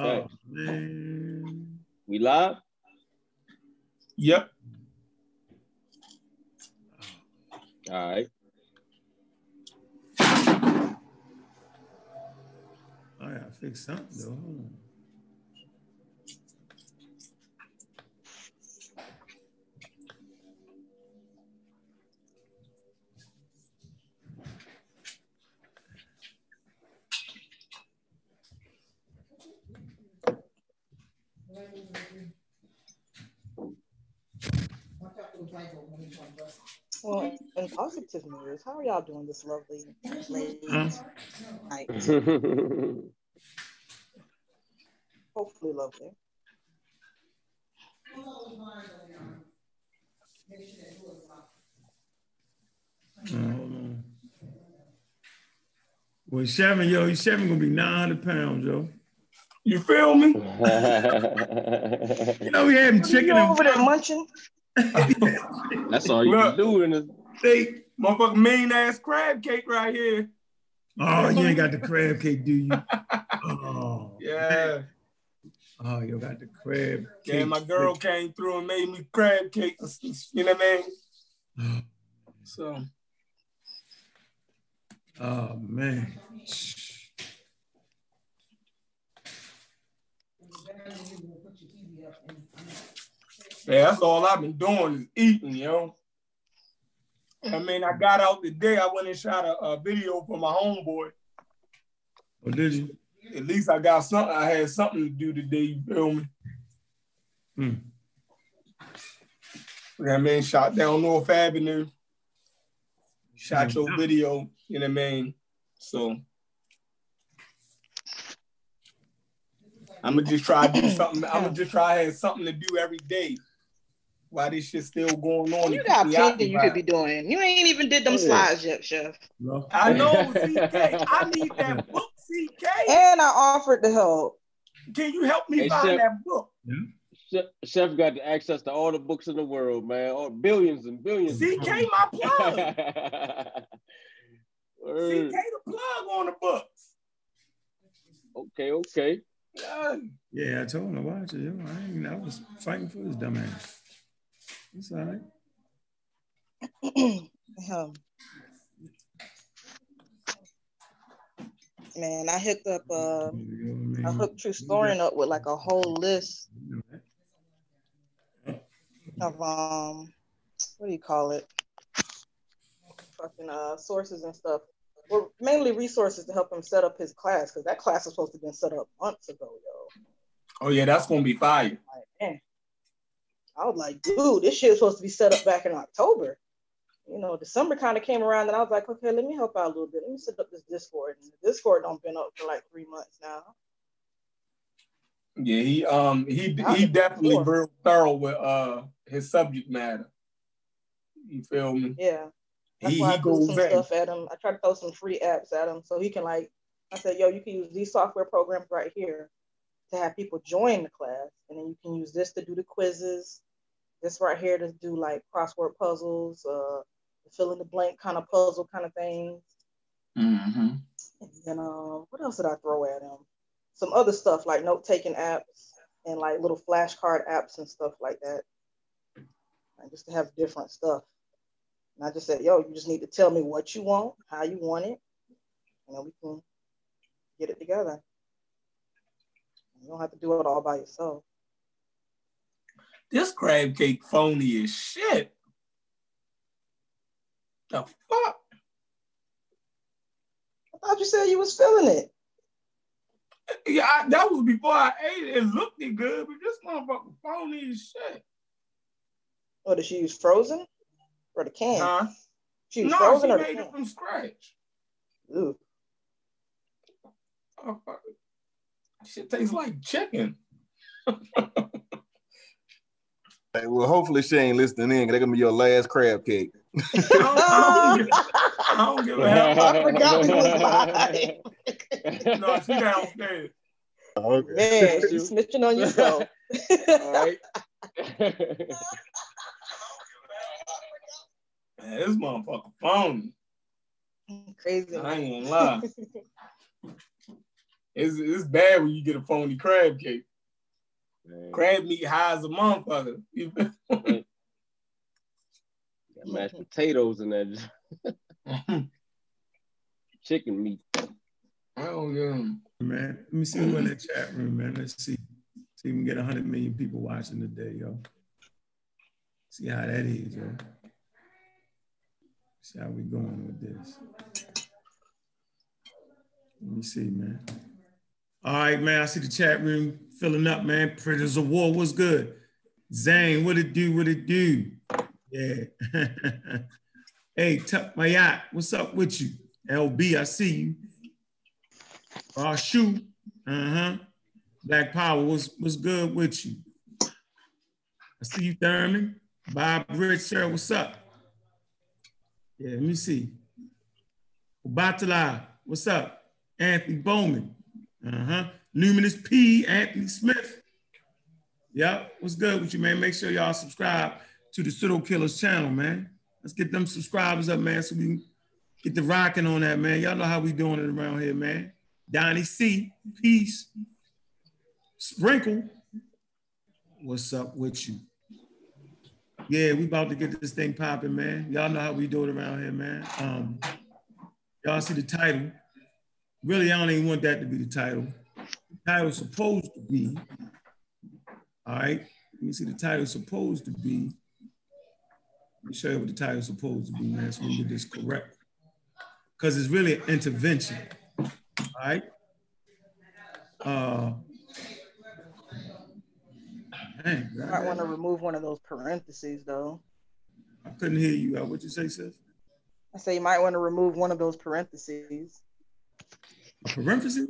Oh, man. We live? Yep. All right. I gotta fix something though. Hold on. Well, and positive news, how are y'all doing this lovely late night? Hopefully lovely. Well, Seven, yo, Seven gonna be 900 pounds, yo. You feel me? You know we having chicken and over there munching. That's all you can do in the state. Motherfucking mean ass crab cake right here. Oh, you ain't got the crab cake, do you? Oh, yeah. Oh, you got the crab cake. Yeah, my girl came through and made me crab cake. You know what I mean? So. Oh, man. Yeah, that's all I've been doing is eating, you know. I mean, I got out today. I went and shot a video for my homeboy. Oh, did you? At least I got something. I had something to do today, you feel me? Yeah, I mean, shot down North Avenue. Shot your video, you know what I mean? So I'm gonna just try to do something. I'm gonna just try to have something to do every day. Why this shit still going on? You got plenty you could be doing. You ain't even did them slides yet, Chef. No. I know, CK. I need that book, CK. And I offered to help. Can you help me find Chef, that book? Chef got the access to all the books in the world, man. All billions and billions. CK, my plug. CK, the plug on the books. Okay, okay. Yeah, I told him to watch it. I was fighting for this dumb ass. It's all right. Man, I hooked up I hooked True Story up with like a whole list of what do you call it? Fucking sources and stuff. Well, mainly resources to help him set up his class, because that class was supposed to have been set up months ago, yo. Oh, yeah, that's going to be fire. I was like, dude, this shit was supposed to be set up back in October. You know, December kind of came around, and I was like, okay, let me help out a little bit. Let me set up this Discord. And the Discord don't been up for like 3 months now. Yeah, he definitely real thorough with his subject matter. You feel me? Yeah. That's why I threw some stuff at him. I tried to throw some free apps at him so he can like, I said, yo, you can use these software programs right here to have people join the class. And then you can use this to do the quizzes. This right here to do like crossword puzzles, fill in the blank kind of puzzle kind of things. And then what else did I throw at him? Some other stuff like note-taking apps and like little flashcard apps and stuff like that. Like, just to have different stuff. And I just said, yo, you just need to tell me what you want, how you want it, and then we can get it together. You don't have to do it all by yourself. This crab cake phony as shit. The fuck? I thought you said you was feeling it. Yeah, that was before I ate it. It looked it good, but this motherfucker phony as shit. What, did she use frozen? Or the can? She was frozen, she made it from scratch. Ooh. Oh, shit tastes like chicken. Hey, well, hopefully she ain't listening in because they're gonna be your last crab cake. I don't give a hell. I forgot we was live. No, she downstairs. Okay. Man, she's snitching on yourself. All right. Man, this motherfucker phony. Crazy. I ain't gonna lie. It's bad when you get a phony crab cake. Man. Crab meat high as a motherfucker. Got mashed potatoes in that. Chicken meat. I don't get them. Man, let me see who in the chat room, man. Let's see. See if we can get 100 million people watching today, yo. See how that is, yo. See how we going with this. Let me see, man. All right, man. I see the chat room filling up, man. Prisoners of War, what's good? Zane, what it do? What it do? Yeah. Hey, Tuck Mayotte, what's up with you? LB, I see you. Shoot. Black Power, what's good with you? I see you, Thurman. Bob Rich, sir, what's up? Yeah, let me see. Ubatala, what's up? Anthony Bowman. Luminous P, Anthony Smith. Yep, what's good with you, man? Make sure y'all subscribe to the Pseudo Killers channel, man. Let's get them subscribers up, man, so we can get the rocking on that, man. Y'all know how we doing it around here, man. Donnie C, peace. Sprinkle, what's up with you? Yeah, we about to get this thing popping, man. Y'all know how we do it around here, man. Y'all see the title. Really, I don't even want that to be the title. The title's supposed to be, all right, let me see, the title's supposed to be, let me show you what the title's supposed to be, man, so we get this correct. Because it's really an intervention, all right? Dang, you might want to remove one of those parentheses, though. I couldn't hear you. What'd you say, sis? I say you might want to remove one of those parentheses. A parenthesis?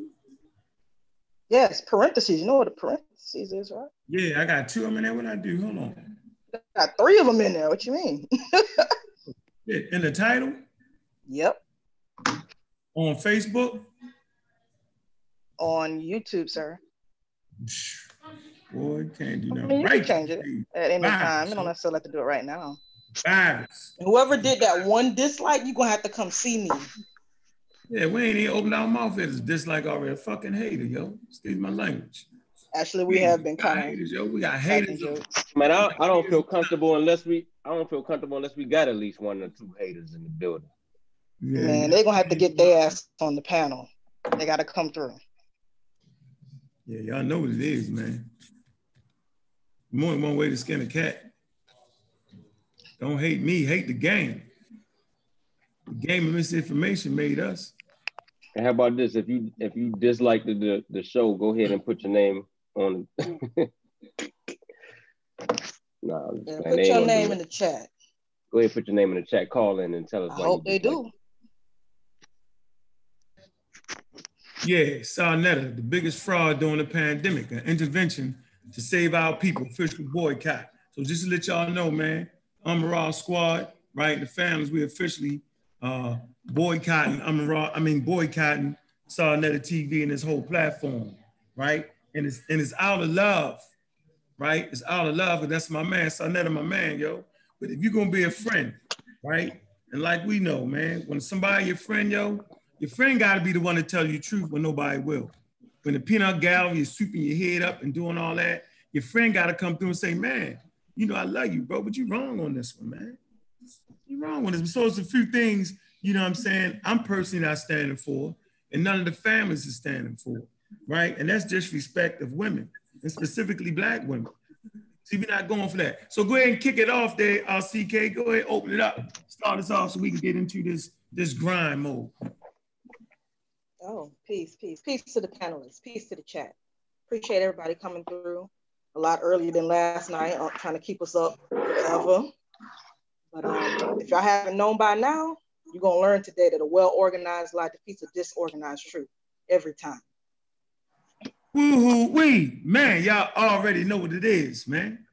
Yes, parentheses. You know what a parenthesis is, right? Yeah, I got two of them in there. What I do? Hold on. I got three of them in there. What you mean? In the title? Yep. On Facebook? On YouTube, sir. Boy, can't do nothing. Right. You can change it at any time. You don't necessarily have to do it right now. Virus. Whoever did that one dislike, you're going to have to come see me. Yeah, we ain't even opened our mouth. It's dislike already. A fucking hater, yo. Excuse my language. Actually, we have been kind. Haters, yo. We got haters. Yo. Man, I don't feel comfortable unless we got at least one or two haters in the building. Yeah. Man, they're going to have to get their ass on the panel. They got to come through. Yeah, y'all know what it is, man. More than one way to skin a cat. Don't hate me, hate the game. The game of misinformation made us. And how about this? If you dislike the show, go ahead and put your name on. Nah, yeah, put your name in the chat. Go ahead, put your name in the chat. Call in and tell us. I hope they do. Yeah, Sanetta, the biggest fraud during the pandemic, an intervention to save our people, official boycott. So just to let y'all know, man, Umar Squad, right, the families, we officially boycotting Umar, boycotting Sanetta TV and this whole platform, right? And it's out of love, right? It's out of love, and that's my man, Sanetta, my man, yo. But if you're gonna be a friend, right? And like we know, man, when somebody your friend, yo, your friend gotta be the one to tell you the truth when nobody will. When the peanut gallery is sweeping your head up and doing all that, your friend gotta come through and say, man, you know, I love you, bro, but you wrong on this one, man. You wrong on this. So it's a few things, you know what I'm saying, I'm personally not standing for, and none of the families is standing for, right? And that's disrespect of women, and specifically Black women. See, we're not going for that. So go ahead and kick it off there, CK. Go ahead, open it up. Start us off so we can get into this grind mode. Oh, peace, peace. Peace to the panelists. Peace to the chat. Appreciate everybody coming through a lot earlier than last night, trying to keep us up forever. But if y'all haven't known by now, you're going to learn today that a well-organized lie defeats a disorganized truth every time. Woo-hoo-wee. Man, y'all already know what it is, man.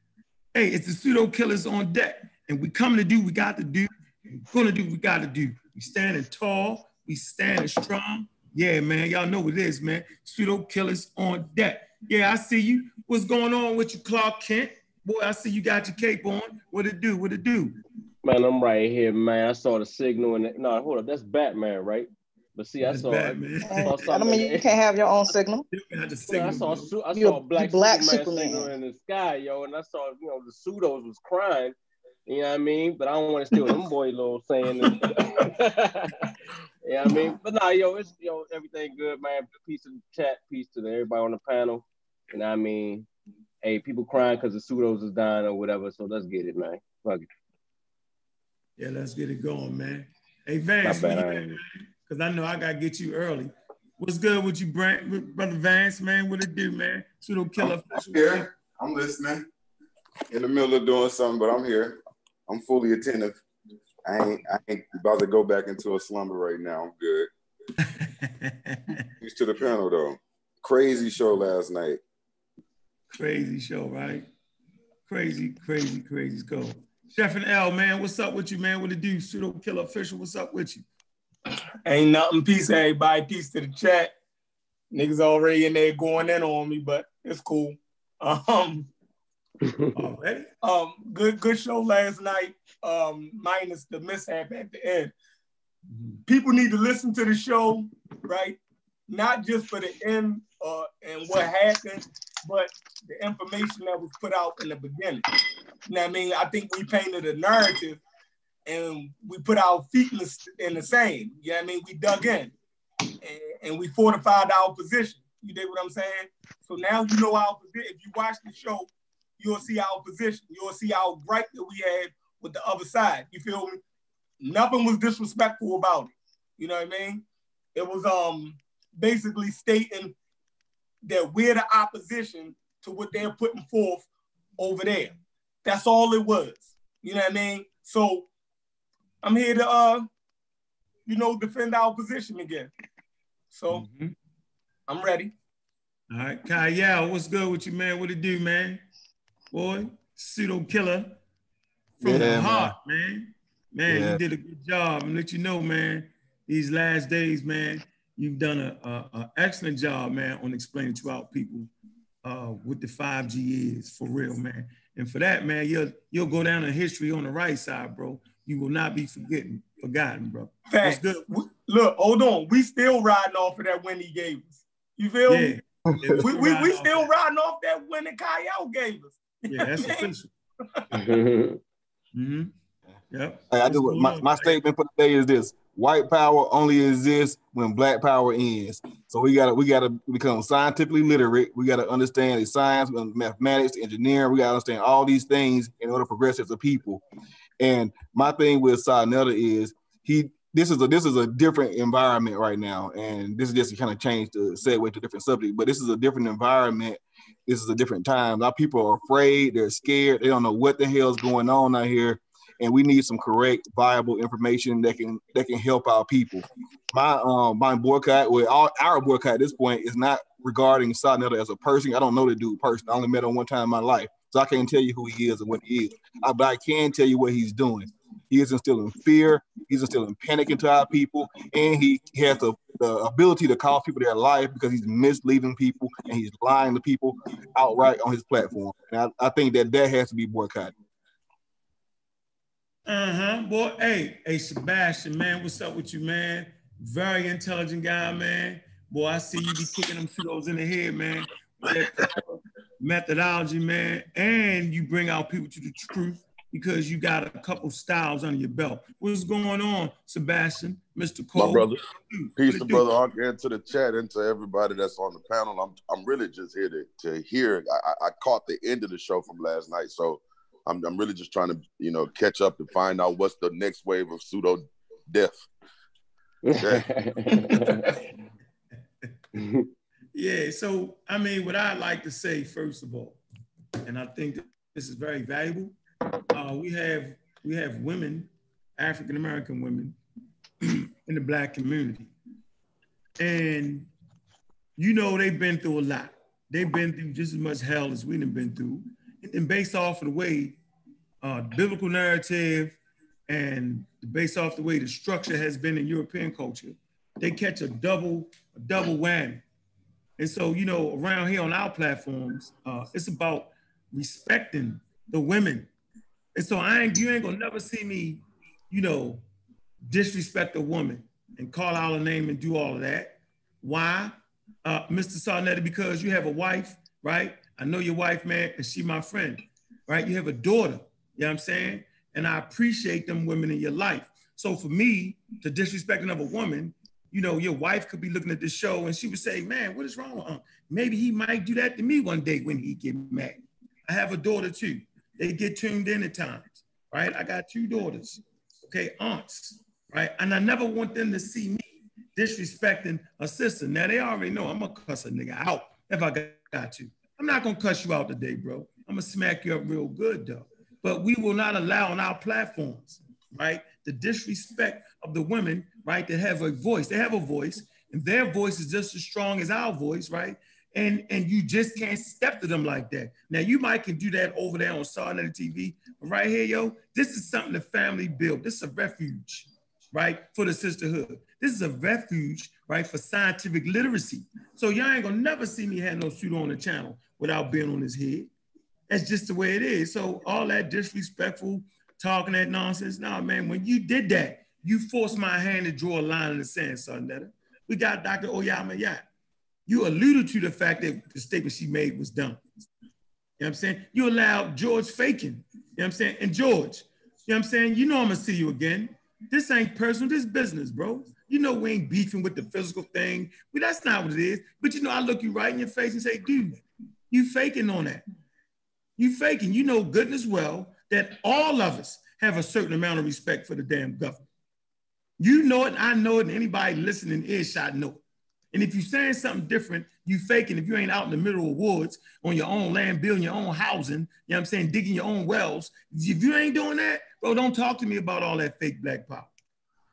Hey, it's the Pseudo Killers on deck, and we coming to do what we got to do. We're going to do what we got to do. We standing tall. We standing strong. Yeah, man, y'all know what it is, man. Pseudo Killers on deck. Yeah, I see you. What's going on with you, Clark Kent? Boy, I see you got your cape on. What it do? What it do? Man, I'm right here, man. I saw the signal. No, hold up. That's Batman, right? But see, I saw. I mean, you can't have your own signal. I saw black Superman signal in the sky, yo, and I saw the pseudos was crying. You know what I mean? But I don't want to steal them boy little saying. You know what I mean? But nah, yo, it's everything good, man. Peace to the chat, peace to everybody on the panel. You know what I mean? Hey, people crying because the pseudos is dying or whatever. So let's get it, man. Fuck it. Yeah, let's get it going, man. Hey, Vance, because I know I got to get you early. What's good with you, Brother Vance, man? What it do, man? Pseudo killer. I'm here. I'm listening. In the middle of doing something, but I'm here. I'm fully attentive. I ain't about to go back into a slumber right now. I'm good. Used to the panel, though. Crazy show last night. Crazy show, right? Crazy go. Chef and L, man, what's up with you, man? What it do? Pseudo killer official, what's up with you? Ain't nothing. Peace, everybody. Peace to the chat. Niggas already in there going in on me, but it's cool. Already? Good show last night, minus the mishap at the end. People need to listen to the show, right? Not just for the end and what happened, but the information that was put out in the beginning. You know what I mean? I think we painted a narrative and we put our feet in the sand. You know what I mean? We dug in and we fortified our position. You dig what I'm saying? So now you know our position. If you watch the show, you'll see our position. You'll see how right that we had with the other side. You feel me? Nothing was disrespectful about it. You know what I mean? It was basically stating that we're the opposition to what they're putting forth over there. That's all it was. You know what I mean? So I'm here to, defend our position again. So I'm ready. All right, Kyle, what's good with you, man? What it do, man? Boy, pseudo killer from the heart, man. You did a good job, and let you know, man, these last days, man, you've done an excellent job, man, on explaining to our people what the 5G is, for real, man. And for that, man, you'll go down in history on the right side, bro. You will not be forgotten, bro. That's good. Look, hold on. We still riding off of that win he gave us. You feel me? We still riding off that win that Kyle gave us. Yeah, that's official. Yep. I do it. My statement for today is this: white power only exists when black power ends. So we gotta become scientifically literate. We gotta understand the science, mathematics, engineering. We gotta understand all these things in order to progress as a people. And my thing with Sanetta is this is a different environment right now, and this is just to kind of change the segue to a different subject. But this is a different environment. This is a different time. A lot of people are afraid. They're scared. They don't know what the hell's going on out here. And we need some correct, viable information that can help our people. My boycott, our boycott at this point is not regarding Sanetta as a person. I don't know the dude personally. I only met him one time in my life. So I can't tell you who he is or what he is. But I can tell you what he's doing. He is instilling fear. He's instilling panic into our people. And he has the ability to cost people their life because he's misleading people and he's lying to people outright on his platform. And I think that has to be boycotted. Boy, hey, Sebastian, man, what's up with you, man? Very intelligent guy, man. Boy, I see you be kicking them pseudos in the head, man. Methodology, man. And you bring out people to the truth because you got a couple styles under your belt. What's going on, Sebastian, Mr. Cole? My brother. Peace to Brother Ark and to the chat and to everybody that's on the panel. I'm really just here to hear. I caught the end of the show from last night, so I'm really just trying to, catch up and find out what's the next wave of pseudo death. Okay? Yeah, so, I mean, what I'd like to say, first of all, and I think that this is very valuable, we have women, African-American women in the Black community. And, they've been through a lot. They've been through just as much hell as we've been through. And based off of the way biblical narrative and based off the way the structure has been in European culture, they catch a double whammy. And so, around here on our platforms, it's about respecting the women. And so you ain't gonna never see me, disrespect a woman. and call out a name and do all of that. Why? Mr. Sanetta, because you have a wife, right? I know your wife, man, and she my friend, right? You have a daughter, you know what I'm saying? And I appreciate them women in your life. So for me, to disrespect another woman, you know, your wife could be looking at this show and she would say, man, what is wrong with him? Maybe he might do that to me one day when he get mad. I have a daughter too. They get tuned in at times, right? I got two daughters, okay, aunts, right? And I never want them to see me disrespecting a sister. Now they already know I'm gonna cuss a nigga out if I got to. I'm not gonna cuss you out today, bro. I'm gonna smack you up real good though. But we will not allow on our platforms, right? The disrespect of the women, right? That have a voice, they have a voice and their voice is just as strong as our voice, right? And you just can't step to them like that. Now you might can do that over there on Sanetta TV, but right here, yo, this is something the family built. This is a refuge, right? For the sisterhood. This is a refuge, right? For scientific literacy. So y'all ain't gonna never see me have no suit on the channel without being on his head. That's just the way it is. So all that disrespectful, talking that nonsense. Nah, man, when you did that, you forced my hand to draw a line in the sand, Sanetta. We got Dr. Oyamaya. You alluded to the fact that the statement she made was dumb. You know what I'm saying? You allowed George Fakin, you know what I'm saying? And George, you know what I'm saying? You know I'm gonna see you again. This ain't personal, this business, bro. You know we ain't beefing with the physical thing. Well, that's not what it is. But you know, I look you right in your face and say, dude, you faking on that. You faking. You know goodness well that all of us have a certain amount of respect for the damn government. You know it, I know it, and anybody listening earshot know it. And if you're saying something different, you faking. If you ain't out in the middle of woods on your own land, building your own housing, you know what I'm saying, digging your own wells, if you ain't doing that, bro, don't talk to me about all that fake black power.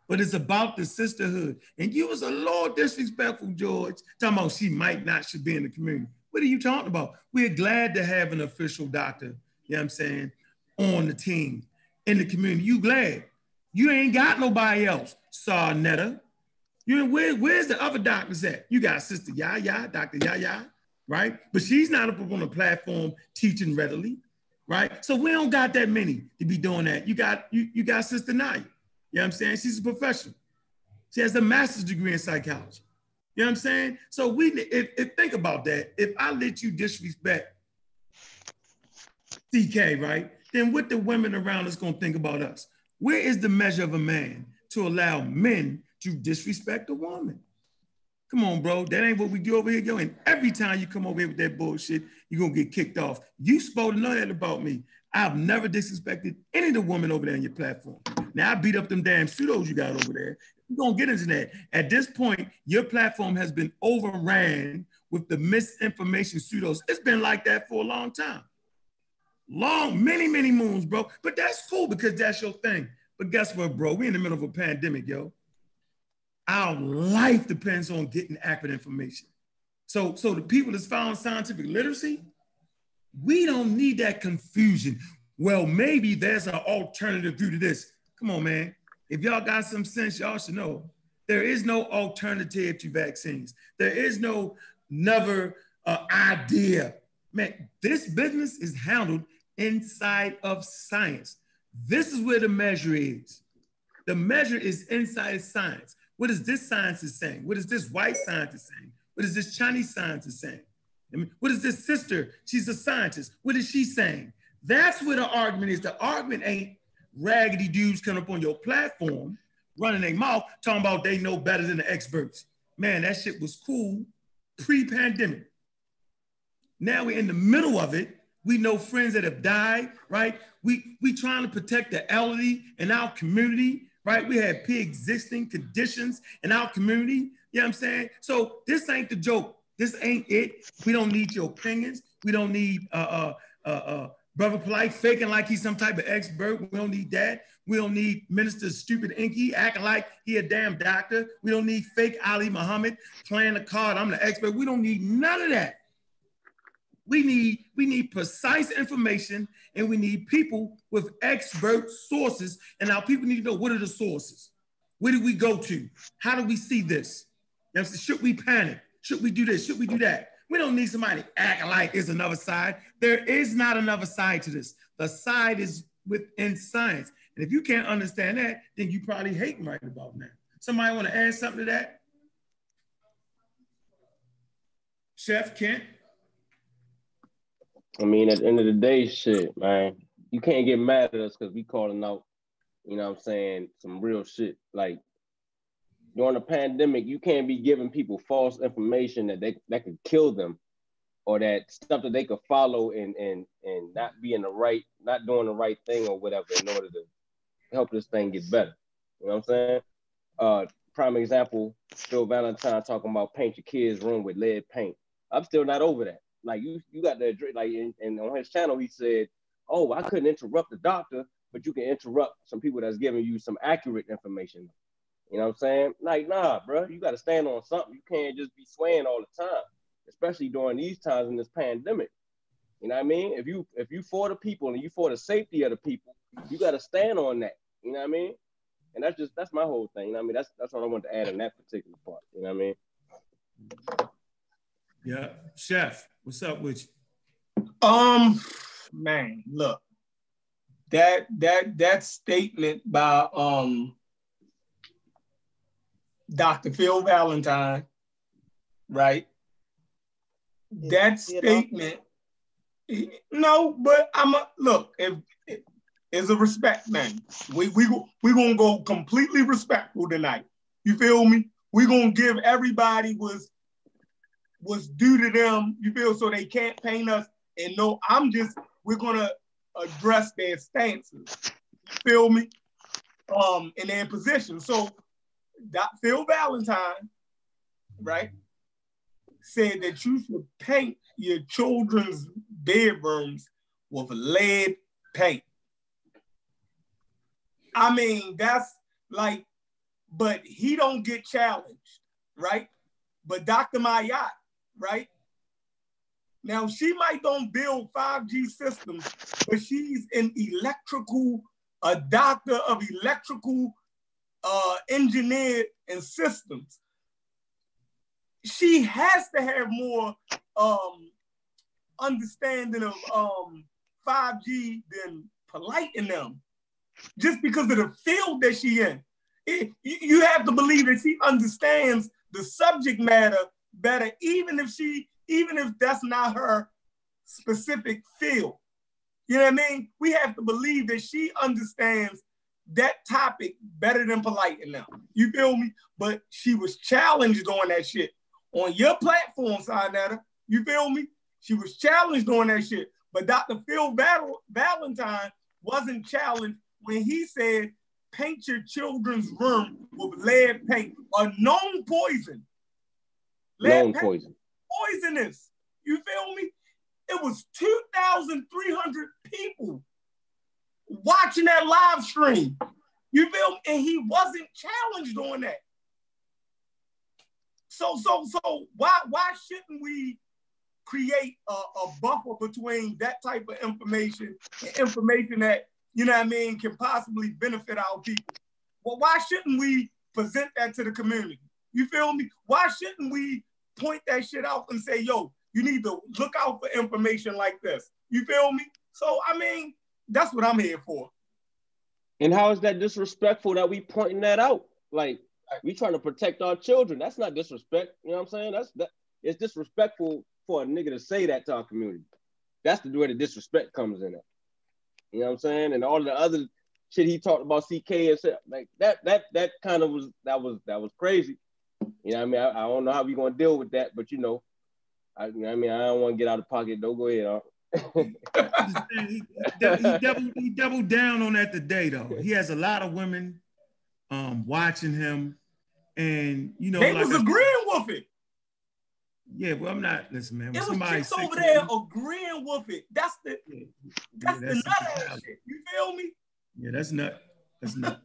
But it's about the sisterhood. And you was a little disrespectful, George, talking about she might not should be in the community. What are you talking about? We're glad to have an official doctor, you know what I'm saying, on the team, in the community. You glad. You ain't got nobody else, Sanetta. You know, where's the other doctors at? You got Sister Yaya, Dr. Yaya, right? But she's not up on the platform teaching readily, right? So we don't got that many to be doing that. You got Sister Naya. You know what I'm saying? She's a professional. She has a master's degree in psychology. You know what I'm saying? So we, if think about that. If I let you disrespect CK, right? Then what the women around us gonna think about us? Where is the measure of a man to allow men to disrespect a woman? Come on, bro. That ain't what we do over here, yo. And every time you come over here with that bullshit, you're gonna get kicked off. You supposed to know that about me. I've never disrespected any of the women over there on your platform. Now I beat up them damn pseudos you got over there. We're gonna get into that. At this point, your platform has been overran with the misinformation pseudos. It's been like that for a long time. Long, many, many moons, bro. But that's cool because that's your thing. But guess what, bro? We're in the middle of a pandemic, yo. Our life depends on getting accurate information. So the people that's following scientific literacy, we don't need that confusion. Well, maybe there's an alternative view to this. Come on, man. If y'all got some sense, y'all should know. There is no alternative to vaccines. There is no another idea. Man, this business is handled inside of science. This is where the measure is. The measure is inside of science. What is this scientist saying? What is this white scientist saying? What is this Chinese scientist saying? I mean, what is this sister? She's a scientist. What is she saying? That's where the argument is. The argument ain't raggedy dudes coming up on your platform, running their mouth, talking about they know better than the experts. Man, that shit was cool pre-pandemic. Now we're in the middle of it. We know friends that have died, right? We trying to protect the elderly in our community, right? We have pre-existing conditions in our community. You know what I'm saying? So this ain't the joke. This ain't it. We don't need your opinions. We don't need Brother Polite faking like he's some type of expert. We don't need that. We don't need Minister Stupid Inky acting like he a damn doctor. We don't need fake Ali Muhammad playing the card, I'm the expert. We don't need none of that. We need precise information and we need people with expert sources. And our people need to know, what are the sources? Where do we go to? How do we see this? Now, should we panic? Should we do this? Should we do that? We don't need somebody acting like it's another side. There is not another side to this. The side is within science. And if you can't understand that, then you probably hating right about now. Somebody want to add something to that? Chef Kent? I mean, at the end of the day, shit, man, you can't get mad at us because we calling out, you know what I'm saying, some real shit. Like, during the pandemic, you can't be giving people false information that could kill them, or that stuff that they could follow and not being the right, not doing the right thing or whatever in order to help this thing get better. You know what I'm saying? Prime example, Phil Valentine talking about paint your kids' room with lead paint. I'm still not over that. Like, you got to address, like, and on his channel, he said, oh, I couldn't interrupt the doctor, but you can interrupt some people that's giving you some accurate information. You know what I'm saying? Like, nah, bro, you got to stand on something. You can't just be swaying all the time, especially during these times in this pandemic. You know what I mean? If you for the people and you for the safety of the people, you got to stand on that. You know what I mean? And that's my whole thing. You know what I mean, that's what I wanted to add in that particular part. You know what I mean? Yeah, Chef, what's up with you? Man, look, that statement by Dr. Phil Valentine, right? That statement, no, but look, it's a respect thing. We gonna go completely respectful tonight. You feel me? We gonna give everybody what's due to them, you feel, so they can't paint us. And no, we're gonna address their stances, you feel me? In their position. So Phil Valentine, right, said that you should paint your children's bedrooms with lead paint. I mean, that's like, but he don't get challenged, right? But Dr. Mayotte, right? Now, she might don't build 5G systems, but she's a doctor of electrical engineer and systems. She has to have more understanding of 5G than Polite in them, just because of the field that she in. You have to believe that she understands the subject matter better, even if that's not her specific field. You know what I mean? We have to believe that she understands that topic better than Polite now. You feel me? But she was challenged on that shit. On your platform, Sanetta, you feel me? She was challenged on that shit. But Dr. Phil Valentine wasn't challenged when he said, paint your children's room with lead paint, a known poison. Lead paint, poisonous. You feel me? It was 2,300 people watching that live stream. You feel me? And he wasn't challenged on that. So why shouldn't we create a buffer between that type of information and information that, you know what I mean, can possibly benefit our people? Well, why shouldn't we present that to the community? You feel me? Why shouldn't we point that shit out and say, yo, you need to look out for information like this? You feel me? So, I mean, that's what I'm here for. And how is that disrespectful that we pointing that out? Like, we trying to protect our children. That's not disrespect. You know what I'm saying? It's disrespectful for a nigga to say that to our community. That's the way the disrespect comes in it. You know what I'm saying? And all the other shit he talked about, CK and stuff, like that kind of was crazy. You know what I mean? I don't know how we gonna deal with that, but you know, you know what I mean, I don't want to get out of pocket. Don't go ahead. He doubled down on that today, though. He has a lot of women watching him, and you know, they was agreeing with it. Yeah, well, I'm not. Listen, man. It was chicks over there agreeing with it. That's the nut shit. You feel me? Yeah, that's nut. That's nut.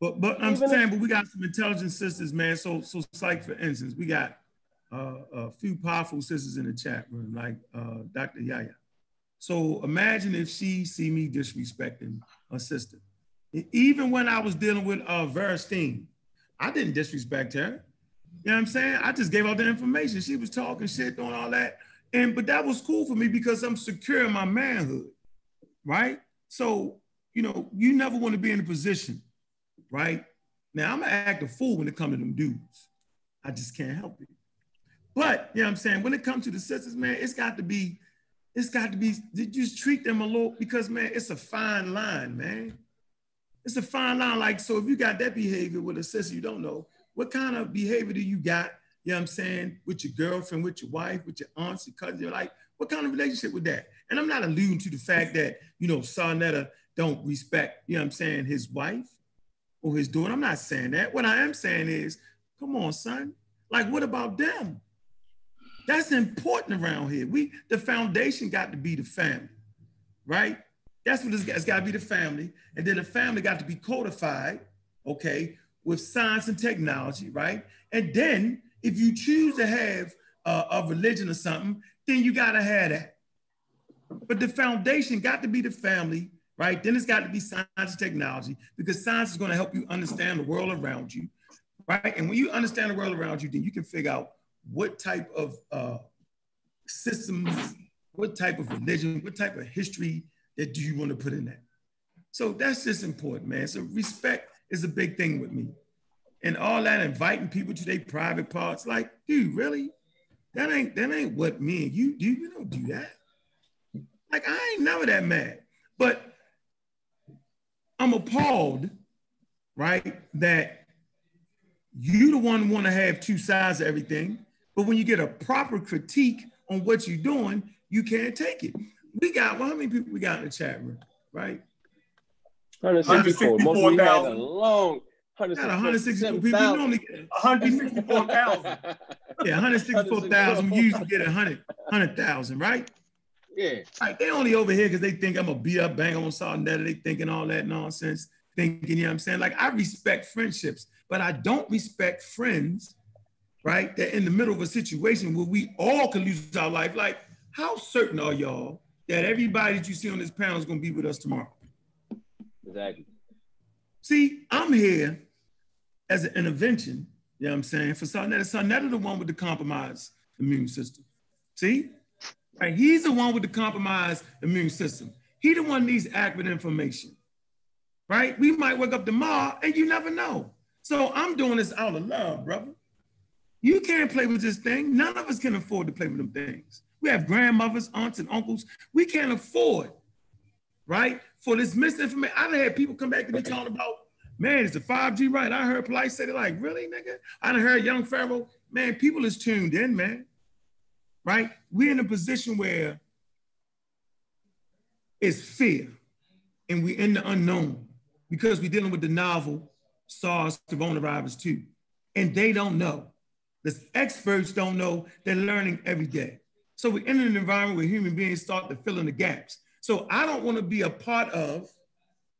But I'm saying, we got some intelligent sisters, man. So like, for instance, we got a few powerful sisters in the chat room, like Dr. Yaya. So imagine if she see me disrespecting her sister. Even when I was dealing with Verstein, I didn't disrespect her. You know what I'm saying? I just gave out the information. She was talking shit, doing all that. But that was cool for me because I'm secure in my manhood, right? So, you know, you never want to be in a position, right, Now, I'm gonna act a fool when it comes to them dudes. I just can't help it. But, you know what I'm saying, when it comes to the sisters, man, it's got to be, just treat them a little, because, man, it's a fine line, man. It's a fine line. Like, so if you got that behavior with a sister you don't know, what kind of behavior do you got, you know what I'm saying, with your girlfriend, with your wife, with your aunts, your cousins? You're like, what kind of relationship with that? And I'm not alluding to the fact that, you know, Sanetta don't respect, you know what I'm saying, his wife or his daughter. I'm not saying that. What I am saying is, come on, son. Like, what about them? That's important around here. The foundation got to be the family, right? That's what it's got to be, the family. And then the family got to be codified, okay, with science and technology, right? And then if you choose to have a religion or something, then you got to have that. But the foundation got to be the family, right? Then it's got to be science and technology, because science is going to help you understand the world around you, right? And when you understand the world around you, then you can figure out what type of systems, what type of religion, what type of history that do you want to put in that. So that's just important, man. So respect is a big thing with me. And all that inviting people to their private parts, like, dude, really? That ain't what me and you do. You don't do that. Like, I ain't never that mad. But I'm appalled, right, that you the one want to have two sides of everything, but when you get a proper critique on what you're doing, you can't take it. We got, well, how many people we got in the chat room, right? 164,000. 164,000 people. We normally get 164,000. Yeah, 164,000. We usually get 100,000, right? Yeah. Like, they only over here because they think I'm gonna beat up, bang on Sanetta. They thinking all that nonsense. Thinking, you know what I'm saying? Like, I respect friendships, but I don't respect friends, right? That in the middle of a situation where we all can lose our life. Like, how certain are y'all that everybody that you see on this panel is gonna be with us tomorrow? Exactly. See, I'm here as an intervention, you know what I'm saying, for Sanetta. Sanetta the one with the compromised immune system. See? Right, he's the one with the compromised immune system. He the one needs accurate information, right? We might wake up tomorrow and you never know. So I'm doing this out of love, brother. You can't play with this thing. None of us can afford to play with them things. We have grandmothers, aunts, and uncles. We can't afford, right, for this misinformation. I done had people come back to me talking about, man, is the 5G right? I heard Polite say, they're like, really, nigga? I done heard Young Pharaoh. Man, people is tuned in, man, right? We're in a position where it's fear and we're in the unknown because we're dealing with the novel SARS-CoV-2, and they don't know. The experts don't know. They're learning every day. So we're in an environment where human beings start to fill in the gaps. So I don't want to be a part of,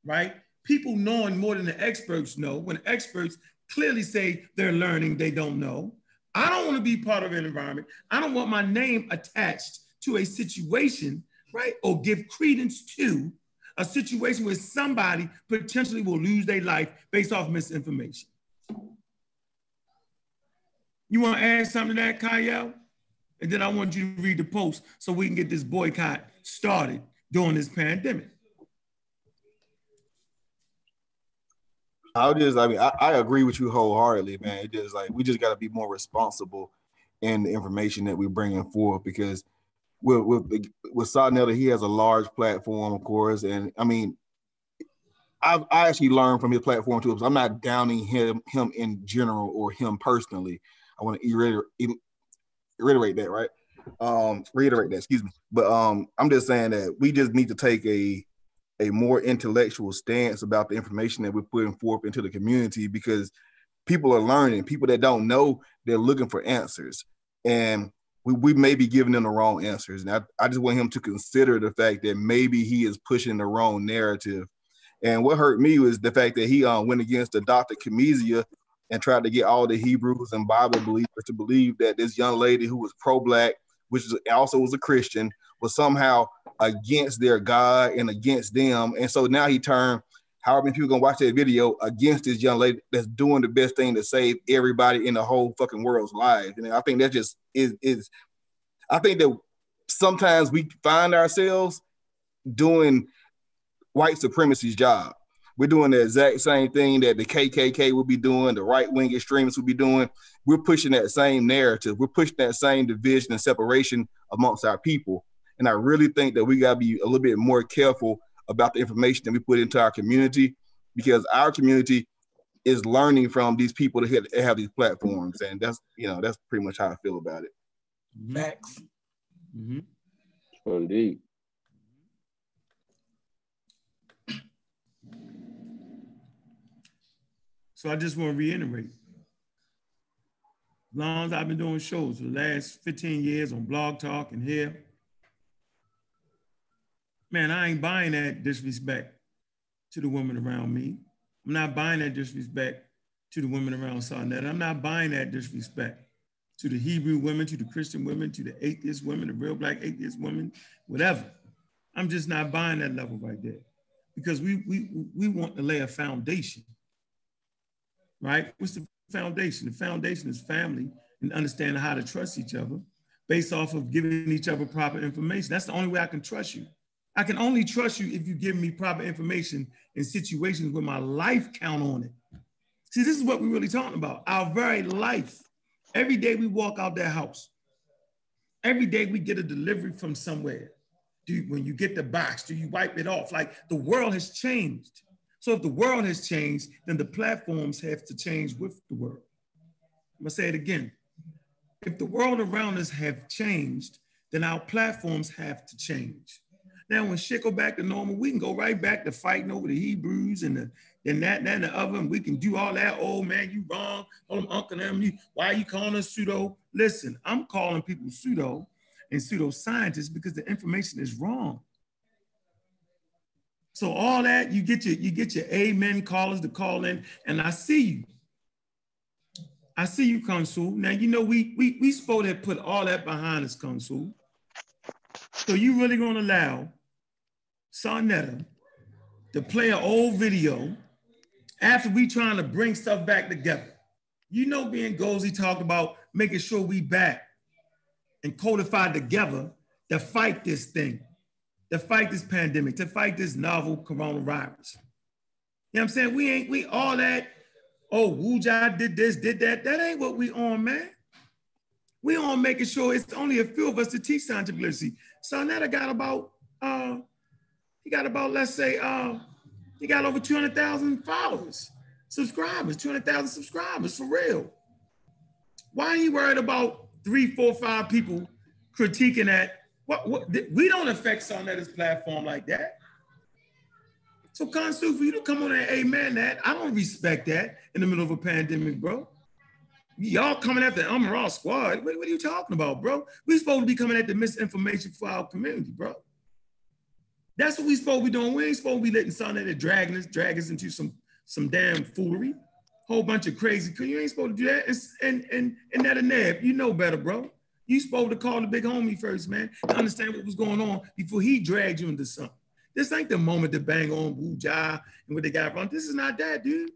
right, people knowing more than the experts know, when experts clearly say they're learning, they don't know. I don't want to be part of an environment. I don't want my name attached to a situation, right, or give credence to a situation where somebody potentially will lose their life based off misinformation. You want to add something to that, Kyle? And then I want you to read the post so we can get this boycott started during this pandemic. I agree with you wholeheartedly, man. It just like, we just got to be more responsible in the information that we're bringing forth, because with Sanetta, he has a large platform, of course, and I mean, I actually learned from his platform too. I'm not downing him in general or him personally. I want to reiterate that, right? Reiterate that, excuse me. But I'm just saying that we just need to take a more intellectual stance about the information that we're putting forth into the community, because people are learning. People that don't know, they're looking for answers, and we may be giving them the wrong answers. And I just want him to consider the fact that maybe he is pushing the wrong narrative. And what hurt me was the fact that he went against the Dr. Kamizia and tried to get all the Hebrews and Bible believers to believe that this young lady who was pro-Black, which also was a Christian, was somehow against their God and against them. And so now he turned, however many people gonna watch that video, against this young lady that's doing the best thing to save everybody in the whole fucking world's lives. And I think that just is I think that sometimes we find ourselves doing white supremacy's job. We're doing the exact same thing that the KKK would be doing, the right-wing extremists would be doing. We're pushing that same narrative. We're pushing that same division and separation amongst our people. And I really think that we got to be a little bit more careful about the information that we put into our community, because our community is learning from these people that have these platforms. And that's, you know, that's pretty much how I feel about it. Max. Mm-hmm. Indeed. So I just want to reiterate, as long as I've been doing shows for the last 15 years on Blog Talk and here, man, I ain't buying that disrespect to the women around me. I'm not buying that disrespect to the women around Sanetta. I'm not buying that disrespect to the Hebrew women, to the Christian women, to the atheist women, the real black atheist women, whatever. I'm just not buying that level right there, because we want to lay a foundation. Right? What's the foundation? The foundation is family and understanding how to trust each other based off of giving each other proper information. That's the only way I can trust you. I can only trust you if you give me proper information in situations where my life count on it. See, this is what we're really talking about. Our very life. Every day we walk out that house. Every day we get a delivery from somewhere. When you get the box, do you wipe it off? Like, the world has changed. So if the world has changed, then the platforms have to change with the world. I'm gonna say it again. If the world around us have changed, then our platforms have to change. Now, when shit go back to normal, we can go right back to fighting over the Hebrews and the other, and we can do all that. Oh man, you wrong. Oh, Uncle Emily, why are you calling us pseudo? Listen, I'm calling people pseudo and pseudoscientists because the information is wrong. So all that, you get your amen callers to call in, and I see you. I see you, Consul. Now, you know, we supposed to put all that behind us, Consul. So you really gonna allow Sanetta to play an old video after we trying to bring stuff back together? You know, being Gozy talked about making sure we back and codify together to fight this thing, to fight this pandemic, to fight this novel coronavirus. You know what I'm saying? We all that, oh, Wujahu did this, did that. That ain't what we on, man. We on making sure it's only a few of us to teach scientific literacy. Sanetta got about, he got over 200,000 followers, subscribers, 200,000 subscribers, for real. Why are you worried about 3, 4, 5 people critiquing that? We don't affect Sanetta's platform like that. So, Consul, for you to come on and amen that, I don't respect that in the middle of a pandemic, bro. Y'all coming after the Umar squad. What are you talking about, bro? We supposed to be coming at the misinformation for our community, bro. That's what we supposed to be doing. We ain't supposed to be letting Sanetta drag us into some damn foolery. Whole bunch of crazy. You ain't supposed to do that. And that a nab. You know better, bro. You supposed to call the big homie first, man, to understand what was going on before he dragged you into something. This ain't the moment to bang on Wujahu and what they got wrong. This is not that, dude.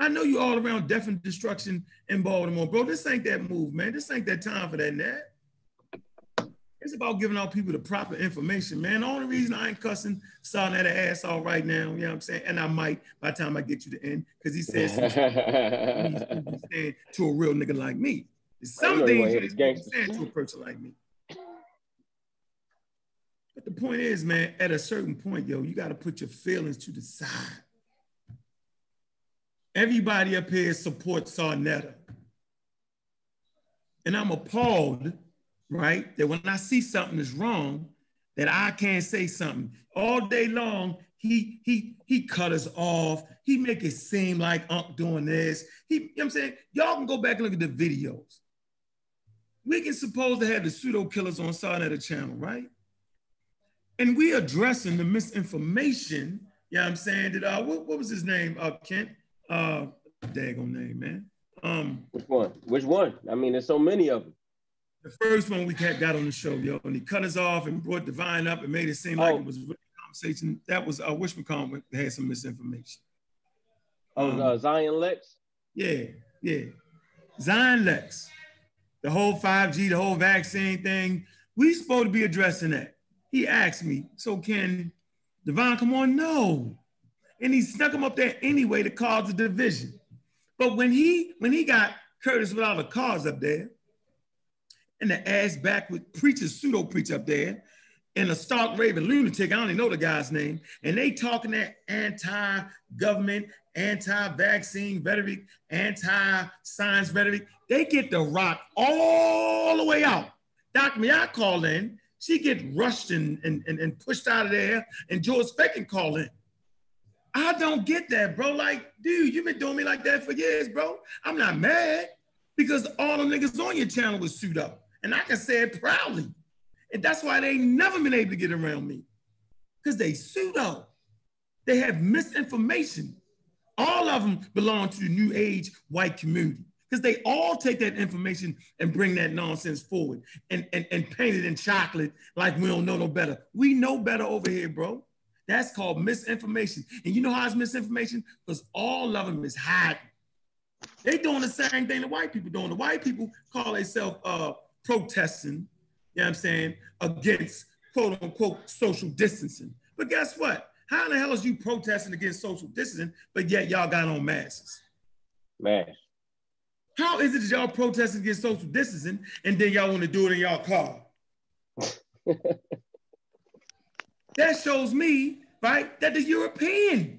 I know you all around death and destruction in Baltimore, bro. This ain't that move, man. This ain't that time for that, Nat. It's about giving out people the proper information, man. The only reason I ain't cussing Sanetta ass all right now, you know what I'm saying? And I might by the time I get you to end, because he says he's to a real nigga like me. Some things you can't stand to a person like me. But the point is, man, at a certain point, yo, you got to put your feelings to the side. Everybody up here supports Sanetta. And I'm appalled, right, that when I see something is wrong, that I can't say something. All day long, he cut us off. He make it seem like Unc doing this. You know what I'm saying? Y'all can go back and look at the videos. We can supposed to have the pseudo killers on Sanetta channel, right? And we addressing the misinformation. You know what I'm saying? That what was his name? Kent. Daggone name, man. Which one? I mean, there's so many of them. The first one we got on the show, yo, and he cut us off and brought Divine up and made it seem like it was a real conversation. That was Wish McComb had some misinformation. Zion Lex? Yeah. Zion Lex. The whole 5G, the whole vaccine thing. We supposed to be addressing that. He asked me, so can Divine come on? No. and he snuck him up there anyway to cause a division. But when he got Curtis with all the cars up there, and the ass backward preacher, pseudo preacher up there, and a stark raven lunatic, I don't even know the guy's name, and they talking that anti-government, anti-vaccine rhetoric, anti-science rhetoric, they get the rock all the way out. Dr. Mayotte called in, she gets rushed and pushed out of there, and George Fakin called in. I don't get that, bro. Like, dude, you've been doing me like that for years, bro. I'm not mad because all the niggas on your channel was sued up. And I can say it proudly. And that's why they ain't never been able to get around me, because they pseudo. They have misinformation. All of them belong to the new age white community, because they all take that information and bring that nonsense forward and paint it in chocolate like we don't know no better. We know better over here, bro. That's called misinformation. And you know how it's misinformation? Because all of them is hiding. They doing the same thing the white people doing. The white people call themselves protesting, you know what I'm saying, against quote unquote social distancing. But guess what? How in the hell is you protesting against social distancing, but yet y'all got on masks? Man. How is it that y'all protesting against social distancing and then y'all want to do it in y'all car? That shows me, right, that the European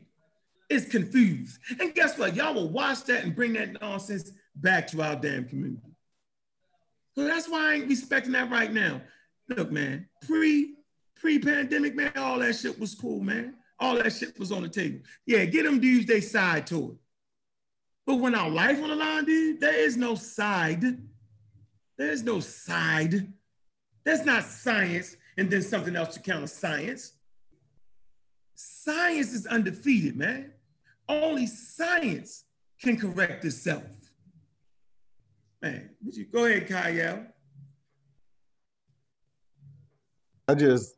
is confused. And guess what? Y'all will watch that and bring that nonsense back to our damn community. So that's why I ain't respecting that right now. Look, man, pre-pandemic, man, all that shit was cool, man. All that shit was on the table. Yeah, get them dudes, they side to it. But when our life on the line, dude, there is no side. There's no side. That's not science. And then something else to counter science. Science is undefeated, man. Only science can correct itself. Man, would you go ahead, Kyle? I don't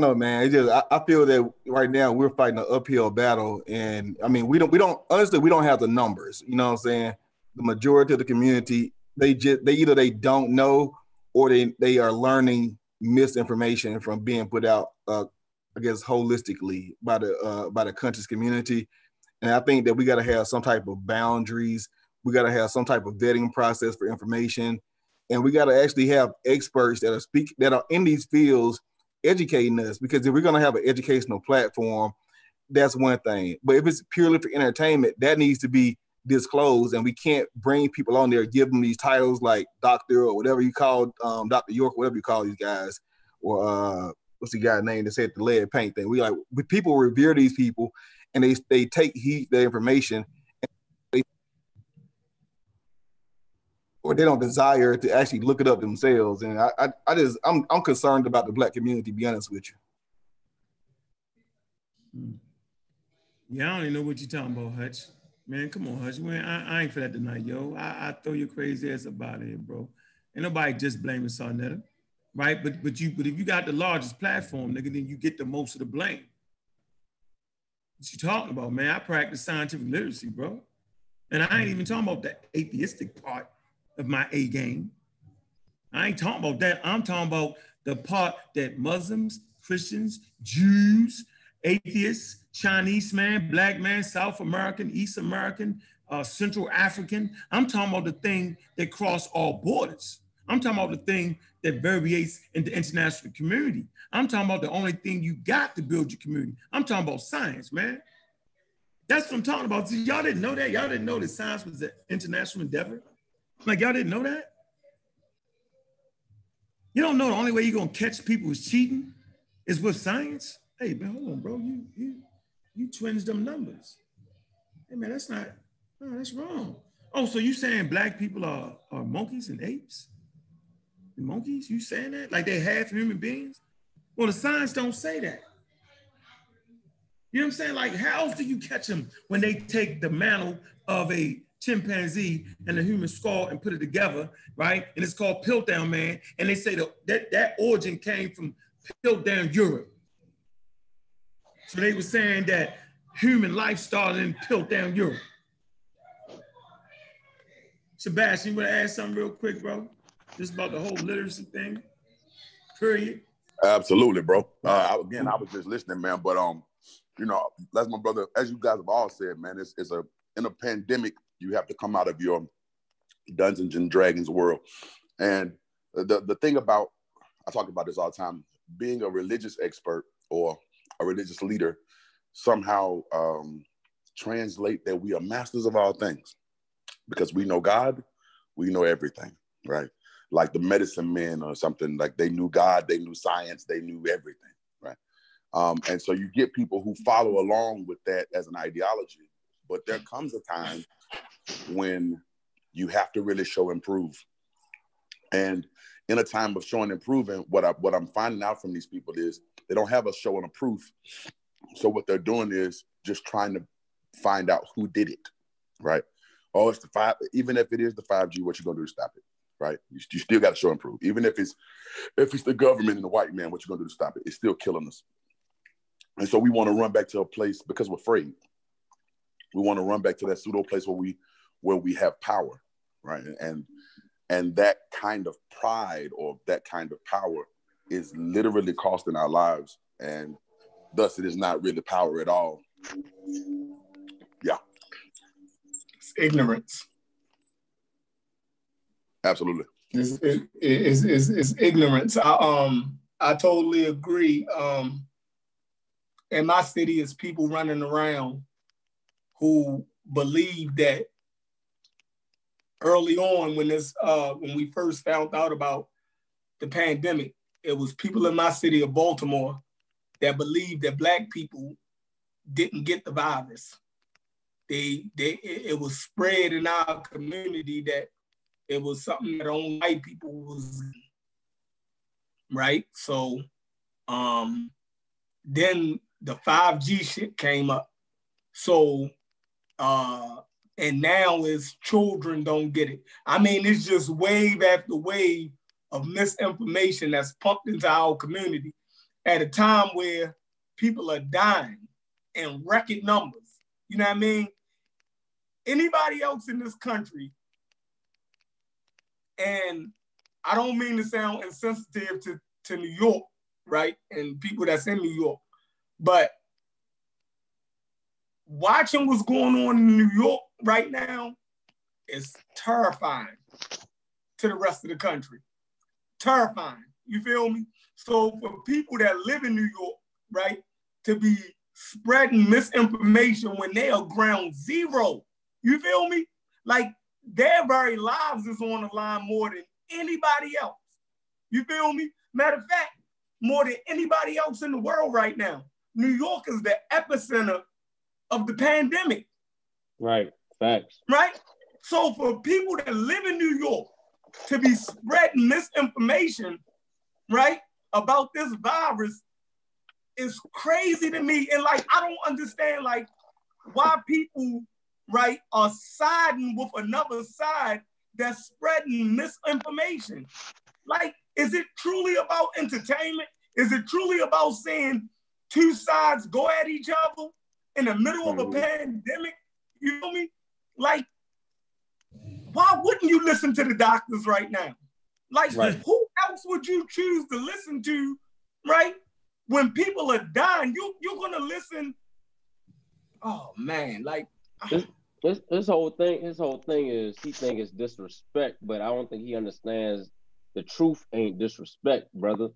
know, man. It just I feel that right now we're fighting an uphill battle, and I mean we don't honestly we don't have the numbers. You know what I'm saying? The majority of the community, they don't know, or they are learning misinformation from being put out, I guess, holistically by the country's community. And I think that we gotta have some type of boundaries. We gotta have some type of vetting process for information. And we gotta actually have experts that are in these fields educating us, because if we're gonna have an educational platform, that's one thing. But if it's purely for entertainment, that needs to be disclosed, and we can't bring people on there, give them these titles like doctor or whatever you call Dr. York, whatever you call these guys, or what's the guy's name that said the lead paint thing. People revere these people, and they take heed their information, and they don't desire to actually look it up themselves. And I'm concerned about the Black community, to be honest with you. Yeah, I don't even know what you're talking about, Hutch. Man, come on, Hutch. Man, I ain't for that tonight, yo. I throw your crazy ass up out of here, bro. Ain't nobody just blaming Sanetta, right? But if you got the largest platform, nigga, then you get the most of the blame. What you talking about, man? I practice scientific literacy, bro. And I ain't even talking about the atheistic part of my A game. I ain't talking about that. I'm talking about the part that Muslims, Christians, Jews, atheists, Chinese man, Black man, South American, East American, Central African. I'm talking about the thing that cross all borders. I'm talking about the thing that variates in the international community. I'm talking about the only thing you got to build your community. I'm talking about science, man. That's what I'm talking about. See, y'all didn't know that? Y'all didn't know that science was an international endeavor? Like, y'all didn't know that? You don't know the only way you're gonna catch people is cheating is with science? Hey, man, hold on, bro. You twinged them numbers. Hey, man, that's wrong. Oh, so you saying Black people are monkeys and apes? And monkeys, you saying that? Like they half human beings? Well, the science don't say that. You know what I'm saying? Like, how else do you catch them when they take the mantle of a chimpanzee and a human skull and put it together, right? And it's called Piltdown Man. And they say that origin came from Piltdown Europe. So they were saying that human life started in Piltdown Europe. Sebastian, you want to add something real quick, bro? Just about the whole literacy thing, period. Absolutely, bro. Again, I was just listening, man. But you know, as my brother, as you guys have all said, man, it's a, in a pandemic, you have to come out of your Dungeons and Dragons world. And the thing about, I talk about this all the time, being a religious expert or a religious leader somehow translate that we are masters of all things because we know God, we know everything, right? Like the medicine men or something, like they knew God, they knew science, they knew everything, right? And so you get people who follow along with that as an ideology, but there comes a time when you have to really show and prove. And in a time of showing and proving, what I'm finding out from these people is they don't have a show and a proof. So what they're doing is just trying to find out who did it, right? Oh, it's the five. Even if it is the 5G, what you gonna do to stop it, right? You still got to show and prove. Even if it's the government and the white man, what you gonna do to stop it? It's still killing us. And so we want to run back to a place because we're afraid. We want to run back to that pseudo place where we have power, right? And that kind of pride or that kind of power is literally costing our lives, and thus it is not really power at all. Yeah. It's ignorance. Absolutely. It's ignorance. I totally agree. In my city, it's people running around who believe that early on when this, when we first found out about the pandemic, it was people in my city of Baltimore that believed that Black people didn't get the virus. It was spread in our community that it was something that only white people was, right? So then the 5G shit came up. So, and now is children don't get it. I mean, it's just wave after wave of misinformation that's pumped into our community at a time where people are dying in record numbers. You know what I mean? Anybody else in this country, and I don't mean to sound insensitive to New York, right? And people that's in New York, but watching what's going on in New York right now is terrifying to the rest of the country. Terrifying, you feel me? So for people that live in New York, right, to be spreading misinformation when they are ground zero, you feel me? Like their very lives is on the line more than anybody else. You feel me? Matter of fact, more than anybody else in the world right now. New York is the epicenter of the pandemic. Right, facts. Right? So for people that live in New York to be spreading misinformation, right, about this virus is crazy to me. And like, I don't understand like why people, right, are siding with another side that's spreading misinformation. Like, is it truly about entertainment? Is it truly about seeing two sides go at each other in the middle of a pandemic? You know me? Like, why wouldn't you listen to the doctors right now? Like, right. Who else would you choose to listen to, right? When people are dying, you're gonna listen. Oh man, like this whole thing is he think it's disrespect, but I don't think he understands the truth ain't disrespect, brother.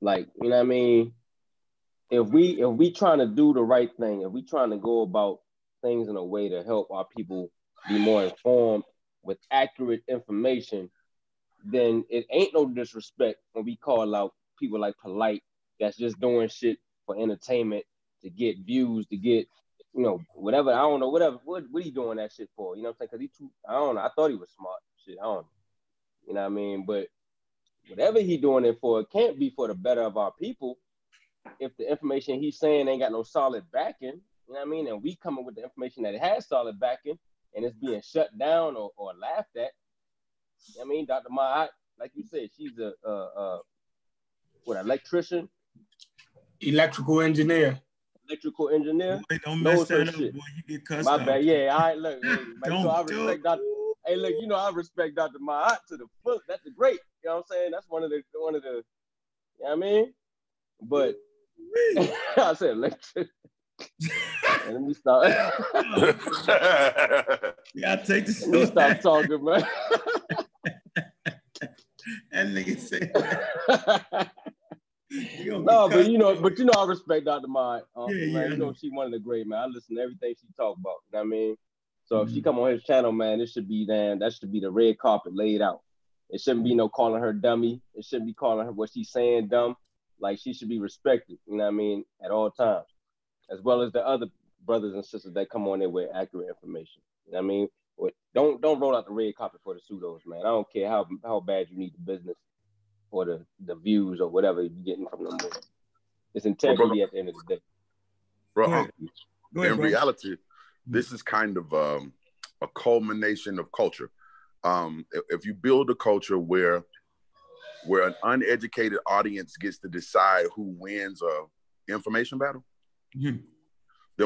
Like, you know what I mean? If we trying to do the right thing, if we trying to go about things in a way to help our people be more informed with accurate information, then it ain't no disrespect when we call out people like Polite that's just doing shit for entertainment, to get views, to get, you know, whatever. I don't know, whatever. What he doing that shit for? You know what I'm saying? Because he too, I don't know. I thought he was smart. Shit, I don't know. You know what I mean? But whatever he doing it for, it can't be for the better of our people if the information he's saying ain't got no solid backing. You know what I mean? And we coming with the information that it has solid backing and it's being shut down or laughed at. You know what I mean? Dr. Mayotte, like you said, she's an electrician? Electrical engineer. Boy, don't mess that up, boy. You get cussed out. My bad. Yeah, all right, look. Hey, don't so I respect Dr. Hey, look, you know I respect Dr. Mayotte to the foot. That's a great. You know what I'm saying? That's one of the. You know what I mean? But I said electric. Let me stop. Yeah, I take this. Let me stop talking, man. That nigga said. No, but you know, I respect Dr. Mayotte. You know, she one of the great, man. I listen to everything she talk about. You know what I mean? So if she come on his channel, man, it should be that should be the red carpet laid out. It shouldn't be no calling her dummy. It shouldn't be calling her what she's saying dumb. Like, she should be respected. You know what I mean? At all times, as well as the other brothers and sisters that come on there with accurate information. You know what I mean? Don't roll out the red carpet for the pseudos, man. I don't care how bad you need the business or the views or whatever you're getting from them. It's integrity at the end of the day. Bro, in reality, this is kind of a culmination of culture. If you build a culture where an uneducated audience gets to decide who wins a information battle, then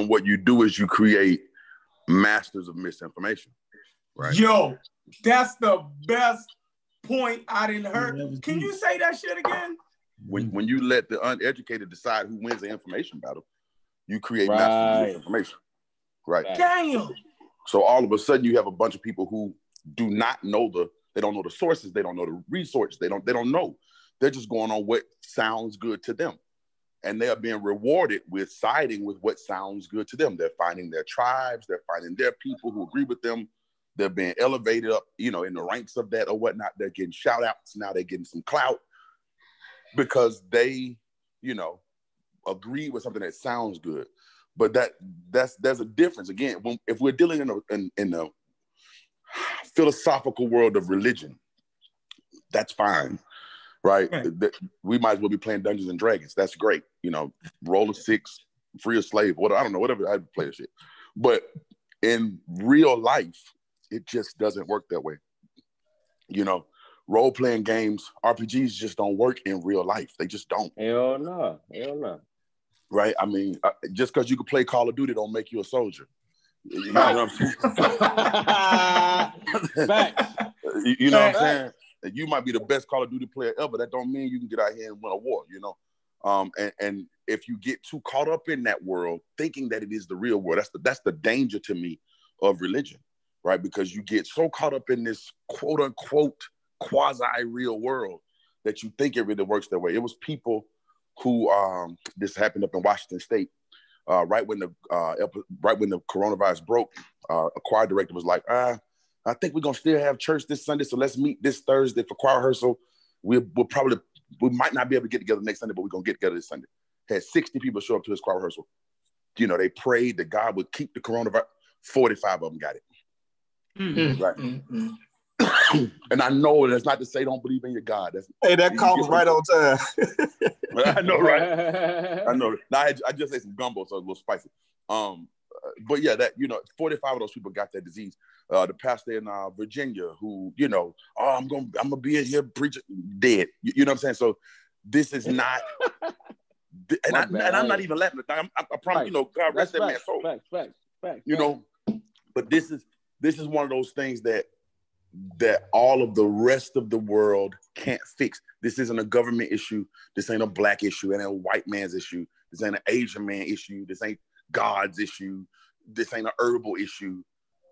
what you do is you create masters of misinformation. Right? Yo, that's the best point I didn't hear. Can you say that shit again? When you let the uneducated decide who wins the information battle, you create masters of misinformation. Right. Damn. So all of a sudden you have a bunch of people who do not know they don't know the sources, they don't know the resource, they don't know. They're just going on what sounds good to them. And they are being rewarded with siding with what sounds good to them. They're finding their tribes, they're finding their people who agree with them. They're being elevated up, in the ranks of that or whatnot. They're getting shout outs. Now they're getting some clout because they, agree with something that sounds good. But there's a difference. Again, if we're dealing in a philosophical world of religion, that's fine, right? We might as well be playing Dungeons and Dragons. That's great. Roll a 6, free a slave, whatever, I don't know, whatever, I'd play that shit. But in real life, it just doesn't work that way. Role-playing games, RPGs just don't work in real life. They just don't. Hell no, hell no. Right? I mean, just because you can play Call of Duty don't make you a soldier. You know what I'm saying? You know what I'm saying? You might be the best Call of Duty player ever. That don't mean you can get out here and win a war, And if you get too caught up in that world, thinking that it is the real world, that's the danger to me of religion, right? Because you get so caught up in this quote unquote quasi-real world that you think it really works that way. It was people who, this happened up in Washington State, right when the coronavirus broke, a choir director was like, I think we're gonna still have church this Sunday, so let's meet this Thursday for choir rehearsal. We might not be able to get together next Sunday, but we're gonna get together this Sunday. Had 60 people show up to his choir rehearsal. They prayed that God would keep the coronavirus. 45 of them got it. Mm-hmm. Right. Mm-hmm. And I know that's not to say don't believe in your God. That call was right on time. I know, right? I know. Now, I just ate some gumbo, so it was a little spicy. But yeah, 45 of those people got that disease. The pastor in Virginia, who, I'm gonna be in here preaching, dead. You know what I'm saying? So this is not. And I'm not even laughing. I promise, God rest that man's soul. Facts. But this is one of those things that all of the rest of the world can't fix. This isn't a government issue. This ain't a black issue. It ain't a white man's issue. This ain't an Asian man issue. This ain't God's issue. This ain't an herbal issue.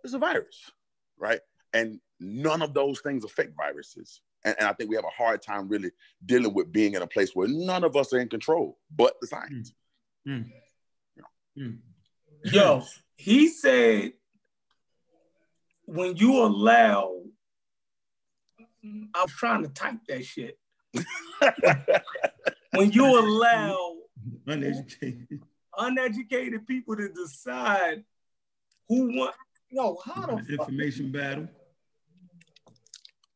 It's a virus, right? And none of those things affect viruses. And I think we have a hard time really dealing with being in a place where none of us are in control, but the science. Mm. Mm. Yo, he said, when you allow, I'm trying to type that shit. When you allow uneducated people to decide who won, how the information battle.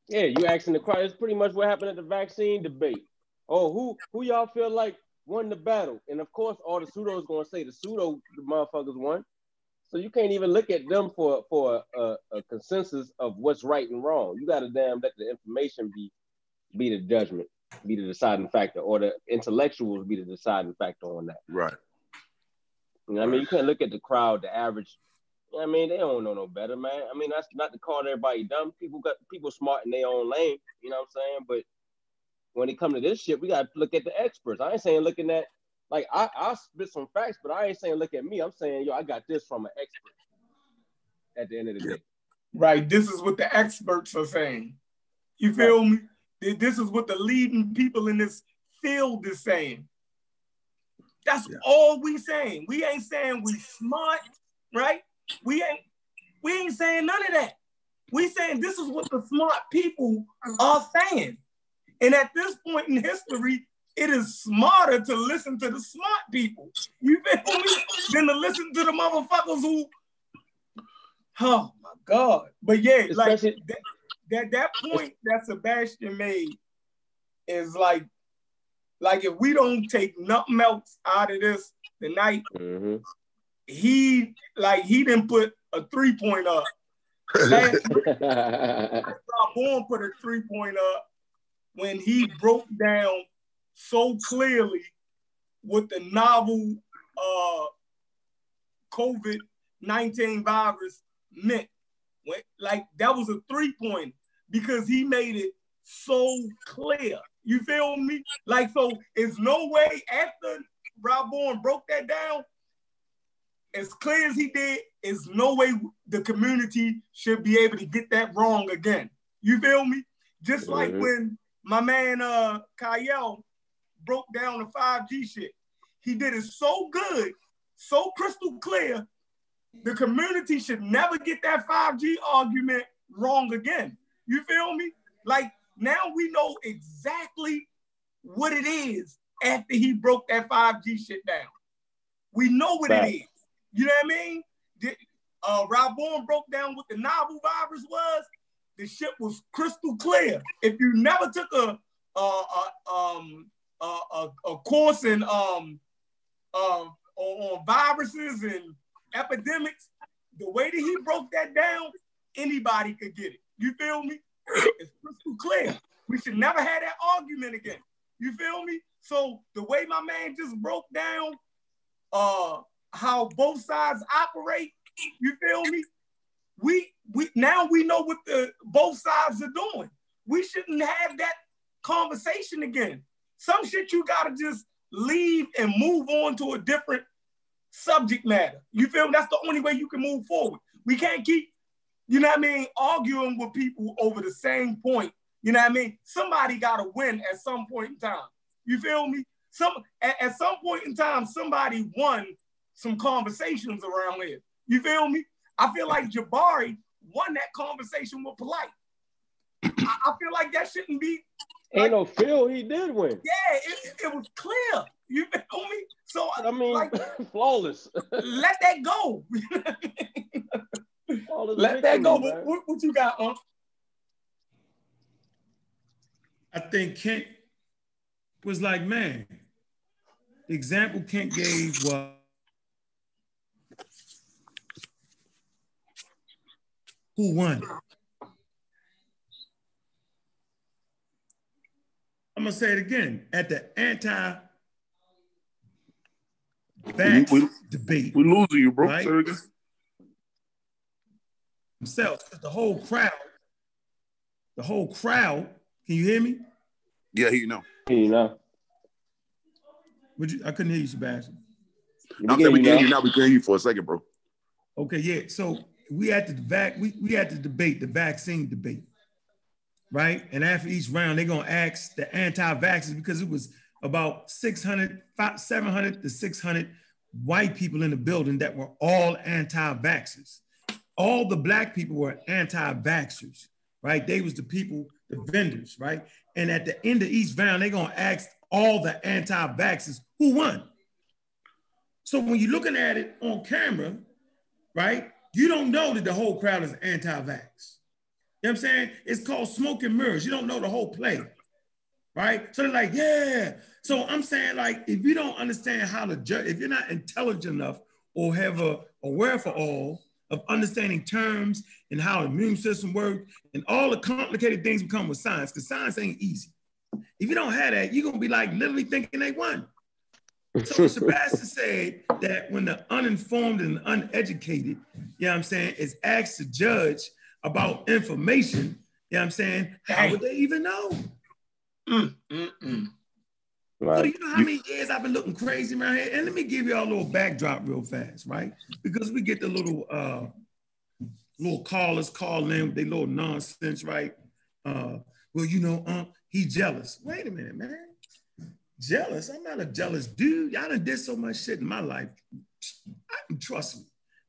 Yeah, you asking the crowd. It's pretty much what happened at the vaccine debate. Oh, who y'all feel like won the battle? And of course, all the pseudos gonna say the motherfuckers won. So you can't even look at them for a consensus of what's right and wrong. You gotta let the information be the judgment, be the deciding factor, or the intellectuals be the deciding factor on that. Right. You can't look at the crowd, the average. They don't know no better, man. That's not to call everybody dumb. People smart in their own lane. You know what I'm saying? But when it comes to this shit, we gotta look at the experts. I ain't saying looking at Like, I spit some facts, but I ain't saying look at me. I'm saying, yo, I got this from an expert at the end of the day. Right. This is what the experts are saying. You feel me? This is what the leading people in this field is saying. That's all we saying. We ain't saying we smart, right? We ain't saying none of that. We saying this is what the smart people are saying. And at this point in history, it is smarter to listen to the smart people, you feel me, than to listen to the motherfuckers who, oh my God. But yeah, like that point that Sebastian made is like if we don't take nothing else out of this tonight, he didn't put a 3-point up. Bourne put a 3-point up when he broke down so clearly what the novel COVID-19 virus meant. Like, that was a 3-point because he made it so clear. You feel me? Like, so it's no way after Rob Bourne broke that down, as clear as he did, it's no way the community should be able to get that wrong again. You feel me? Just like when my man Kyle broke down the 5G shit. He did it so good, so crystal clear, the community should never get that 5G argument wrong again. You feel me? Like, now we know exactly what it is after he broke that 5G shit down. We know what it is. You know what I mean? Rob Bourne broke down what the novel virus was. The shit was crystal clear. If you never took a course in on viruses and epidemics, the way that he broke that down, anybody could get it. You feel me? It's crystal clear. We should never have that argument again. You feel me? So the way my man just broke down how both sides operate, you feel me? We now we know what the both sides are doing. We shouldn't have that conversation again. Some shit you gotta just leave and move on to a different subject matter. You feel me? That's the only way you can move forward. We can't keep, you know what I mean, arguing with people over the same point. You know what I mean? Somebody gotta win at some point in time. You feel me? At some point in time, somebody won some conversations around here. You feel me? I feel like Jabari won that conversation with Polite. I feel like that shouldn't be. Ain't like, no Phil, he did win. Yeah, it was clear. You feel me? So I mean, like, flawless. Let that go. Let that go. What you got, Unc? I think Kent was like, man, the example Kent gave was who won? I'm gonna say it again. At the anti-vax debate, we losing you, bro. Right? Themselves, the whole crowd. Can you hear me? Yeah, you know. You know. I couldn't hear you, Sebastian. I'm saying we can hear you now. We can hear you for a second, bro. Okay, yeah. So. We had to debate the vaccine debate, right? And after each round, they're gonna ask the anti-vaxxers because it was about 700 to 600 white people in the building that were all anti-vaxxers. All the black people were anti-vaxxers, right? They was the people, the vendors, right? And at the end of each round, they're gonna ask all the anti-vaxxers who won. So when you're looking at it on camera, right? You don't know that the whole crowd is anti-vax. You know what I'm saying? It's called smoke and mirrors. You don't know the whole play, right? So they're like, yeah. So I'm saying, like, if you don't understand how to judge, if you're not intelligent enough or have a wherewithal of understanding terms and how the immune system works and all the complicated things that come with science, because science ain't easy. If you don't have that, you're gonna be like literally thinking they won. So Sebastian said that when the uninformed and uneducated, you know what I'm saying, is asked to judge about information, you know what I'm saying, how would they even know? Right. So you know how many years I've been looking crazy around here? And let me give y'all a little backdrop real fast, right? Because we get the little callers call in with their little nonsense, right? Well, you know, he jealous. Wait a minute, man. Jealous? I'm not a jealous dude. Y'all done did so much shit in my life. Trust me,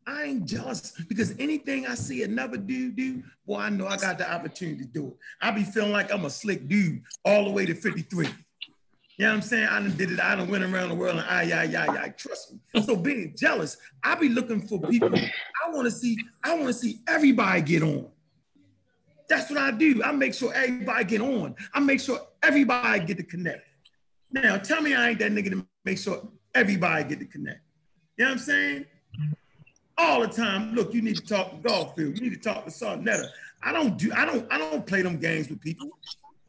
I ain't jealous, because anything I see another dude do, boy, I know I got the opportunity to do it. I be feeling like I'm a slick dude all the way to 53. You know what I'm saying? I done did it. I done went around the world and trust me. So being jealous, I be looking for people. I want to see everybody get on. That's what I do. I make sure everybody get on. I make sure everybody get to connect. Now, tell me I ain't that nigga to make sure everybody get to connect. You know what I'm saying? All the time. Look, you need to talk to Garfield. You need to talk to Sanetta. I don't play them games with people.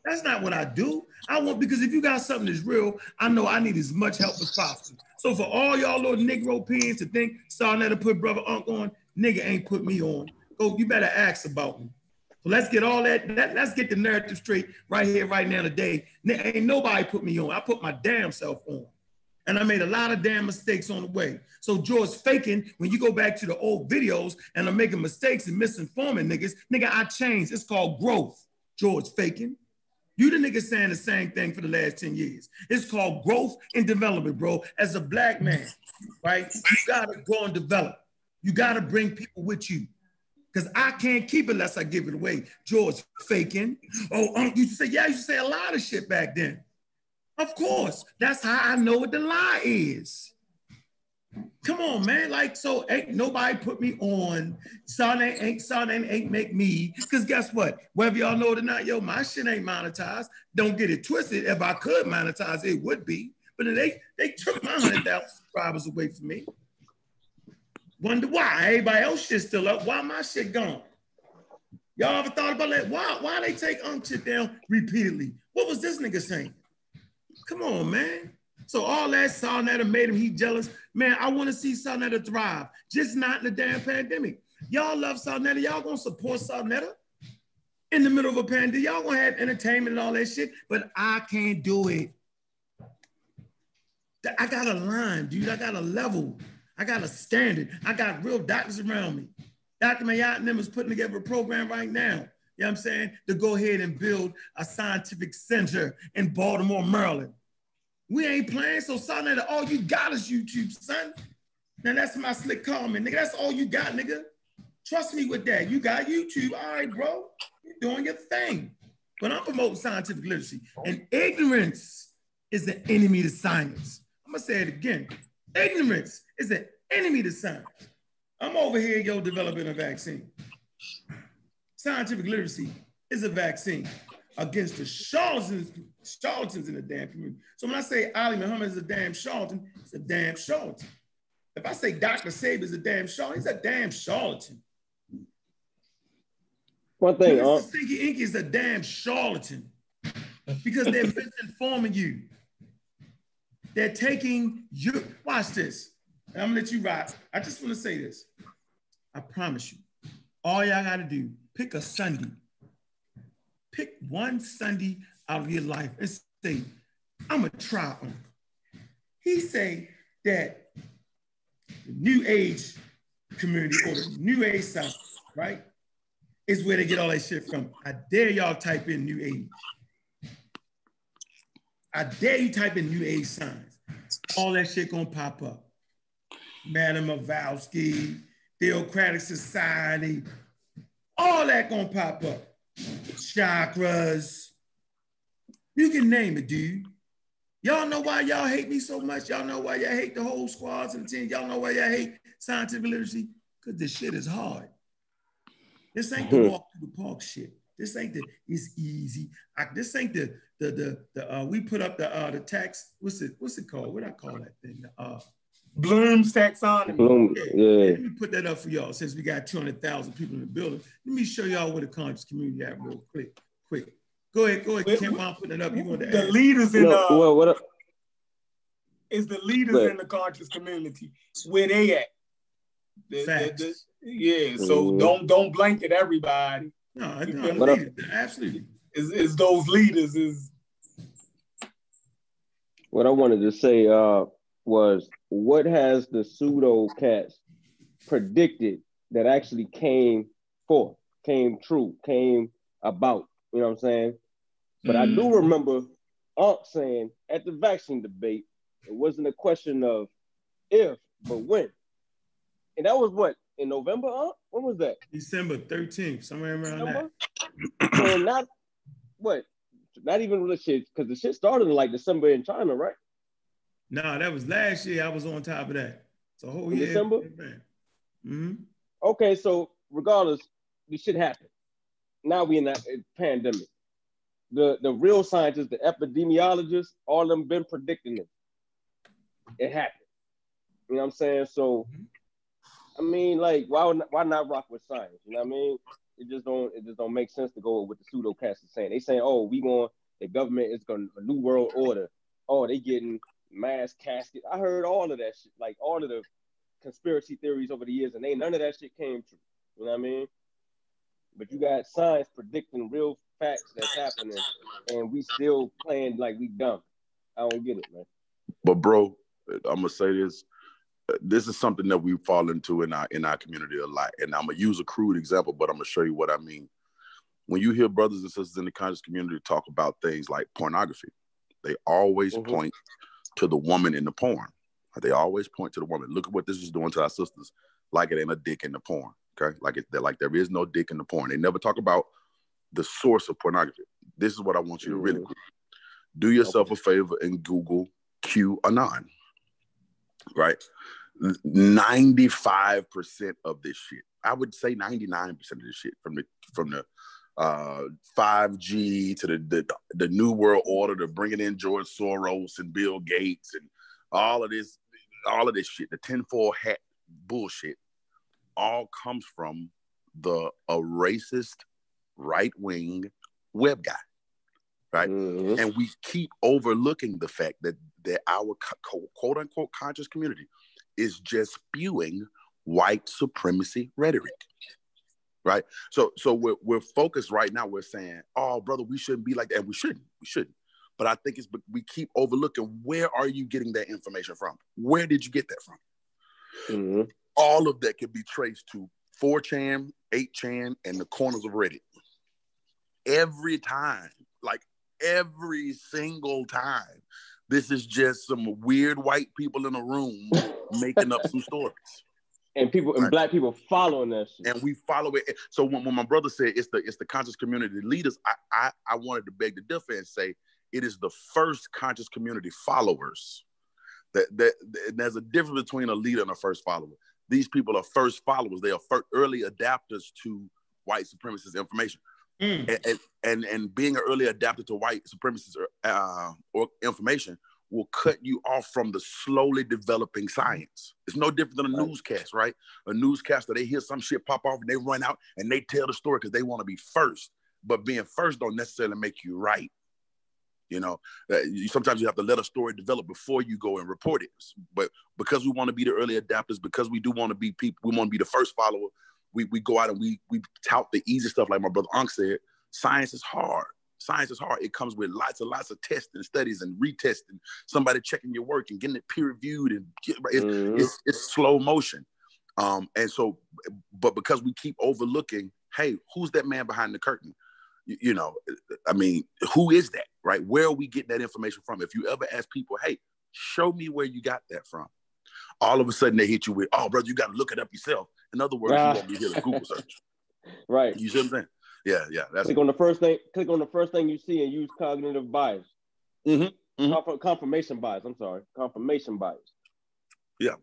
That's not what I do. Because if you got something that's real, I know I need as much help as possible. So for all y'all little Negro pins to think Sanetta put brother Unc on, nigga ain't put me on. So you better ask about me. So let's get all that. Let's get the narrative straight right here, right now, today. Ain't nobody put me on. I put my damn self on. And I made a lot of damn mistakes on the way. So George Fakin, when you go back to the old videos and I'm making mistakes and misinforming niggas, nigga, I changed. It's called growth, George Fakin. You the nigga saying the same thing for the last 10 years. It's called growth and development, bro. As a black man, right? You gotta grow and develop. You gotta bring people with you. Because I can't keep it unless I give it away. George Fakin. Oh, you used to say, yeah, I used to say a lot of shit back then. Of course, that's how I know what the lie is. Come on, man. Like, so ain't nobody put me on. Son ain't make me. Because guess what? Whether y'all know it or not, yo, my shit ain't monetized. Don't get it twisted. If I could monetize, it would be. But they took my 100,000 subscribers away from me. Wonder why. Everybody else shit's still up. Why my shit gone? Y'all ever thought about that? Why they take shit down repeatedly? What was this nigga saying? Come on, man. So all that Sanetta made him, he jealous. Man, I want to see Sanetta thrive, just not in the damn pandemic. Y'all love Sanetta. Y'all going to support Sanetta in the middle of a pandemic. Y'all going to have entertainment and all that shit, but I can't do it. I got a line, dude. I got a level. I got a standard. I got real doctors around me. Dr. Mayotte and them is putting together a program right now. You know what I'm saying? To go ahead and build a scientific center in Baltimore, Maryland. We ain't playing, so Sanetta, all you got is YouTube, son. Now that's my slick comment, nigga. That's all you got, nigga. Trust me with that. You got YouTube, all right, bro. You're doing your thing. But I'm promoting scientific literacy. And ignorance is an enemy to science. I'm gonna say it again. Ignorance is an enemy to science. I'm over here, yo, developing a vaccine. Scientific literacy is a vaccine against the charlatans in the damn community. So when I say Ali Muhammad is a damn charlatan, it's a damn charlatan. If I say Dr. Saber is a damn charlatan, he's a damn charlatan. One thing, Minister Inky is a damn charlatan because they're misinforming you. They're taking you. Watch this. And I'm gonna let you rock. I just want to say this. I promise you, all y'all gotta do, pick a Sunday. Pick one Sunday out of your life and say, I'm a triumph. He say that the New Age community or the New Age South, right, is where they get all that shit from. I dare y'all type in New Age. I dare you type in New Age signs. All that shit gonna pop up. Madame Mavowski, Theocratic Society, all that gonna pop up. Chakras. You can name it, dude. Y'all know why y'all hate me so much? Y'all know why y'all hate the whole squads and the team? Y'all know why y'all hate scientific literacy? Because this shit is hard. This ain't the walk through the park shit. This ain't the, it's easy. This ain't the we put up the tax, what's it called? What I call that thing? Bloom's taxonomy. Bloom, yeah. Let me put that up for y'all since we got 200,000 people in the building. Let me show y'all where the conscious community at real quick. Go ahead, Kim, I'm putting it up. You want to add? Leaders in the leaders in the conscious community, where they at. So don't blanket everybody. No, leaders, absolutely. It's those leaders is What I wanted to say was, what has the pseudo cats predicted that actually came forth, came true, came about? You know what I'm saying? But I do remember Unc saying at the vaccine debate, it wasn't a question of if, but when. And that was what, in November, Unc? When was that? December 13th, somewhere around that. So not, what? Not even really shit, because the shit started in like December in China, right? No, that was last year. I was on top of that. It's a whole year. December? Mm-hmm. Okay, so regardless, this shit happened. Now we in that pandemic. The real scientists, the epidemiologists, all of them been predicting it. It happened. You know what I'm saying? So, I mean, like, why not rock with science? You know what I mean? It just don't make sense to go with the pseudo cast is saying. They saying, oh, the government is going to a new world order. Oh, they getting mass casket. I heard all of that shit, like all of the conspiracy theories over the years, and none of that shit came true. You know what I mean? But you got science predicting real facts that's happening, and we still playing like we dumb. I don't get it, man. But bro, I'm gonna say this. This is something that we fall into in our community a lot. And I'm gonna use a crude example, but I'm gonna show you what I mean. When you hear brothers and sisters in the conscious community talk about things like pornography, they always point to the woman in the porn. They always point to the woman. Look at what this is doing to our sisters. Like it ain't a dick in the porn, okay? Like there is no dick in the porn. They never talk about the source of pornography. This is what I want you to really do yourself a favor and Google QAnon. Right? 95% of this shit, I would say 99% of this shit, from the 5G to the new world order to bringing in George Soros and Bill Gates and all of this shit, the tinfoil hat bullshit, all comes from a racist right wing web guy, right? Mm-hmm. And we keep overlooking the fact that our quote unquote conscious community is just spewing white supremacy rhetoric, right? So we're focused right now. We're saying, oh, brother, we shouldn't be like that. And we shouldn't. But I think we keep overlooking, where are you getting that information from? Where did you get that from? Mm-hmm. All of that can be traced to 4chan, 8chan, and the corners of Reddit. Every time, like every single time, this is just some weird white people in a room making up some stories. And people, right? And black people following that shit. And we follow it. So when my brother said it's the conscious community leaders, I wanted to beg to differ and say, it is the first conscious community followers. That there's a difference between a leader and a first follower. These people are first followers. They are early adapters to white supremacist information. Mm. And being an early adapter to white supremacist or information will cut you off from the slowly developing science. It's no different than a newscast, right? A newscaster, they hear some shit pop off and they run out and they tell the story because they want to be first. But being first don't necessarily make you right. You know, sometimes you have to let a story develop before you go and report it. But because we want to be the early adapters, because we do want to be people, we want to be the first follower, we go out and we tout the easy stuff. Like my brother Ankh said, science is hard. Science is hard. It comes with lots and lots of tests and studies and retesting, somebody checking your work and getting it peer reviewed. And it's slow motion. But because we keep overlooking, hey, who's that man behind the curtain? You know, I mean, who is that, right? Where are we getting that information from? If you ever ask people, hey, show me where you got that from, all of a sudden they hit you with, oh, brother, you got to look it up yourself. In other words, you won't be here to Google search. Right. You see what I'm saying? Yeah. Click on the first thing you see and use cognitive bias. Mm-hmm. Mm-hmm. Confirmation bias, I'm sorry. Confirmation bias. Yeah,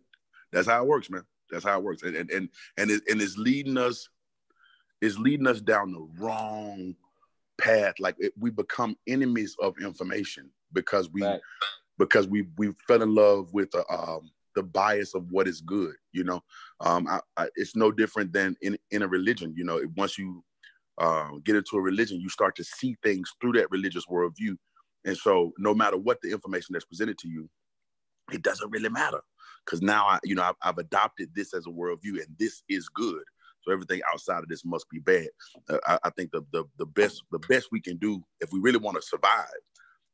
that's how it works, man. That's how it works. And it's leading us down the wrong path. Like we become enemies of information because we fell in love with the bias of what is good. You know, it's no different than in a religion. You know, once you get into a religion, you start to see things through that religious worldview, and so no matter what the information that's presented to you, it doesn't really matter because now I've adopted this as a worldview and this is good. So everything outside of this must be bad. I think the best we can do if we really want to survive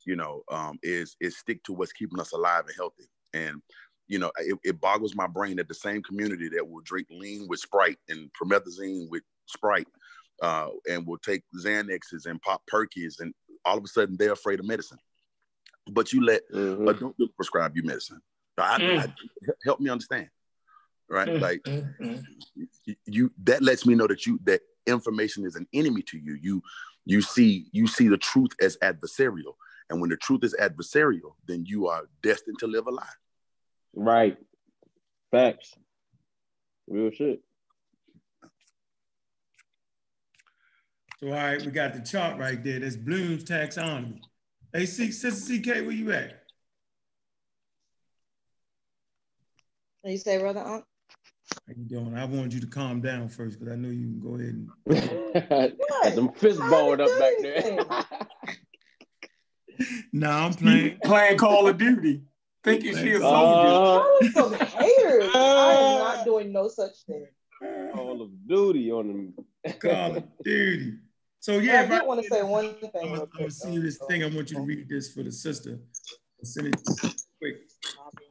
you know, is stick to what's keeping us alive and healthy. And, you know, it boggles my brain that the same community that will drink lean with Sprite and promethazine with Sprite and will take Xanaxes and pop Perkies, and all of a sudden they're afraid of medicine. But you let a doctor prescribe you medicine. Help me understand, right? Like you, that lets me know that that information is an enemy to you. You see the truth as adversarial, and when the truth is adversarial, then you are destined to live a lie. Right. Facts. Real shit. So, all right, we got the chart right there. That's Bloom's taxonomy. Hey, Sister CK, where you at? You say, brother? How you doing? I wanted you to calm down first because I know you can go ahead and. Had them fist balled up back there. Nah, I'm playing Call of Duty, thinking she a soldier. Some haters. I am not doing no such thing. Call of Duty on them. Call of Duty. So yeah, I want to say one thing. I'm gonna see this thing. I want you to read this for the sister. I'll send it quick.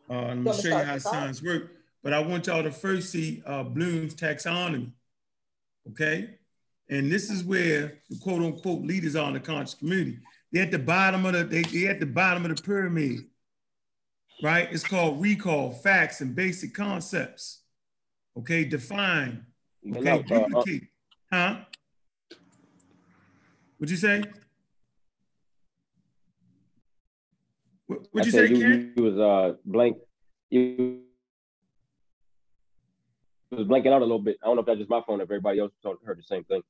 I'm going to show you how science works, but I want y'all to first see Bloom's taxonomy, okay? And this is where the quote unquote leaders are in the conscious community. They're at the bottom of they're at the bottom of the pyramid, right? It's called recall, facts, and basic concepts, okay? Define, okay? Duplicate, huh? What'd you say? What'd you say, Ken? He was blank. He was blanking out a little bit. I don't know if that's just my phone. If everybody else heard the same thing.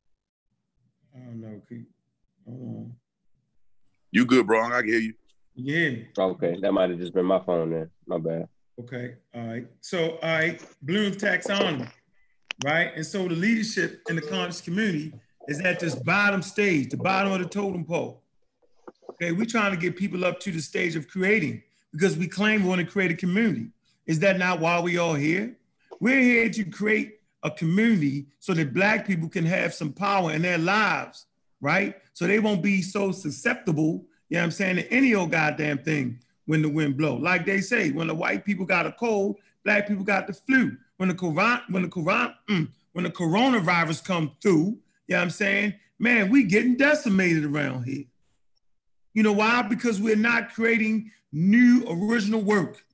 I don't know, Keith. You good, bro? I can hear you. Yeah. Okay, that might have just been my phone then. My bad. Okay. All right. So, all right. Bloom's taxonomy, right? And so the leadership in the conscious community is at this bottom stage, the bottom of the totem pole. Okay, we're trying to get people up to the stage of creating because we claim we want to create a community. Is that not why we all here? We're here to create a community so that Black people can have some power in their lives, right? So they won't be so susceptible, you know what I'm saying, to any old goddamn thing when the wind blows. Like they say, when the white people got a cold, Black people got the flu. When the coronavirus come through, you know what I'm saying, man, we getting decimated around here. You know why? Because we're not creating new original work,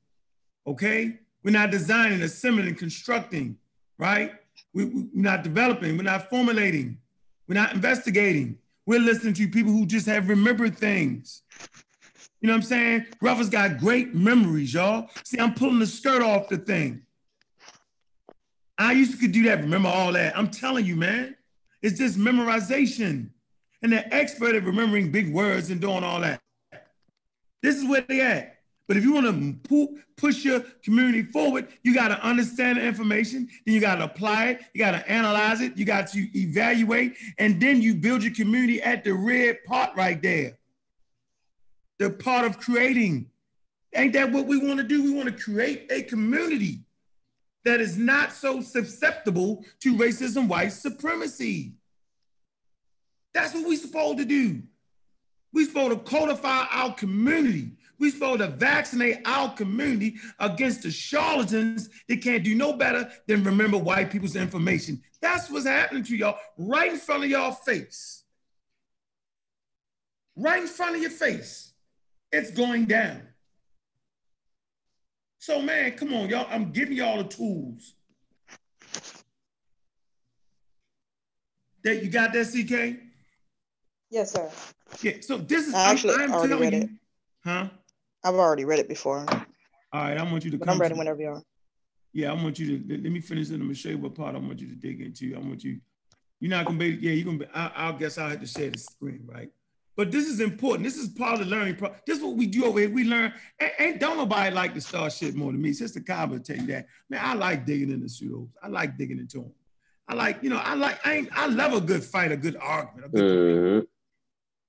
okay? We're not designing, assembling, constructing, right? We're not developing, we're not formulating, we're not investigating. We're listening to people who just have remembered things. You know what I'm saying? Brothers got great memories, y'all. See, I'm pulling the skirt off the thing. I used to could do that, remember all that. I'm telling you, man, it's just memorization. And they're expert at remembering big words and doing all that. This is where they at. But if you want to push your community forward, you got to understand the information, then you got to apply it, you got to analyze it, you got to evaluate, and then you build your community at the red part right there. The part of creating. Ain't that what we want to do? We want to create a community that is not so susceptible to racism, white supremacy. That's what we're supposed to do. We're supposed to codify our community. We're supposed to vaccinate our community against the charlatans that can't do no better than remember white people's information. That's what's happening to y'all right in front of y'all face. Right in front of your face. It's going down. So man, come on, y'all. I'm giving y'all the tools. That you got that, CK? Yes, sir. Yeah, so this is I'm already telling read you, it. Huh? I've already read it before. All right, I want you to come. I'm ready whenever you are. Yeah, I want you to let me finish and I'm gonna show you what part I want you to dig into. I want you, you're not gonna be, yeah, you're gonna be, I guess I'll have to share the screen, right? But this is important. This is part of the learning process. This is what we do over here. We learn. Ain't don't nobody like to start shit more than me. Sister Cobb will tell you that. Man, I like digging into pseudos. I like digging into them. I like, you know, I love a good fight, a good argument. A good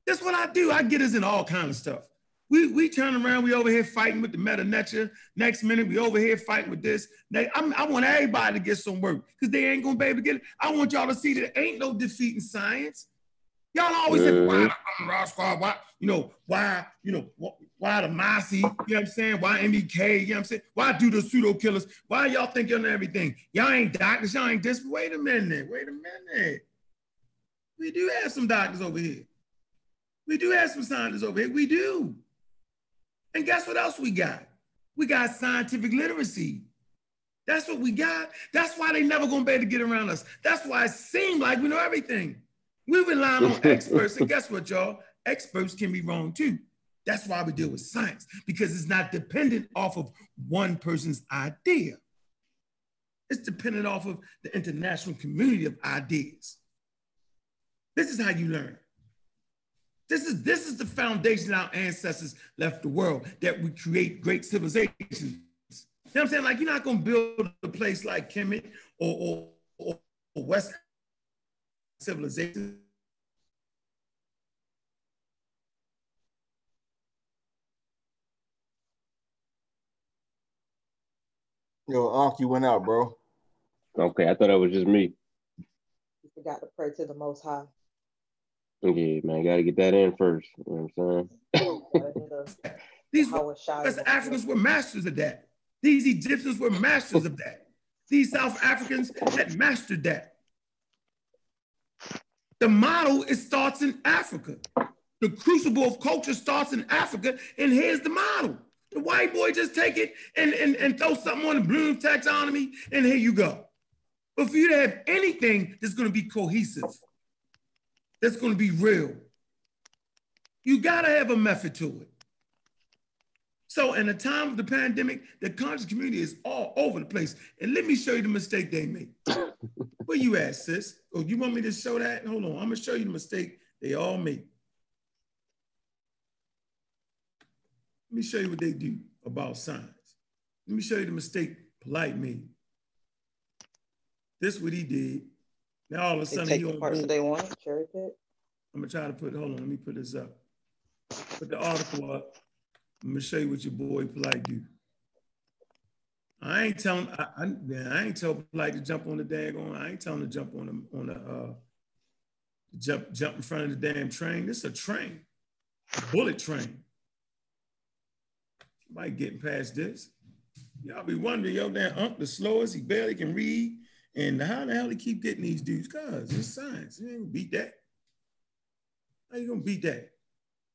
That's what I do. I get us in all kinds of stuff. We turn around, we over here fighting with the meta nature. Next minute, we over here fighting with this. I want everybody to get some work because they ain't gonna be able to get it. I want y'all to see that ain't no defeat in science. Y'all always say, why the Raw Squad? Why the Mossy? You know what I'm saying? Why MEK? You know what I'm saying? Why do the pseudo killers? Why y'all think y'all know everything? Y'all ain't doctors. Y'all ain't this. Wait a minute. We do have some doctors over here. We do have some scientists over here. We do. And guess what else we got? We got scientific literacy. That's what we got. That's why they never gonna be able to get around us. That's why it seems like we know everything. We rely on experts, and guess what, y'all? Experts can be wrong too. That's why we deal with science, because it's not dependent off of one person's idea. It's dependent off of the international community of ideas. This is how you learn. This is the foundation our ancestors left the world, that we create great civilizations. You know what I'm saying? Like, you're not gonna build a place like Kemet or West civilization. Yo, Ankh, you went out, bro. Okay, I thought that was just me. You forgot to pray to the Most High. Yeah, man, gotta get that in first. You know what I'm saying? These West Africans were masters of that. These Egyptians were masters of that. These South Africans had mastered that. The model, it starts in Africa. The crucible of culture starts in Africa, and here's the model. The white boy just take it and throw something on the Bloom's taxonomy, and here you go. But for you to have anything that's gonna be cohesive, that's gonna be real, you gotta have a method to it. So in the time of the pandemic, the conscious community is all over the place. And let me show you the mistake they made. Where you at, sis? Oh, you want me to show that? Hold on, I'm gonna show you the mistake they all made. Let me show you what they do about science. Let me show you the mistake Polite made. This is what he did. Now all of a sudden he on parts they want, cherry pick. I'm gonna try to put, hold on, let me put this up. Put the article up. I'm gonna show you what your boy Polite do. I ain't tell Polite to jump on the daggone. I ain't telling him to jump jump in front of the damn train. This is a train, a bullet train. Somebody getting past this. Y'all be wondering, yo, damn Unc the slowest. He barely can read. And how the hell they keep getting these dudes? Cause it's science. You ain't gonna beat that. How you gonna beat that?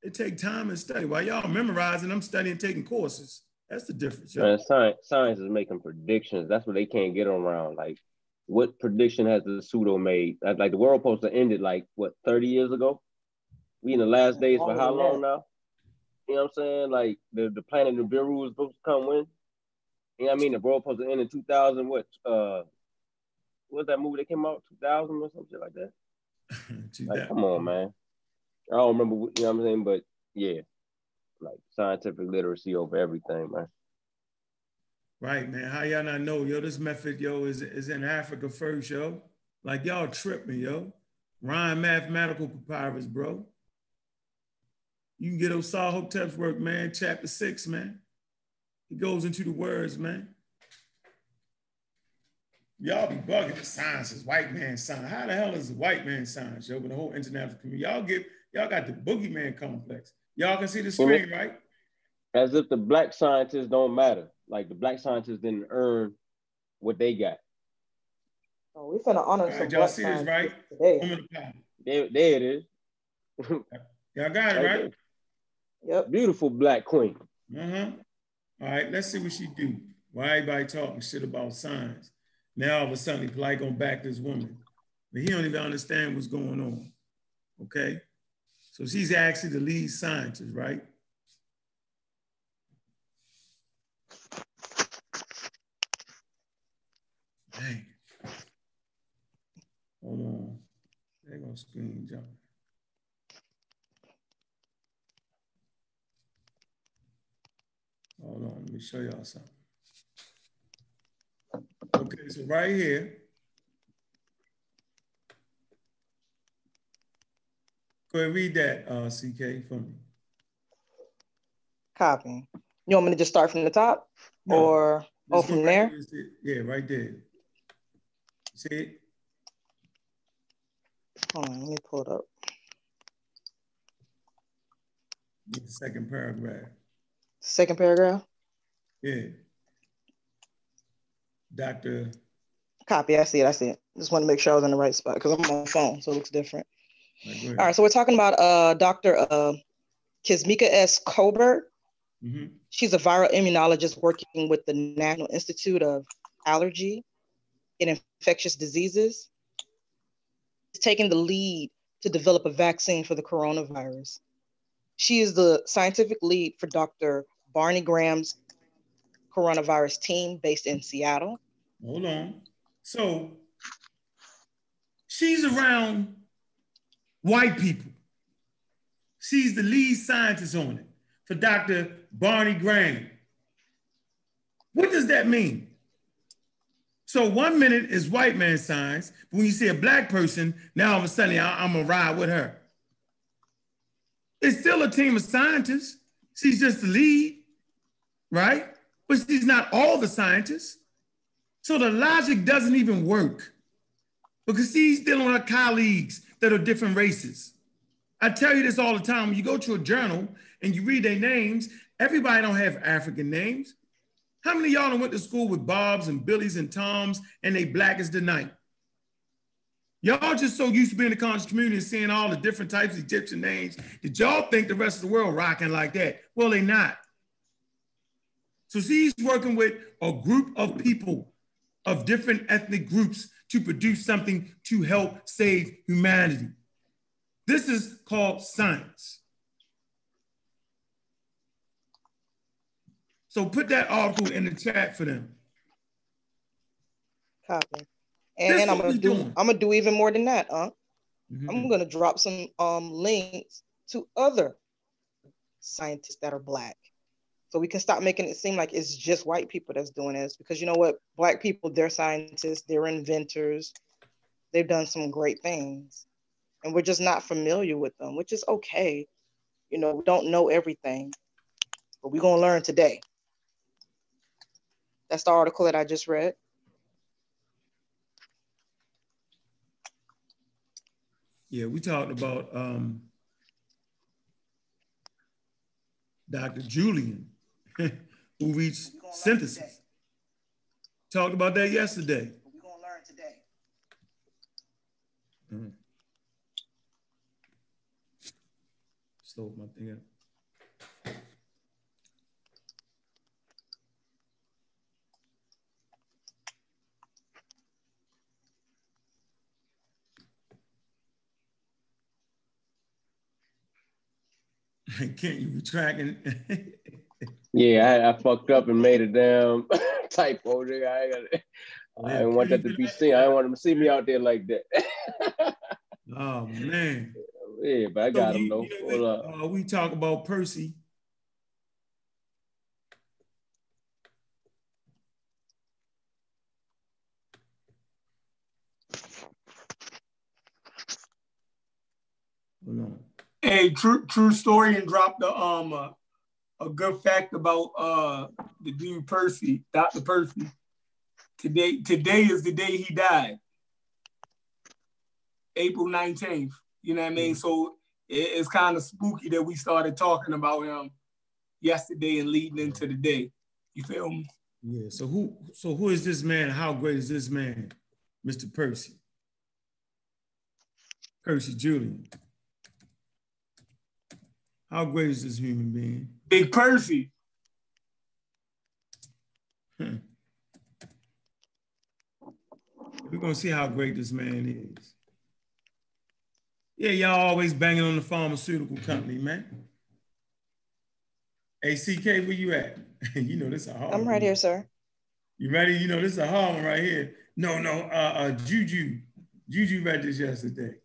It take time and study. While y'all memorizing, I'm studying, taking courses. That's the difference. Man, science is making predictions. That's what they can't get around. Like, what prediction has the pseudo made? Like, the world supposed to end it, like, what, 30 years ago? We in the last days for how long now? You know what I'm saying? Like, the planet of Guru was supposed to come when? You know what I mean? The world supposed to end in 2000, what was that movie that came out, 2000 or something like that? Like, come on, man. I don't remember, you know what I'm saying? But yeah, like scientific literacy over everything, man. Right, man. How y'all not know? Yo, this method, yo, is in Africa first, yo. Like, y'all tripping, yo. Rhyme mathematical papyrus, bro. You can get Osarhotep's work, man, chapter 6, man. He goes into the words, man. Y'all be bugging the science is white man science. How the hell is the white man science, yo? But the whole international community, y'all got the boogeyman complex. Y'all can see the screen, right? As if the black scientists don't matter. Like, the black scientists didn't earn what they got. Oh, we finna honor some black scientists. Y'all see this, right? Today. There it is. Y'all got it, right? Yep. Beautiful black queen. Uh-huh. All right, let's see what she do. Why everybody talking shit about science? Now, all of a sudden, he's like gonna back this woman. But he don't even understand what's going on, okay? So she's actually the lead scientist, right? Dang. Hold on. They're gonna screen jump. Hold on, let me show y'all something. Okay, so right here. Go ahead, read that, CK, for me. Copy. You want me to just start from the top? No. Or go from there? There? Yeah, right there. See it? Hold on, let me pull it up. The second paragraph. Second paragraph? Yeah. Dr. Copy, I see it, I see it. Just want to make sure I was in the right spot because I'm on the phone, so it looks different. All right, so we're talking about Dr. Kismika S. Colbert. Mm-hmm. She's a viral immunologist working with the National Institute of Allergy and Infectious Diseases. She's taking the lead to develop a vaccine for the coronavirus. She is the scientific lead for Dr. Barney Graham's coronavirus team based in Seattle. Hold on. So she's around white people. She's the lead scientist on it for Dr. Barney Graham. What does that mean? So 1 minute is white man science, but when you see a black person, now all of a sudden I'm gonna ride with her. It's still a team of scientists. She's just the lead, right? But she's not all the scientists. So the logic doesn't even work because she's dealing with her colleagues that are different races. I tell you this all the time. When you go to a journal and you read their names, everybody don't have African names. How many of y'all went to school with Bobs and Billies and Toms and they black as the night? Y'all just so used to being in the conscious community and seeing all the different types of Egyptian names that y'all think the rest of the world rocking like that. Well, they not. So she's working with a group of people of different ethnic groups to produce something to help save humanity. This is called science. So put that article in the chat for them. Copy. And I'm gonna do even more than that, huh? Mm-hmm. I'm gonna drop some links to other scientists that are black. So we can stop making it seem like it's just white people that's doing this, because you know what? Black people, they're scientists, they're inventors. They've done some great things and we're just not familiar with them, which is okay. You know, we don't know everything, but we're gonna learn today. That's the article that I just read. Yeah, we talked about Dr. Julian, who reached synthesis. Talked about that yesterday. We're going to learn today. Mm. Stole my thing up. Can't you be tracking? Yeah, I fucked up and made a damn typo. I didn't want that to be seen. I didn't want them to see me out there like that. Oh, man. Yeah, but I got him, though. Hold up. We talk about Percy. Hold on. Hey, true story, and drop the a good fact about the dude Percy, Dr. Percy. Today is the day he died, April 19th. You know what I mean? So it's kind of spooky that we started talking about him yesterday and leading into the day. You feel me? Yeah. So who is this man? How great is this man, Mr. Percy? Percy Julian. How great is this human being? Big Percy. We're gonna see how great this man is. Yeah, y'all always banging on the pharmaceutical company, man. Hey, CK, where you at? You know this is a hard one. I'm right here, sir. You ready? You know this is a hard one right here. No, Juju. Juju read this yesterday.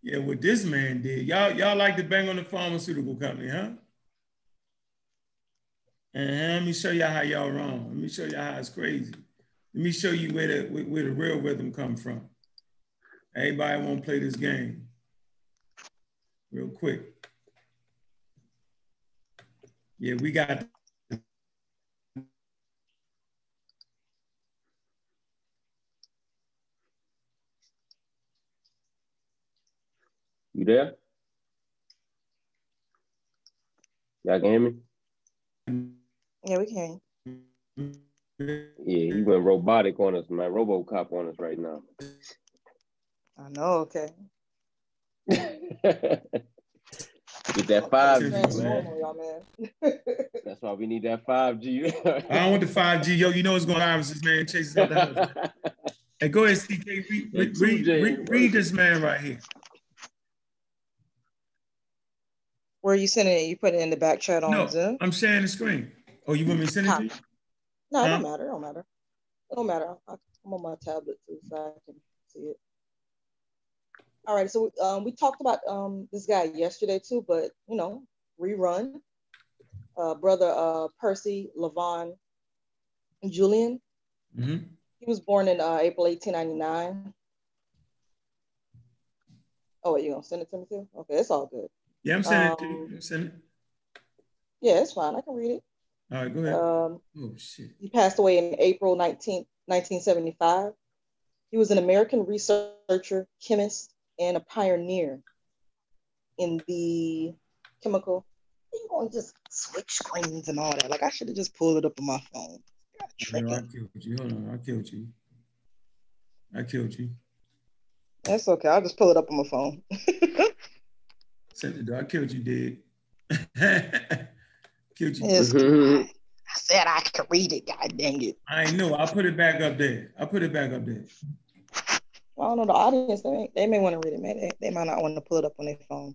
Yeah, what this man did. Y'all like to bang on the pharmaceutical company, huh? And let me show y'all how y'all wrong. Let me show y'all how it's crazy. Let me show you where the real rhythm come from. Everybody won't play this game. Real quick. Yeah, we got there? Y'all can hear me? Yeah, we can. Yeah, he went robotic on us, man. RoboCop on us right now. I know, okay. Get that 5G, man. That's why we need that 5G. I don't want the 5G, yo. You know it's going to Iris' man chases out the house. Hey, go ahead, CK. Read this man right here. Where are you sending it? You put it in the back chat on Zoom? I'm sharing the screen. Oh, you want me to send it to you? No, it don't matter. It don't matter. It don't matter. I'm on my tablet too, so I can see it. All right, so we talked about this guy yesterday too, but you know, rerun. Brother Percy Julian. Mm-hmm. He was born in April 1899. Oh, wait, you gonna send it to me too? Okay, it's all good. Yeah, I'm sending it to you. I'm sending it. Yeah, it's fine. I can read it. All right, go ahead. Oh, shit. He passed away in April 1975. He was an American researcher, chemist, and a pioneer in the chemical. You're going to just switch screens and all that. Like, I should have just pulled it up on my phone. No, I killed you. Hold on. I killed you. That's okay. I'll just pull it up on my phone. I killed you, dude. Killed you. I said I could read it. God dang it. I know. I'll put it back up there. Well, I don't know. The audience, they may want to read it, man. They might not want to pull it up on their phone.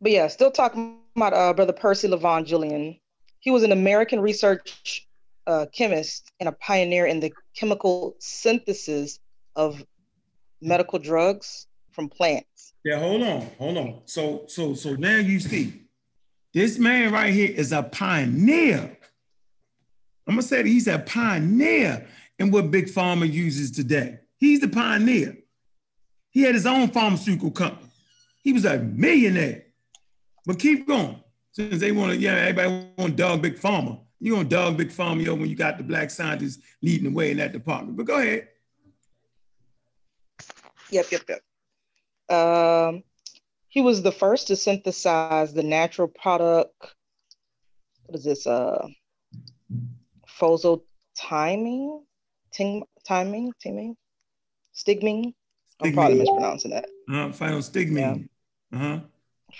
But yeah, still talking about Brother Percy Julian. He was an American research chemist and a pioneer in the chemical synthesis of medical drugs from plants. Yeah, hold on. So now you see, this man right here is a pioneer. I'm gonna say that he's a pioneer in what Big Pharma uses today. He's the pioneer. He had his own pharmaceutical company. He was a millionaire. But keep going. Since they want to, everybody want to dog Big Pharma. You're going to dog Big Pharma when you got the black scientists leading the way in that department. But go ahead. Yep. He was the first to synthesize the natural product. What is this? Stigmine? I'm probably mispronouncing that. Phynostigmine. Yeah.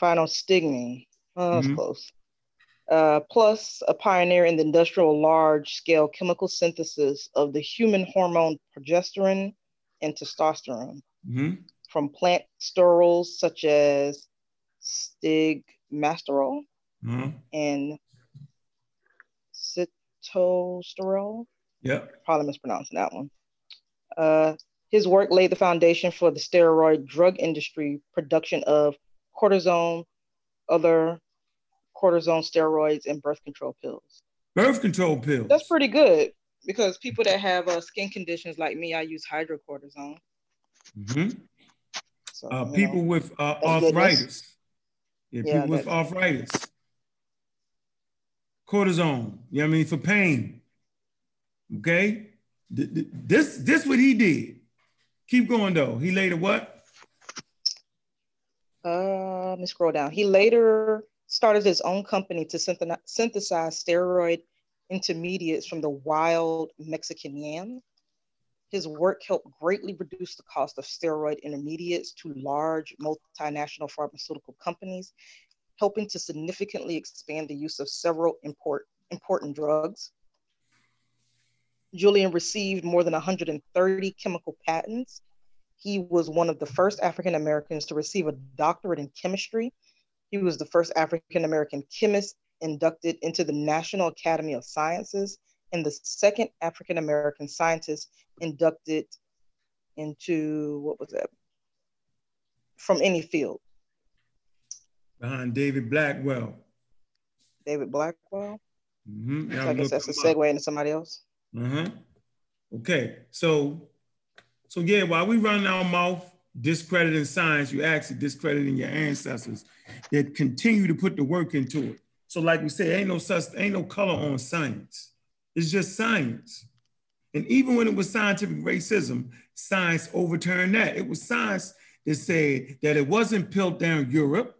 Phynostigmine. Oh, that's close. Plus, a pioneer in the industrial large-scale chemical synthesis of the human hormone progesterone and testosterone from plant sterols such as stigmasterol and citosterol. Yep. Probably mispronouncing that one. His work laid the foundation for the steroid drug industry production of cortisone, other cortisone steroids, and birth control pills. That's pretty good because people that have skin conditions like me, I use hydrocortisone. So, people with arthritis. Arthritis. Cortisone, for pain. Okay? This what he did. Keep going though. He later what? Let me scroll down. He later started his own company to synthesize steroid intermediates from the wild Mexican yam. His work helped greatly reduce the cost of steroid intermediates to large multinational pharmaceutical companies, helping to significantly expand the use of several important drugs. Julian received more than 130 chemical patents. He was one of the first African Americans to receive a doctorate in chemistry. He was the first African American chemist inducted into the National Academy of Sciences and the second African American scientist inducted into, from any field. Behind David Blackwell. David Blackwell? So I guess that's a segue into somebody else. Okay, so yeah, while we running our mouth discrediting science, you actually discrediting your ancestors that continue to put the work into it. So like we said, ain't no color on science. It's just science. And even when it was scientific racism, science overturned that. It was science to say that it wasn't Piltdown Europe,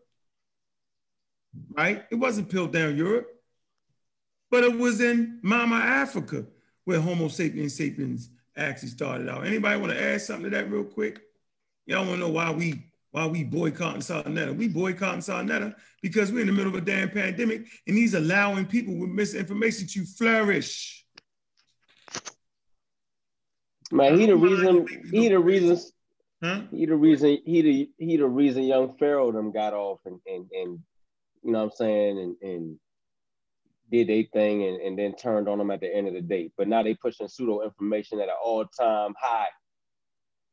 right? It wasn't Piltdown Europe, but it was in Mama Africa where Homo sapiens sapiens actually started out. Anybody want to add something to that real quick? Y'all want to know why we boycotting Sanetta? We boycotting Sanetta because we're in the middle of a damn pandemic and he's allowing people with misinformation to flourish. Man, he the reason Young Pharaoh them got off and you know what I'm saying, and did their thing and then turned on them at the end of the day. But now they pushing pseudo information at an all-time high.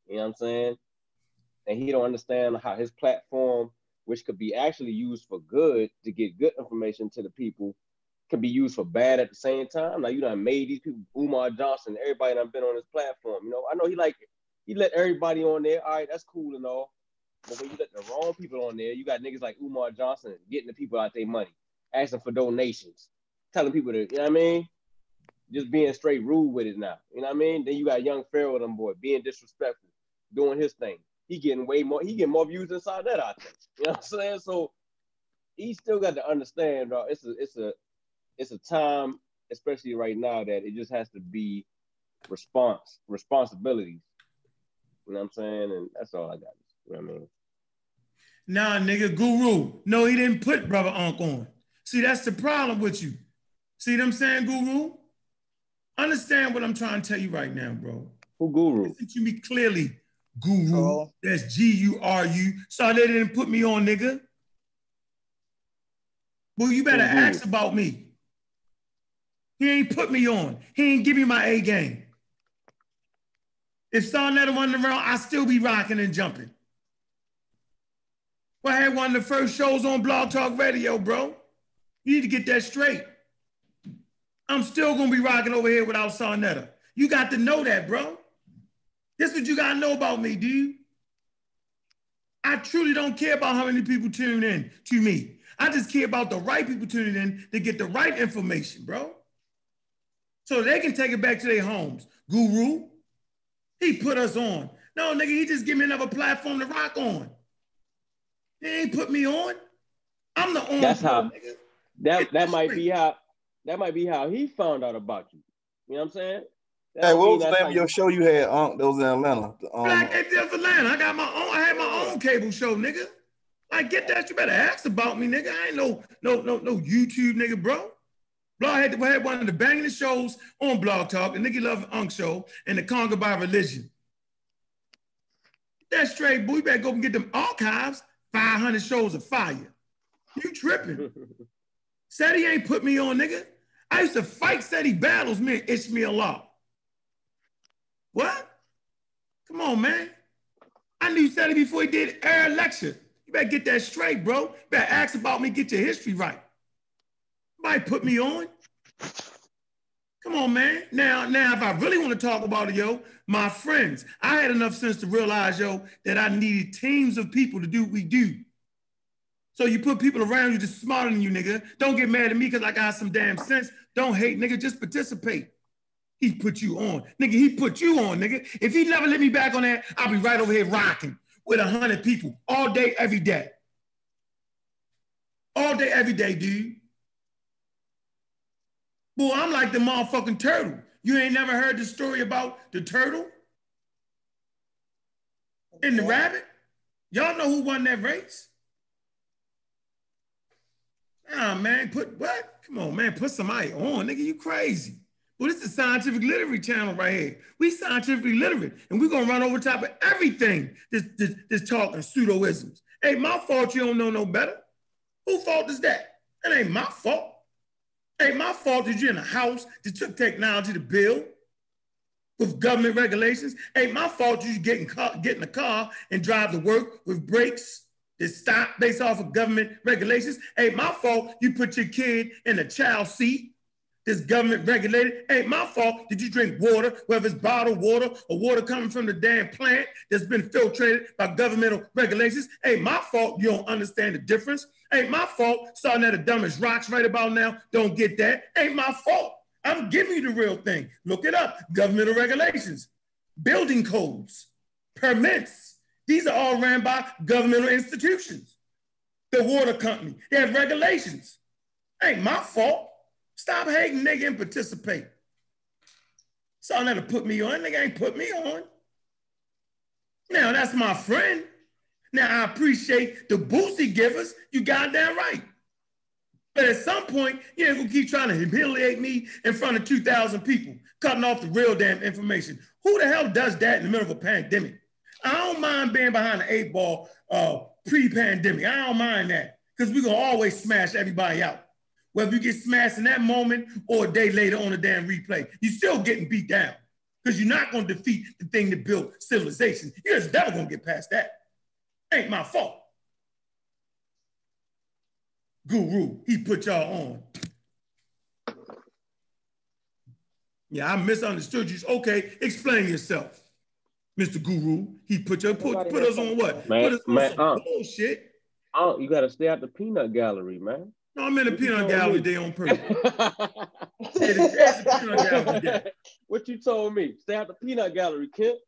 You know what I'm saying? And he don't understand how his platform, which could be actually used for good to get good information to the people, can be used for bad at the same time. Like, you done made these people, Umar Johnson, everybody done been on his platform. You know, I know he let everybody on there. All right, that's cool and all. But when you let the wrong people on there, you got niggas like Umar Johnson getting the people out their money, asking for donations, telling people to, you know what I mean? Just being straight rude with it now. You know what I mean? Then you got Young Pharaoh, them boy, being disrespectful, doing his thing. He getting way more, he getting more views inside that, I think. You know what I'm saying? So he still got to understand, bro, it's a time, especially right now, that it just has to be responsibilities. You know what I'm saying? And that's all I got. You know what I mean? Nah, nigga, Guru. No, he didn't put Brother Unk on. See, that's the problem with you. See what I'm saying, Guru? Understand what I'm trying to tell you right now, bro. Who Guru? Listen to me clearly. Guru, oh. That's G-U-R-U. So they didn't put me on, nigga. Well, you better ask about me. He ain't put me on. He ain't give me my A game. If Sanetta wasn't around, I'd still be rocking and jumping. Well, I had one of the first shows on Blog Talk Radio, bro. You need to get that straight. I'm still gonna be rocking over here without Sanetta. You got to know that, bro. This is what you gotta know about me, dude. I truly don't care about how many people tune in to me. I just care about the right people tuning in to get the right information, bro. So they can take it back to their homes. Guru, he put us on. No, nigga, he just give me another platform to rock on. He ain't put me on. I'm the on. That's how, nigga. That might be how he found out about you. You know what I'm saying? Hey, what was the name of your show you had? That was in Atlanta. Black at Atlanta. I had my own cable show, nigga. Like, get that. You better ask about me, nigga. I ain't no YouTube nigga, bro. I had one of the banging shows on Blog Talk, the Nikki Love and Unk show, and the Conga by Religion. That's straight, boy. You better go and get them archives. 500 shows of fire. You tripping. Seti ain't put me on, nigga. I used to fight Seti battles, man. Itch me a lot. What? Come on, man. I knew Seti before he did air lecture. You better get that straight, bro. You better ask about me, get your history right. Nobody put me on. Come on, man. Now, if I really want to talk about it, yo, my friends, I had enough sense to realize, yo, that I needed teams of people to do what we do. So you put people around you that's smarter than you, nigga. Don't get mad at me because I got some damn sense. Don't hate, nigga. Just participate. He put you on. Nigga, he put you on, nigga. If he never let me back on that, I'll be right over here rocking with 100 people all day, every day. All day, every day, dude. Boy, I'm like the motherfucking turtle. You ain't never heard the story about the turtle and the rabbit? Y'all know who won that race? Nah, man, put what? Come on, man, put somebody on, nigga, you crazy. Well, this is Scientific Literary Channel right here. We scientifically literate, and we're gonna run over top of everything this talking pseudoisms. Ain't my fault you don't know no better. Who fault is that? It ain't my fault. Ain't my fault that you're in a house that took technology to build with government regulations. Ain't my fault you get in a car and drive to work with brakes that stop based off of government regulations. Ain't my fault you put your kid in a child seat that's government regulated. Ain't my fault that you drink water, whether it's bottled water or water coming from the damn plant that's been filtrated by governmental regulations. Ain't my fault you don't understand the difference. Ain't my fault starting at the dumbest rocks right about now. Don't get that. Ain't my fault. I'm giving you the real thing. Look it up. Governmental regulations, building codes, permits, These are all ran by governmental institutions. The water company, they have regulations. Ain't my fault. Stop hating, nigga, and participate. Something that'll put me on, nigga ain't put me on. Now, that's my friend. Now, I appreciate the boost he gives us. You goddamn right. But at some point, you ain't gonna keep trying to humiliate me in front of 2,000 people, cutting off the real damn information. Who the hell does that in the middle of a pandemic? I don't mind being behind the eight ball pre-pandemic. I don't mind that, because we're gonna always smash everybody out. Whether you get smashed in that moment or a day later on a damn replay, you're still getting beat down, because you're not gonna defeat the thing that built civilization. You're just never gonna get past that. Ain't my fault. Guru, he put y'all on. Yeah, I misunderstood you. Okay, explain yourself, Mr. Guru. He put your put us on what? Man, put us on some bullshit. Oh, you gotta stay out the peanut gallery, man. No, I'm in the peanut gallery day on purpose. What you told me? Stay out the peanut gallery, Kip.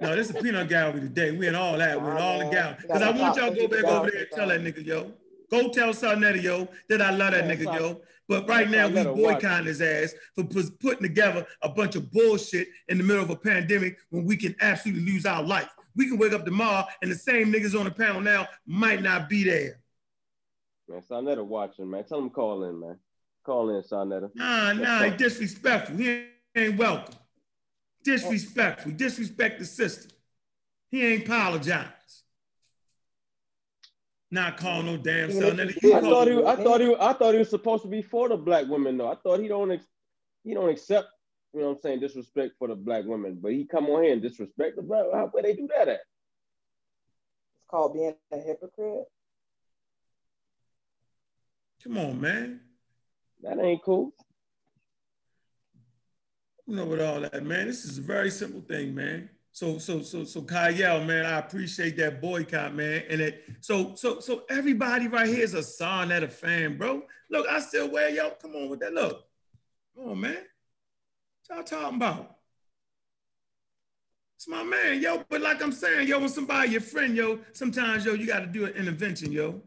No, this is a peanut gallery today. We in all that. We're in all the gallery. Because I want y'all to go back over there and tell that nigga, yo. Go tell Sanetta, yo, that I love that nigga, yo. But right now, we boycotting his ass for putting together a bunch of bullshit in the middle of a pandemic when we can absolutely lose our life. We can wake up tomorrow and the same niggas on the panel now might not be there. Man, Sanetta watching, man. Tell him to call in, man. Call in, Sanetta. Nah, he disrespectful. He ain't welcome. Disrespectful. Disrespect the system. He ain't apologize. Not call no damn Sanetta. I thought he was supposed to be for the black women, though. I thought he don't accept, you know what I'm saying, disrespect for the black women. But he come on here and disrespect the black. How could they do that at? It's called being a hypocrite. Come on, man. That ain't cool. You know, with all that, man, this is a very simple thing, man. So Kyle, man, I appreciate that boycott, man. And it so everybody right here is a Sanetta fan, bro. Look, I still wear y'all. Come on with that. Look. Come on, man. What y'all talking about? It's my man, yo. But like I'm saying, yo, when somebody, your friend, yo, sometimes, yo, you got to do an intervention, yo.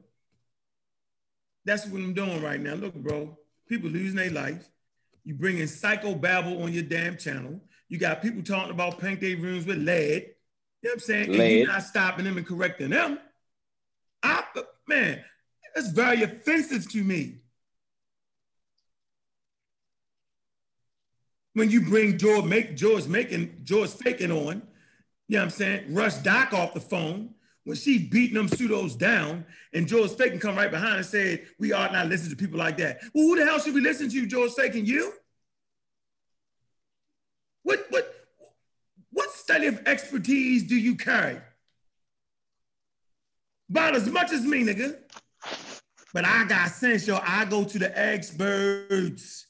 That's what I'm doing right now. Look, bro, people losing their life. You bringing psycho babble on your damn channel. You got people talking about paint their rooms with lead. You know what I'm saying? Lead. And you're not stopping them and correcting them. Man, that's very offensive to me. When you bring George Fakin on, you know what I'm saying? Rush Doc off the phone. When she beating them pseudos down, and George Fakin come right behind and said, we ought not listen to people like that. Well, who the hell should we listen to, George Fakin? You? What study of expertise do you carry? About as much as me, nigga. But I got sense, yo. I go to the experts.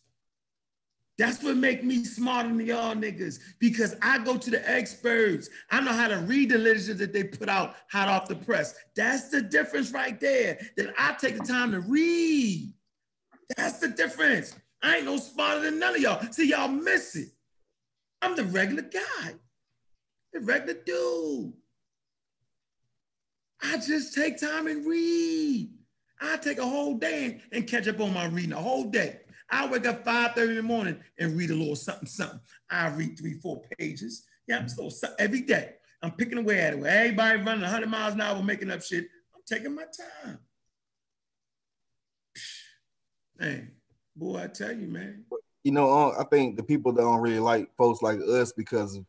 That's what make me smarter than y'all niggas, because I go to the experts. I know how to read the literature that they put out hot off the press. That's the difference right there, that I take the time to read. That's the difference. I ain't no smarter than none of y'all. See, y'all miss it. I'm the regular guy, the regular dude. I just take time and read. I take a whole day and catch up on my reading, a whole day. I wake up 5:30 in the morning and read a little something, something. I read 3-4 pages. Yeah, I'm still every day. I'm picking away at it. Where everybody running 100 miles an hour making up shit, I'm taking my time. Man, boy, I tell you, man. You know, I think the people that don't really like folks like us, because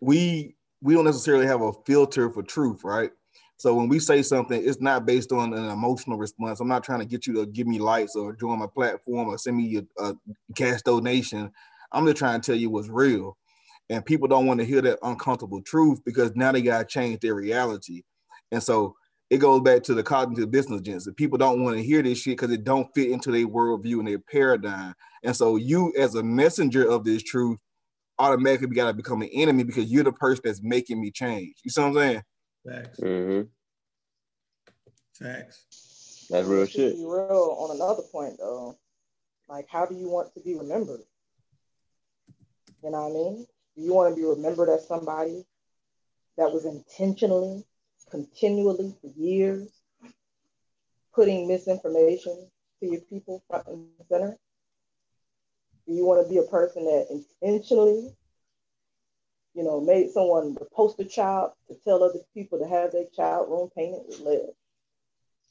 we don't necessarily have a filter for truth, right? So when we say something, it's not based on an emotional response. I'm not trying to get you to give me likes or join my platform or send me a cash donation. I'm just trying to tell you what's real. And people don't want to hear that uncomfortable truth, because now they got to change their reality. And so it goes back to the cognitive dissonance. The people don't want to hear this shit because it don't fit into their worldview and their paradigm. And so you, as a messenger of this truth, automatically got to become an enemy, because you're the person that's making me change. You see what I'm saying? Facts. Mm-hmm. Facts. That's real shit. To be real, on another point though, like, how do you want to be remembered? You know what I mean? Do you want to be remembered as somebody that was intentionally, continually for years, putting misinformation to your people front and center? Do you want to be a person that intentionally, you know, made someone the poster child to tell other people to have their child room painted with lead?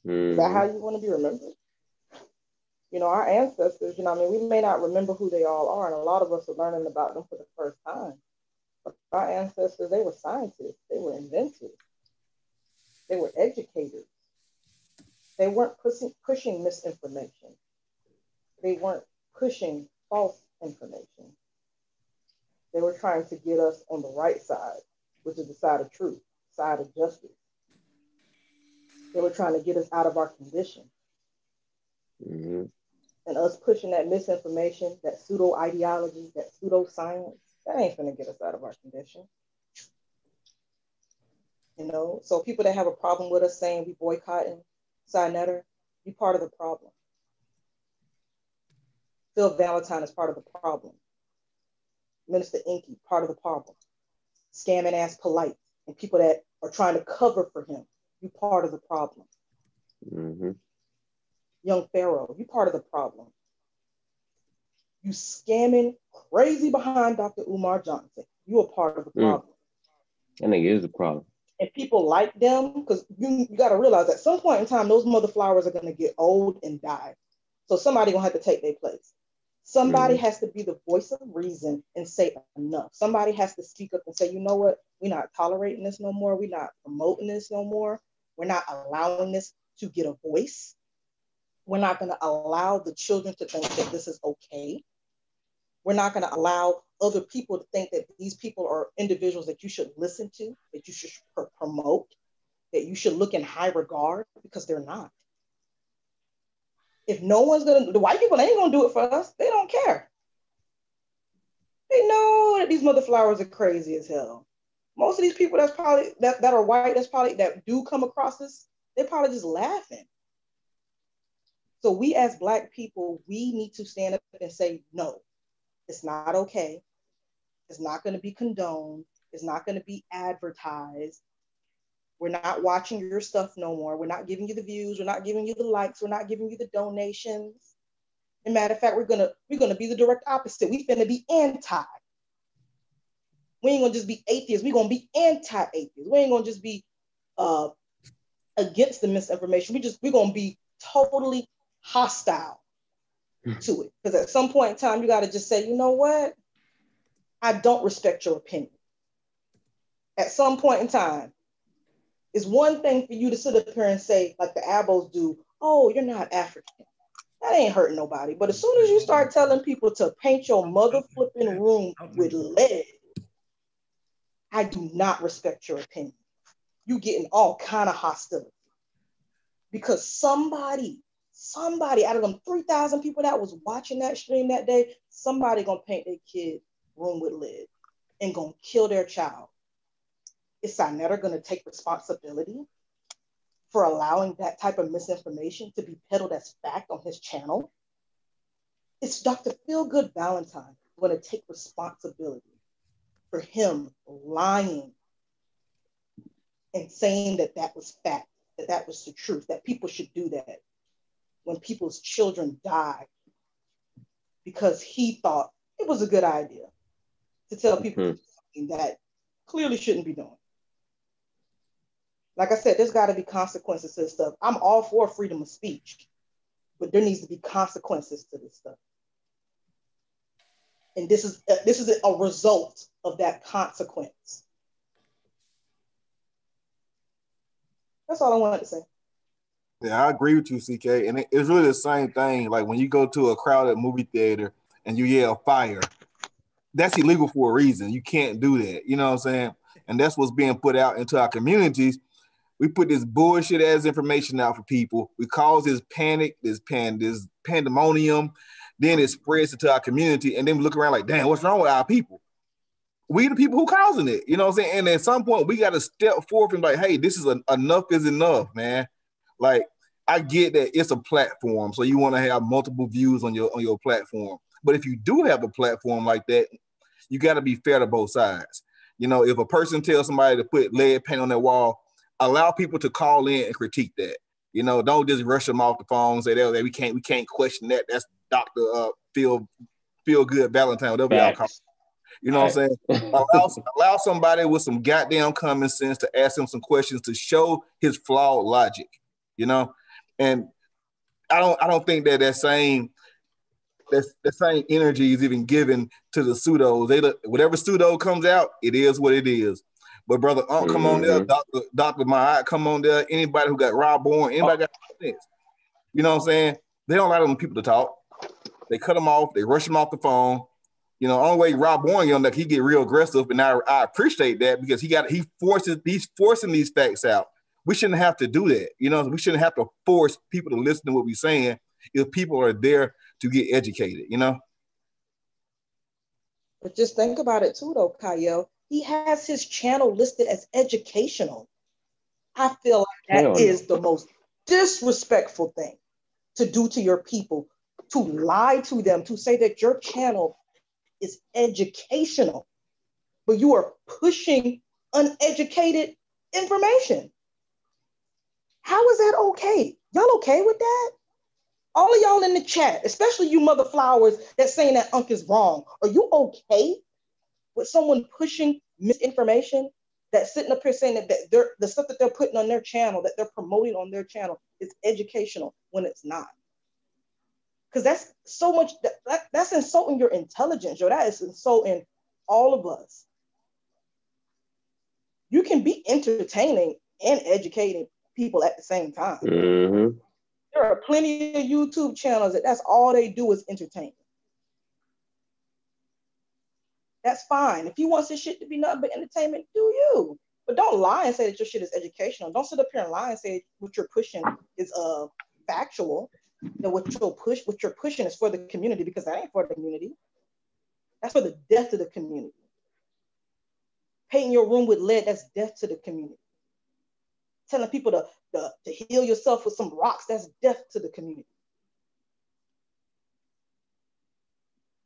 Mm-hmm. Is that how you want to be remembered? You know, our ancestors, you know, I mean, we may not remember who they all are, and a lot of us are learning about them for the first time. But our ancestors, they were scientists, they were inventors, they were educators. They weren't pushing misinformation. They weren't pushing false information. They were trying to get us on the right side, which is the side of truth, side of justice. They were trying to get us out of our condition. Mm-hmm. And us pushing that misinformation, that pseudo ideology, that pseudoscience, that ain't gonna get us out of our condition. You know, so people that have a problem with us saying we boycotting Sanetta, you part of the problem. Phil Valentine is part of the problem. Minister Inky, part of the problem. Scamming ass Polite and people that are trying to cover for him, you part of the problem. Mm-hmm. Young Pharaoh, you part of the problem. You scamming crazy behind Dr. Umar Johnson, you are part of the problem. That nigga is the problem. And people like them, because you got to realize at some point in time, those mother flowers are going to get old and die. So somebody going to have to take their place. Somebody has to be the voice of reason and say enough. Somebody has to speak up and say, you know what? We're not tolerating this no more. We're not promoting this no more. We're not allowing this to get a voice. We're not going to allow the children to think that this is okay. We're not going to allow other people to think that these people are individuals that you should listen to, that you should promote, that you should look in high regard, because they're not. If no one's going to, the white people ain't going to do it for us. They don't care. They know that these mother flowers are crazy as hell. Most of these people that's probably, that are white, that's probably, that do come across this, they're probably just laughing. So we as Black people, we need to stand up and say, no, it's not okay. It's not going to be condoned. It's not going to be advertised. We're not watching your stuff no more. We're not giving you the views. We're not giving you the likes. We're not giving you the donations. As a matter of fact, we're gonna be the direct opposite. We finna be anti. We ain't gonna just be atheists. We're gonna be anti-atheists. We ain't gonna just be against the misinformation. We're gonna be totally hostile to it, because at some point in time you got to just say, you know what, I don't respect your opinion. At some point in time, it's one thing for you to sit up here and say, like the abos do, oh, you're not African, that ain't hurting nobody. But as soon as you start telling people to paint your mother flipping room with lead, I do not respect your opinion. You getting all kind of hostility, because somebody out of them 3,000 people that was watching that stream that day, somebody gonna paint their kid room with lead and gonna kill their child. Is Sanetta gonna take responsibility for allowing that type of misinformation to be peddled as fact on his channel? Is Dr. Feelgood Valentine gonna take responsibility for him lying and saying that that was fact, that that was the truth, that people should do that, when people's children die because he thought it was a good idea to tell people something that clearly shouldn't be doing? Like I said, there's got to be consequences to this stuff. I'm all for freedom of speech, but there needs to be consequences to this stuff. And this is a result of that consequence. That's all I wanted to say. Yeah, I agree with you, CK. And it's really the same thing. Like when you go to a crowded movie theater and you yell fire, that's illegal for a reason. You can't do that. You know what I'm saying? And that's what's being put out into our communities. We put this bullshit ass information out for people. We cause this panic, this pandemonium. Then it spreads into our community. And then we look around like, damn, what's wrong with our people? We the people who causing it. You know what I'm saying? And at some point, we got to step forth and like, hey, this is enough is enough, man. Like, I get that it's a platform, so you want to have multiple views on your platform. But if you do have a platform like that, you got to be fair to both sides. You know, if a person tells somebody to put lead paint on their wall, allow people to call in and critique that. You know, don't just rush them off the phone and say that we can't question that. That's Dr. Phil Valentine, whatever y'all call it. You know what I'm saying? Allow somebody with some goddamn common sense to ask him some questions to show his flawed logic. You know, and I don't think that same energy is even given to the pseudos. Whatever pseudo comes out, it is what it is. But brother, come on there, Dr. Mayotte, come on there. Anybody who got raw born, anybody got this, you know what I'm saying? They don't allow them people to talk. They cut them off. They rush them off the phone. You know, only way Rob Warren, young duck, he get real aggressive, and I appreciate that because he's forcing these facts out. We shouldn't have to do that. You know, we shouldn't have to force people to listen to what we're saying if people are there to get educated. You know. But just think about it too, though, Kyle. He has his channel listed as educational. I feel like that is the most disrespectful thing to do to your people, to lie to them, to say that your channel is educational, but you are pushing uneducated information. How is that okay? Y'all okay with that? All of y'all in the chat, especially you mother flowers that's saying that Unc is wrong. Are you okay with someone pushing misinformation that's sitting up here saying that the stuff that they're putting on their channel, that they're promoting on their channel is educational when it's not? Because that's so much, that's insulting your intelligence, yo. That is insulting all of us. You can be entertaining and educating people at the same time. Mm-hmm. There are plenty of YouTube channels that's all they do is entertain. That's fine. If you want this shit to be nothing but entertainment, do you. But don't lie and say that your shit is educational. Don't sit up here and lie and say what you're pushing is factual. That what you're pushing is for the community, because that ain't for the community. That's for the death of the community. Painting your room with lead, that's death to the community. Telling people to heal yourself with some rocks, that's death to the community.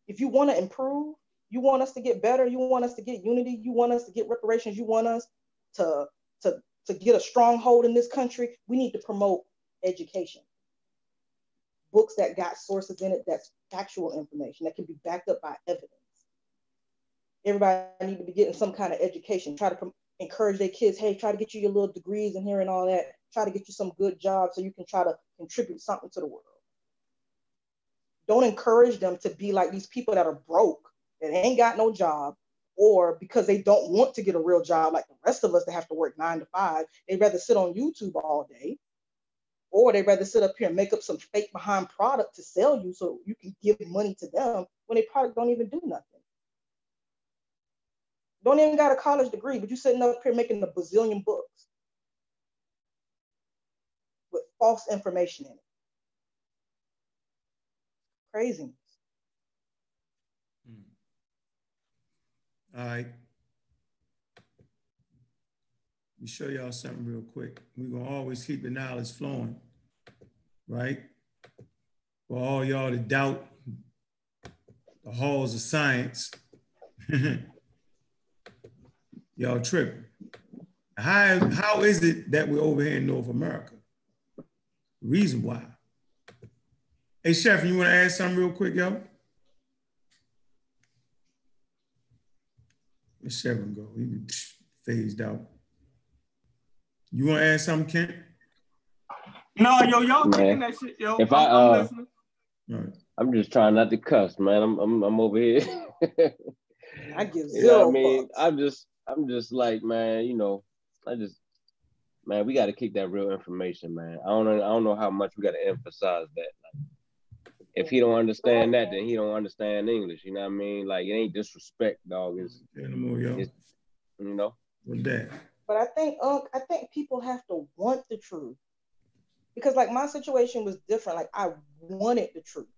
If you want to improve, you want us to get better, you want us to get unity, you want us to get reparations, you want us to get a stronghold in this country, we need to promote education. Books that got sources in it, that's factual information that can be backed up by evidence. Everybody need to be getting some kind of education. Try to encourage their kids, hey, try to get you your little degrees in here and all that. Try to get you some good jobs so you can try to contribute something to the world. Don't encourage them to be like these people that are broke, that ain't got no job, or because they don't want to get a real job like the rest of us that have to work 9 to 5, they'd rather sit on YouTube all day. Or they'd rather sit up here and make up some fake behind product to sell you so you can give money to them when their product don't even do nothing. Don't even got a college degree, but you're sitting up here making a bazillion books with false information in it. Craziness. All right. Let me show y'all something real quick. We're going to always keep the knowledge flowing, right? For all y'all to doubt the halls of science, y'all tripping. How is it that we're over here in North America? Reason why. Hey, Chef, you want to add something real quick, yo? Let Chef go. He phased out. You want to add something, Kent? No, yo, y'all kicking that shit, yo. If I'm just trying not to cuss, man. I'm over here. I give zero. You know what I mean? I'm just like, man, you know, man, we got to kick that real information, man. I don't know how much we got to emphasize that. Like, if he don't understand that, then he don't understand English. You know what I mean? Like, it ain't disrespect, dog. It's you know. What's that? But I think people have to want the truth, because like my situation was different. Like I wanted the truth.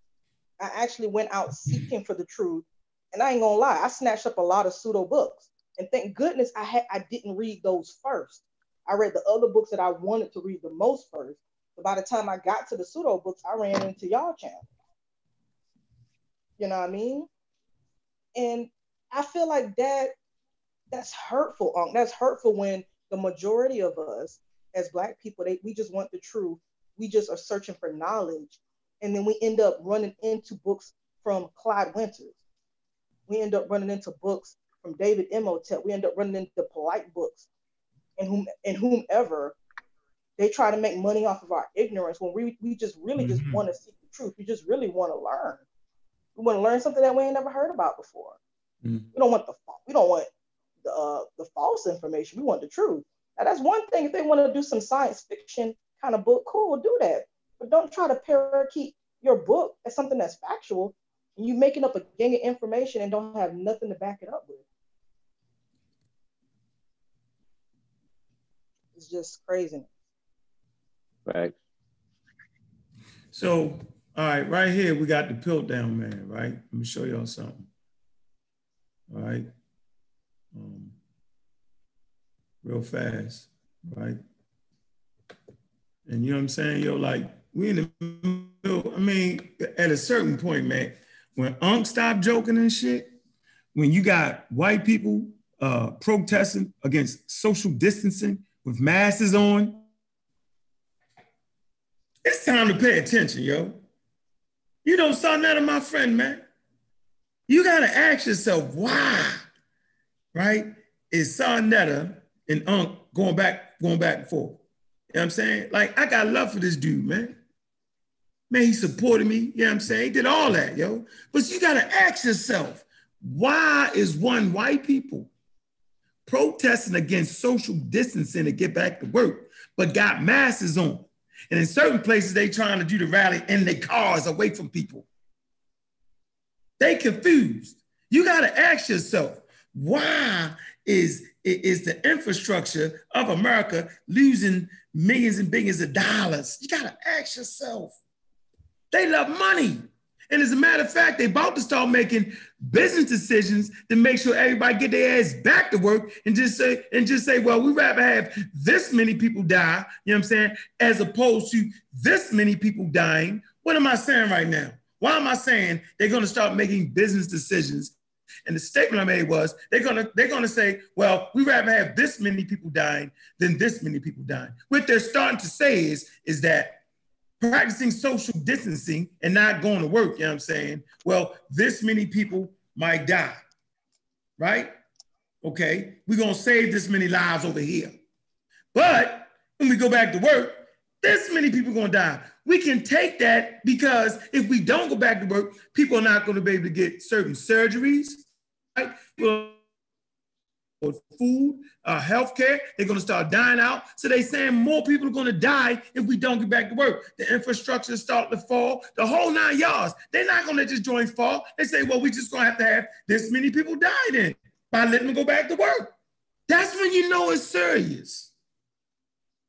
I actually went out seeking for the truth, and I ain't gonna lie, I snatched up a lot of pseudo books. And thank goodness I didn't read those first. I read the other books that I wanted to read the most first. But by the time I got to the pseudo books, I ran into y'all channel. You know what I mean? And I feel like that That's hurtful. That's hurtful when the majority of us as Black people, we just want the truth. We just are searching for knowledge. And then we end up running into books from Clyde Winters. We end up running into books from David Imhotep. We end up running into Polite books and whomever. They try to make money off of our ignorance when we just really just want to seek the truth. We just really want to learn. We want to learn something that we ain't never heard about before. We don't want the false information. We want the truth. Now that's one thing. If they want to do some science fiction kind of book, cool, do that. But don't try to parakeet your book as something that's factual. And you making up a gang of information and don't have nothing to back it up with. It's just crazy. Right. So, all right, right here, we got the Piltdown Man, right? Let me show y'all something. All right. Real fast, right? And you know what I'm saying? Yo, like, we in the middle, I mean, at a certain point, man, when Unc stopped joking and shit, when you got white people protesting against social distancing with masses on, it's time to pay attention, yo. You know, Sanetta, my friend, man. You gotta ask yourself, why, right? Is Sanetta and Unc going back and forth? You know what I'm saying? Like, I got love for this dude, man. Man, he supported me, you know what I'm saying? He did all that, yo. But you gotta ask yourself, why is white people protesting against social distancing to get back to work, but got masses on? And in certain places, they trying to do the rally in their cars away from people. They confused. You got to ask yourself, why is the infrastructure of America losing millions and billions of dollars? You got to ask yourself. They love money. And as a matter of fact, they about to start making business decisions to make sure everybody get their ass back to work and just say, well, we'd rather have this many people die, you know what I'm saying, as opposed to this many people dying. What am I saying right now? Why am I saying they're going to start making business decisions? And the statement I made was they're going to say, well, we'd rather have this many people dying than this many people dying. What they're starting to say is that practicing social distancing and not going to work, you know what I'm saying? Well, this many people might die, right? Okay, we're gonna save this many lives over here. But when we go back to work, this many people are gonna die. We can take that because if we don't go back to work, people are not gonna be able to get certain surgeries, right? Or food, healthcare, they're gonna start dying out. So they're saying more people are gonna die if we don't get back to work. The infrastructure is starting to fall, the whole 9 yards. They're not gonna let this joint fall. They say, well, we just gonna have to have this many people die then by letting them go back to work. That's when you know it's serious.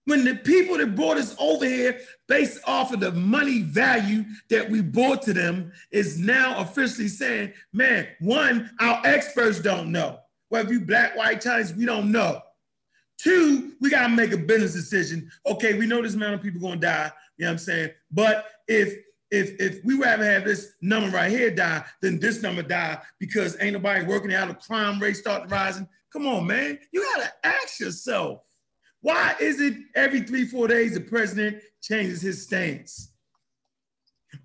When the people that brought us over here based off of the money value that we brought to them is now officially saying, man, one, our experts don't know. Whether you Black, white, Chinese, we don't know. Two, we gotta make a business decision. Okay, we know this amount of people gonna die, you know what I'm saying? But if we rather have this number right here die than this number die because ain't nobody working out, the crime rate starting rising. Come on, man, you gotta ask yourself, why is it every 3-4 days the president changes his stance?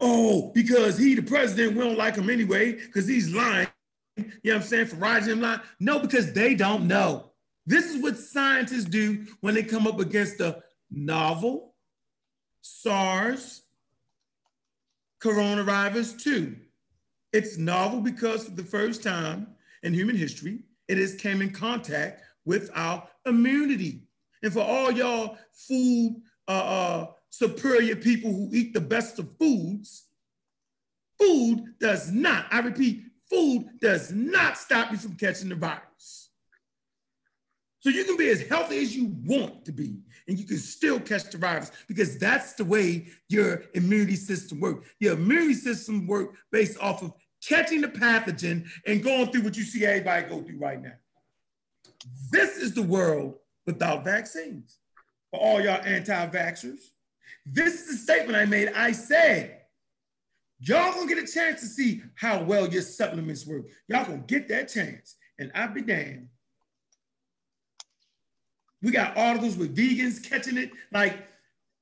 Oh, because he, the president, we don't like him anyway because he's lying. You know what I'm saying? For Roger and Line? No, because they don't know. This is what scientists do when they come up against the novel SARS coronavirus 2. It's novel because for the first time in human history, it has came in contact with our immunity. And for all y'all food superior people who eat the best of foods, food does not, I repeat, food does not stop you from catching the virus. So you can be as healthy as you want to be, and you can still catch the virus because that's the way your immunity system works. Your immunity system works based off of catching the pathogen and going through what you see everybody go through right now. This is the world without vaccines. For all y'all anti-vaxxers, this is the statement I made. I said, y'all gonna get a chance to see how well your supplements work. Y'all gonna get that chance. And I'll be damned We got articles with vegans catching it. Like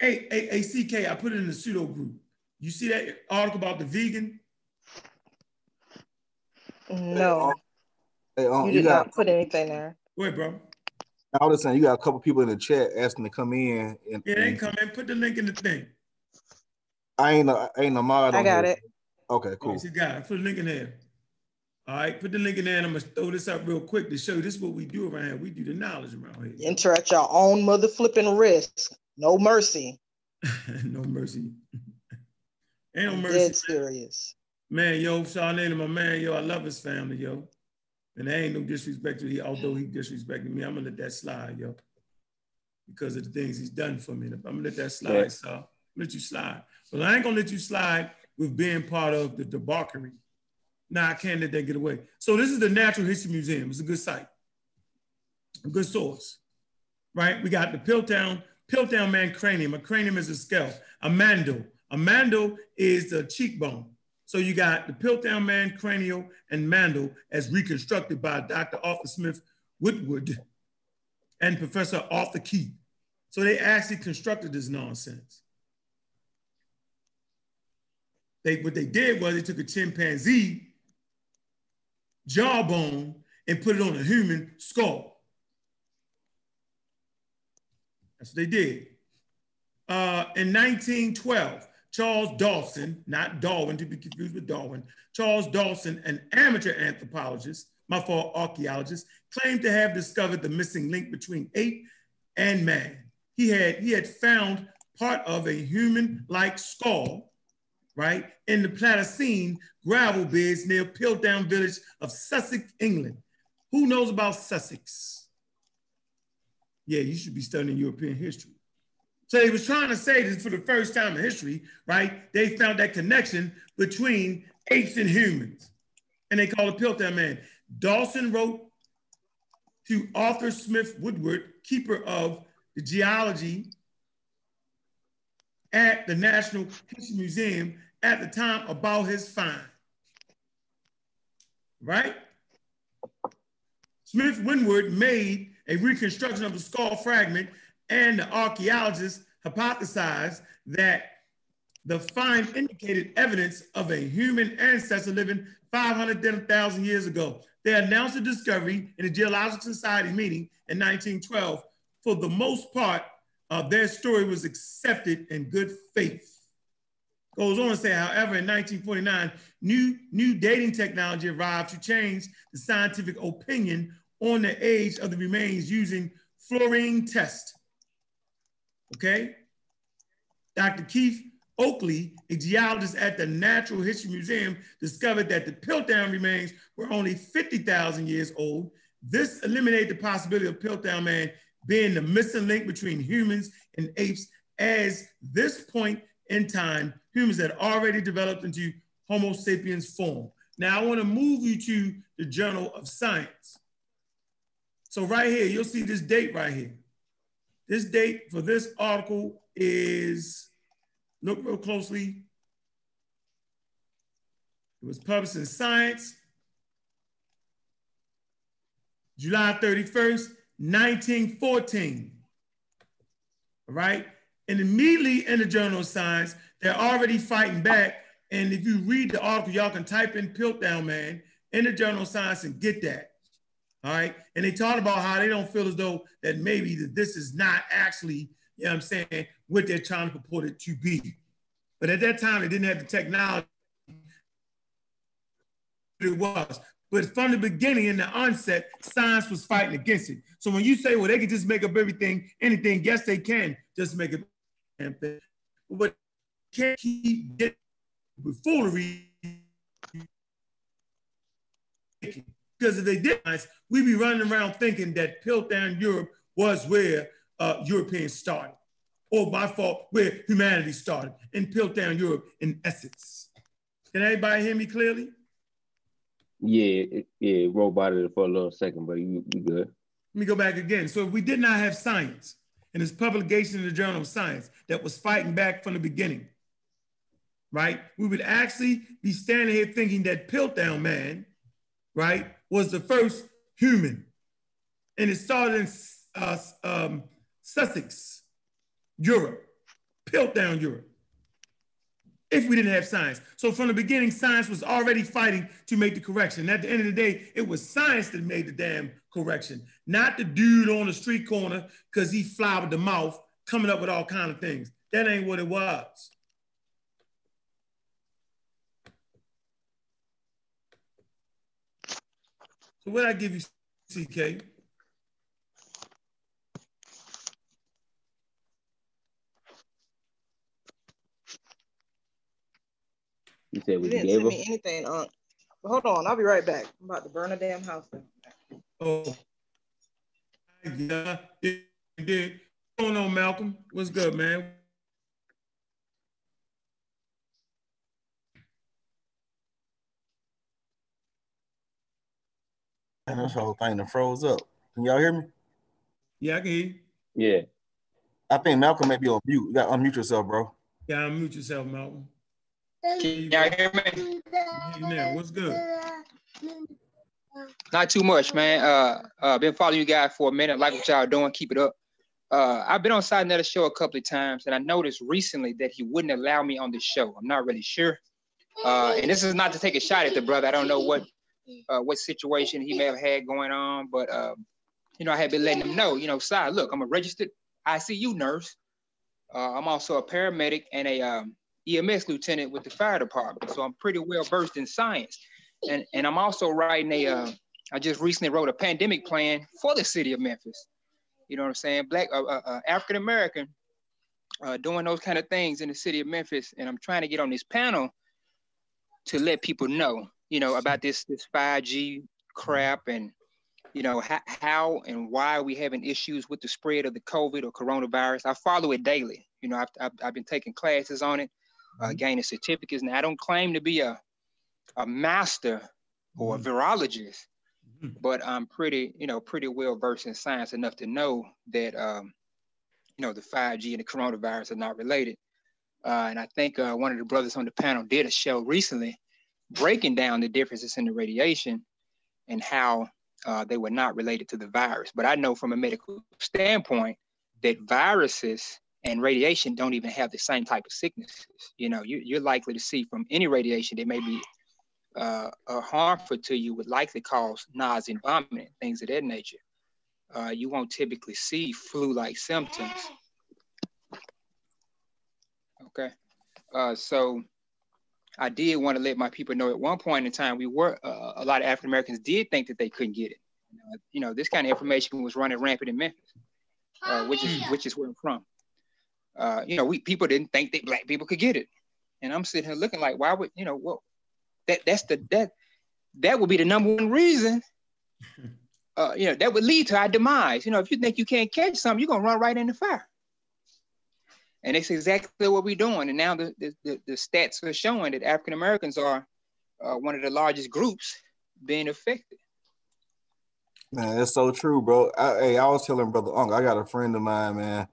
ACK, I put it in the pseudo group. You see that article about the vegan? No. Hey, you didn't put anything there. Wait, bro. I was saying, you got a couple people in the chat asking to come in. And, yeah, they come in. Put the link in the thing. I ain't a mod. I got it. Okay, cool. You got it. Put the link in there. All right, put the link in there, and I'm gonna throw this up real quick to show you this is what we do around here. We do the knowledge around here. Enter at your own mother flipping risk. No mercy. No mercy. Ain't no mercy. Dead serious. Man, yo, Charlene, my man, yo, I love his family, yo. And there ain't no disrespect to him, although he disrespected me. I'm gonna let that slide, yo, because of the things he's done for me. I'm gonna let that slide, yeah. So I'll let you slide. But I ain't gonna let you slide with being part of the debauchery. Nah, I can't let that get away. So this is the Natural History Museum. It's a good site, a good source, right? We got the Piltdown Man cranium. A cranium is a skull. A mandal. A mandal is the cheekbone. So you got the Piltdown Man cranial and mandal as reconstructed by Dr. Arthur Smith Whitwood and Professor Arthur Keith. So they actually constructed this nonsense. What they did was they took a chimpanzee jawbone and put it on a human skull. That's what they did. In 1912, Charles Dawson, not Darwin to be confused with Darwin, Charles Dawson, an amateur anthropologist, my fault, archaeologist, claimed to have discovered the missing link between ape and man. He had found part of a human-like skull, right, in the Pleistocene gravel beds near Piltdown village of Sussex, England. Who knows about Sussex? Yeah, you should be studying European history. So they was trying to say this for the first time in history, right? They found that connection between apes and humans, and they called it Piltdown Man. Dawson wrote to Arthur Smith Woodward, keeper of the geology at the National History Museum at the time about his find, right? Smith Winward made a reconstruction of the skull fragment, and the archaeologists hypothesized that the find indicated evidence of a human ancestor living 500,000 years ago. They announced the discovery in a Geological Society meeting in 1912. For the most part, their story was accepted in good faith. Goes on to say, however, in 1949, new dating technology arrived to change the scientific opinion on the age of the remains using fluorine test. Okay? Dr. Keith Oakley, a geologist at the Natural History Museum, discovered that the Piltdown remains were only 50,000 years old. This eliminated the possibility of Piltdown Man being the missing link between humans and apes, as this point in time, humans had already developed into Homo sapiens form. Now I wanna move you to the Journal of Science. So right here, you'll see this date right here. This date for this article is, look real closely. It was published in Science, July 31st, 1914, all right? And immediately in the Journal of Science, they're already fighting back. And if you read the article, y'all can type in Piltdown Man in the Journal of Science and get that, all right? And they talked about how they don't feel as though that maybe that this is not actually, you know what I'm saying, what they're trying to purport it to be. But at that time, they didn't have the technology it was. But from the beginning, in the onset, science was fighting against it. So when you say, well, they can just make up everything, anything, yes, they can just make up anything. But they can't keep getting foolery. Because if they did, we'd be running around thinking that Piltdown Europe was where Europeans started. Or by fault, where humanity started, in Piltdown Europe, in essence. Can anybody hear me clearly? Yeah, it roboted it for a little second, but you good. Let me go back again. So if we did not have science, and it's publication in the Journal of Science that was fighting back from the beginning, right? We would actually be standing here thinking that Piltdown Man, right, was the first human. And it started in Sussex, Europe, Piltdown Europe, if we didn't have science. So from the beginning, science was already fighting to make the correction. At the end of the day, it was science that made the damn correction, not the dude on the street corner because he flowered the mouth coming up with all kinds of things. That ain't what it was. So what I give you, CK? You said we didn't send me anything. Hold on, I'll be right back. I'm about to burn a damn house down. Oh, yeah, did. What's going on, Malcolm? What's good, man? And this whole thing that froze up. Can y'all hear me? Yeah, I can hear you. Yeah. I think Malcolm may be on mute. You got to unmute yourself, bro. Yeah, unmute yourself, Malcolm. Can y'all hear me? Yeah, what's good? Not too much, man. Been following you guys for a minute. Like what y'all doing. Keep it up. I've been on Sanetta's show a couple of times, and I noticed recently that he wouldn't allow me on this show. I'm not really sure. And this is not to take a shot at the brother. I don't know what situation he may have had going on, but you know, I had been letting him know, you know, Si, look, I'm a registered ICU nurse. I'm also a paramedic and a EMS lieutenant with the fire department, so I'm pretty well versed in science. And I'm also writing a, I just recently wrote a pandemic plan for the city of Memphis. You know what I'm saying? Black, African American, doing those kind of things in the city of Memphis, and I'm trying to get on this panel to let people know, you know, about this 5G crap and, you know, how and why we having issues with the spread of the COVID or coronavirus. I follow it daily. You know, I've been taking classes on it, gaining certificates. Now, I don't claim to be a master or a virologist, but I'm pretty well versed in science enough to know that, you know, the 5G and the coronavirus are not related. And I think one of the brothers on the panel did a show recently breaking down the differences in the radiation and how they were not related to the virus. But I know from a medical standpoint that viruses and radiation don't even have the same type of sicknesses. You know, you're likely to see from any radiation that may be harmful to you would likely cause nausea and vomiting, things of that nature. You won't typically see flu-like symptoms. Okay, so I did want to let my people know at one point in time, we were, a lot of African Americans did think that they couldn't get it. You know, this kind of information was running rampant in Memphis, which is where I'm from. You know, people didn't think that Black people could get it. And I'm sitting here looking like, why would, you know, well, that would be the number one reason, you know, that would lead to our demise. You know, if you think you can't catch something, you're going to run right in the fire. And it's exactly what we're doing. And now the stats are showing that African Americans are one of the largest groups being affected. Man, that's so true, bro. I was telling Brother Uncle, I got a friend of mine, man,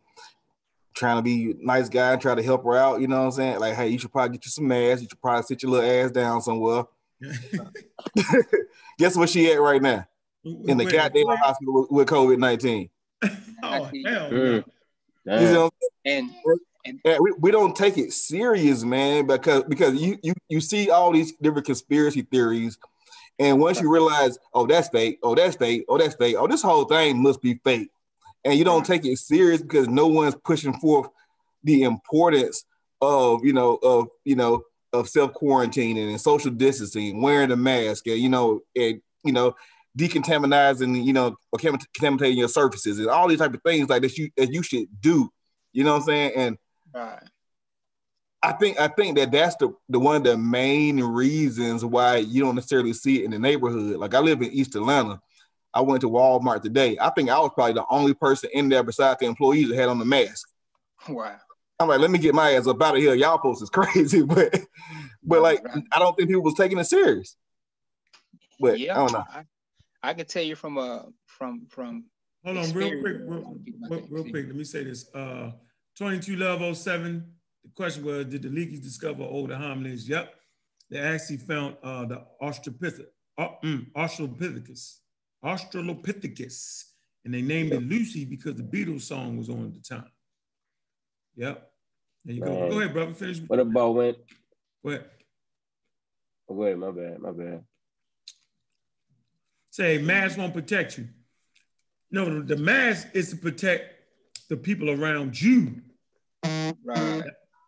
trying to be a nice guy and try to help her out. You know what I'm saying? Like, hey, you should probably get you some masks. You should probably sit your little ass down somewhere. Guess where she at right now? In the goddamn hospital with COVID-19. Oh, hell. You know, we don't take it serious, man, because you see all these different conspiracy theories, and once you realize, oh, that's fake, oh, that's fake, oh, that's fake, oh, this whole thing must be fake, and you don't take it serious because no one's pushing forth the importance of self-quarantining and social distancing, wearing a mask, and decontaminizing, you know, or contaminating your surfaces and all these type of things like that you should do, you know what I'm saying? And I think that's the one of the main reasons why you don't necessarily see it in the neighborhood. Like, I live in East Atlanta. I went to Walmart today. I think I was probably the only person in there besides the employees that had on the mask. Wow. I'm like, let me get my ass up out of here. Y'all post is crazy, but like, I don't think people was taking it serious. But yeah, I don't know. I can tell you from hold on real quick. Let me say this. 22 Love 07. The question was, did the leakeys discover older hominids? Yep, they actually found the Australopithecus in And they named it Lucy because the Beatles song was on at the time. Yep. There you go. Go ahead, brother. Finish. What about when? Go ahead. Oh, go ahead. My bad. Say, mask won't protect you. No, the mask is to protect the people around you. Right.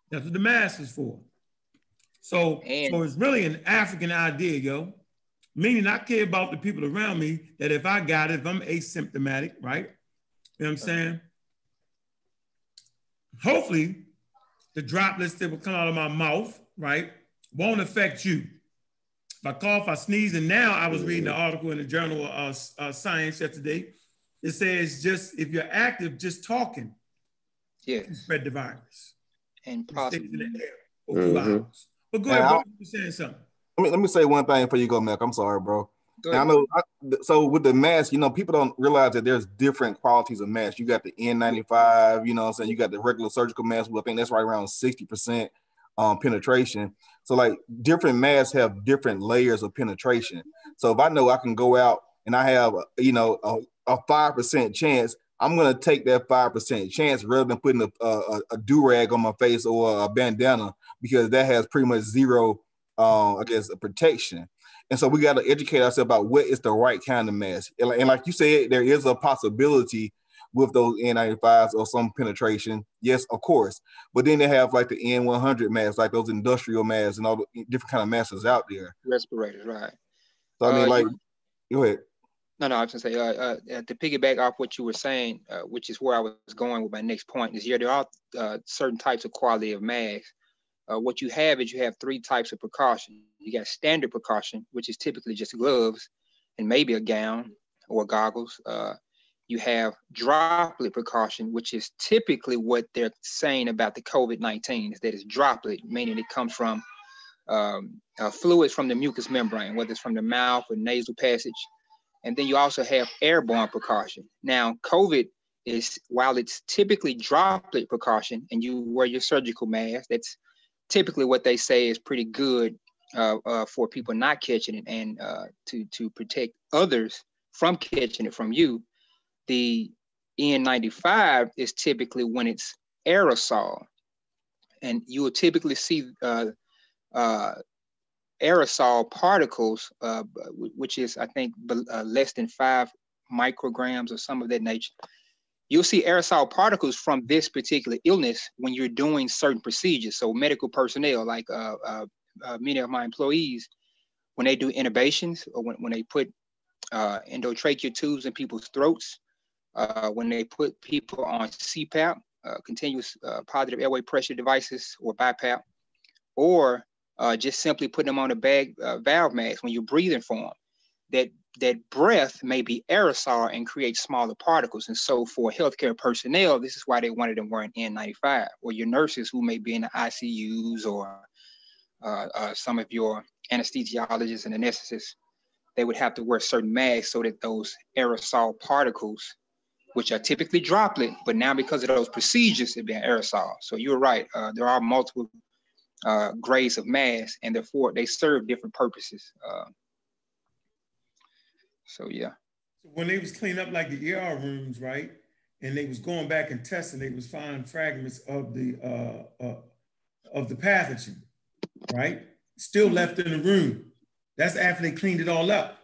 That's what the mask is for. So it's really an African idea, yo. Meaning I care about the people around me, that if I got it, if I'm asymptomatic, right? You know what I'm saying? Hopefully, the droplets that will come out of my mouth, right, won't affect you. If I cough, I sneeze, and now I was reading an article in the journal of Science yesterday. It says just, if you're active, just talking, you spread the virus. And possibly. In the air for 2 hours. But go ahead, bro, you're saying something. Let me say one thing before you go, Mac. I'm sorry, bro. Now, I know. So with the mask, you know, people don't realize that there's different qualities of masks. You got the N95, you know what I'm saying? You got the regular surgical mask. Well, I think that's right around 60% penetration. So like different masks have different layers of penetration. So if I know I can go out and I have, you know, a 5% chance, I'm going to take that 5% chance rather than putting a do-rag on my face or a bandana, because that has pretty much zero protection. And so we got to educate ourselves about what is the right kind of mask. And like you said, there is a possibility with those N95s or some penetration. Yes, of course. But then they have like the N100 masks, like those industrial masks and all the different kind of masks out there. Respirators, right. So I mean, like, go ahead. No, I was going to say, to piggyback off what you were saying, which is where I was going with my next point, is there are certain types of quality of masks. What you have is you have three types of precaution. You got standard precaution, which is typically just gloves and maybe a gown or goggles. You have droplet precaution, which is typically what they're saying about the COVID-19, is that it's droplet, meaning it comes from fluids from the mucous membrane, whether it's from the mouth or nasal passage. And then you also have airborne precaution. Now, COVID is, while it's typically droplet precaution and you wear your surgical mask, that's typically what they say is pretty good for people not catching it and to protect others from catching it from you. The N95 is typically when it's aerosol. And you will typically see aerosol particles, which is, I think, less than 5 micrograms or some of that nature. You'll see aerosol particles from this particular illness when you're doing certain procedures. So medical personnel, like many of my employees, when they do intubations, or when they put endotracheal tubes in people's throats, when they put people on CPAP, continuous positive airway pressure devices, or BiPAP, or just simply putting them on a bag valve mask when you're breathing for them, that breath may be aerosol and create smaller particles. And so for healthcare personnel, this is why they wanted them wearing N95, or your nurses who may be in the ICUs, or some of your anesthesiologists and anesthetists, they would have to wear certain masks so that those aerosol particles, which are typically droplet, but now because of those procedures, it'd be an aerosol. So you're right, there are multiple grades of masks, and therefore they serve different purposes. So yeah. When they was cleaning up like the ER rooms, right? And they was going back and testing, they was finding fragments of the pathogen, right? Still left in the room. That's after they cleaned it all up.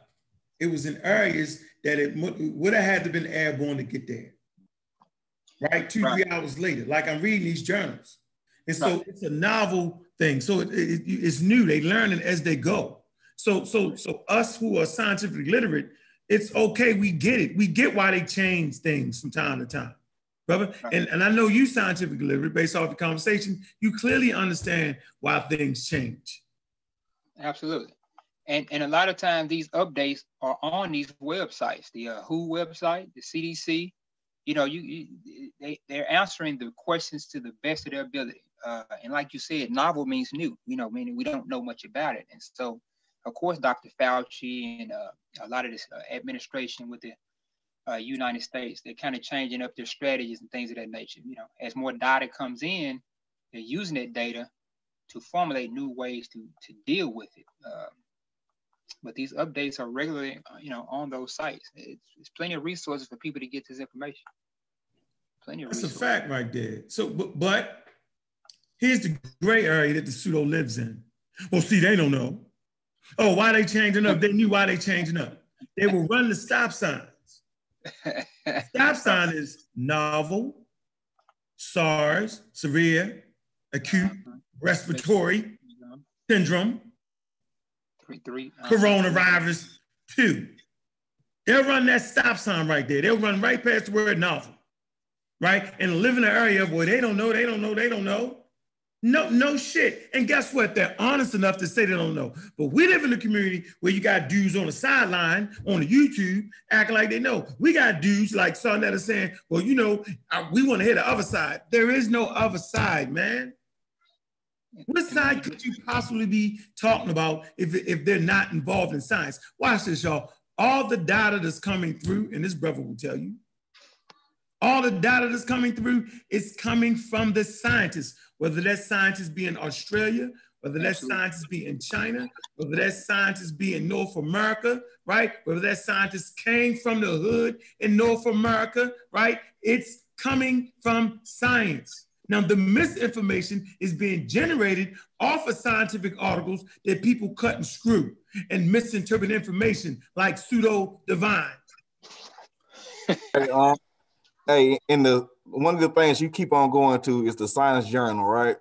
It was in areas that it would have had to been airborne to get there, right? 2-3 hours later, like I'm reading these journals. And so it's a novel thing. So it's new, they learn it as they go. So us who are scientifically literate, it's okay, we get it. We get why they change things from time to time, brother. And I know you scientifically literate based off the conversation, you clearly understand why things change. Absolutely. And a lot of times these updates are on these websites, the WHO website, the CDC, you know, they're answering the questions to the best of their ability. And like you said, novel means new, you know, meaning we don't know much about it. And so, of course, Dr. Fauci and a lot of this administration with the United States, they're kind of changing up their strategies and things of that nature. You know, as more data comes in, they're using that data to formulate new ways to deal with it. but these updates are regularly, on those sites. It's plenty of resources for people to get this information. Plenty of resources. That's a fact right there. So, but here's the gray area that the pseudo lives in. Well, see, they don't know. Oh, why they changing up? They knew why they changing up. They will run the stop signs. Stop sign is novel, SARS, severe, acute, respiratory syndrome, coronavirus 2. They'll run that stop sign right there. They'll run right past the word novel, right? And live in an area where they don't know, they don't know, they don't know. No shit. And guess what? They're honest enough to say they don't know. But we live in a community where you got dudes on the sideline, on the YouTube, acting like they know. We got dudes like Sanetta saying, well, we want to hear the other side. There is no other side, man. What side could you possibly be talking about if they're not involved in science? Watch this, y'all. All the data that's coming through, and this brother will tell you, all the data that's coming through is coming from the scientists, whether that scientist be in Australia, whether that scientist be in China, whether that scientist be in North America, right? Whether that scientist came from the hood in North America, right? It's coming from science. Now, the misinformation is being generated off of scientific articles that people cut and screw and misinterpret information like pseudo-divine. Hey, in the one of the things you keep on going to is the Science Journal, right?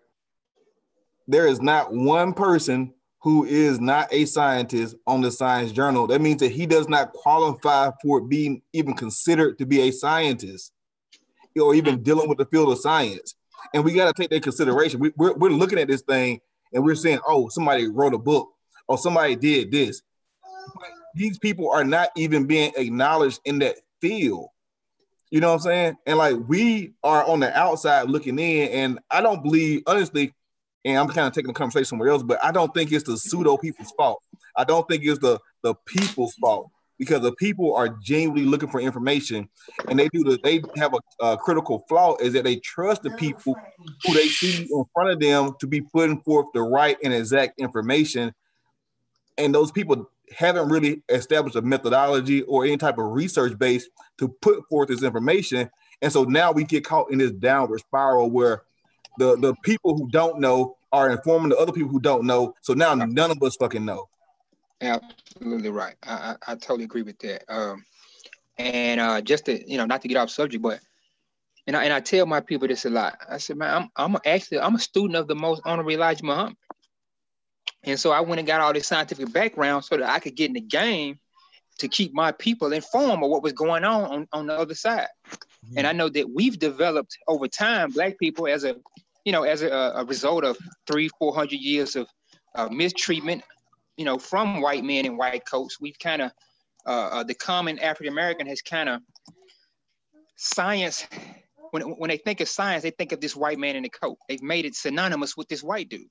There is not one person who is not a scientist on the Science Journal. That means that he does not qualify for being even considered to be a scientist or even dealing with the field of science. And we got to take that into consideration. We're looking at this thing and we're saying, oh, somebody wrote a book or somebody did this. But these people are not even being acknowledged in that field. You know what I'm saying? And like, we are on the outside looking in, and I don't believe, honestly, and I'm kind of taking the conversation somewhere else, but I don't think it's the pseudo people's fault. I don't think it's the people's fault, because the people are genuinely looking for information, and they have a critical flaw, is that they trust the people who they see in front of them to be putting forth the right and exact information. And those people haven't really established a methodology or any type of research base to put forth this information. And so now we get caught in this downward spiral where the people who don't know are informing the other people who don't know. So now none of us fucking know. Absolutely right. I totally agree with that. Just to, not to get off subject, but, and I tell my people this a lot. I said, man, I'm a student of the most honorable Elijah Muhammad. And so I went and got all this scientific background so that I could get in the game to keep my people informed of what was going on the other side. Mm-hmm. And I know that we've developed over time, Black people, as a result of 300-400 years of mistreatment, from white men in white coats. We've kind of, the common African-American has kind of science. When they think of science, they think of this white man in the coat. They've made it synonymous with this white dude.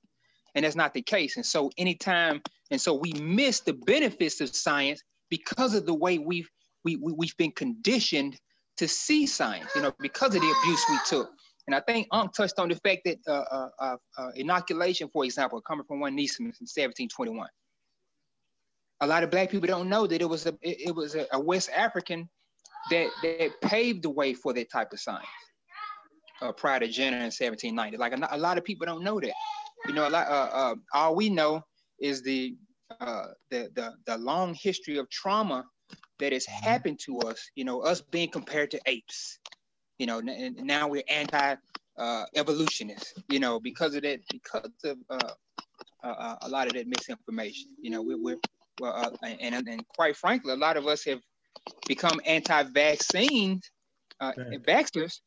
And that's not the case. And so we miss the benefits of science because of the way we've been conditioned to see science, because of the abuse we took. And I think Unc touched on the fact that inoculation, for example, coming from one niece in 1721. A lot of Black people don't know that it was a West African that paved the way for that type of science prior to Jenner in 1790. Like a lot of people don't know that. All we know is the long history of trauma that has happened to us. Us being compared to apes. And now we're anti-evolutionists. Because of that, because of a lot of that misinformation. And quite frankly, a lot of us have become anti-vaccine vaxxers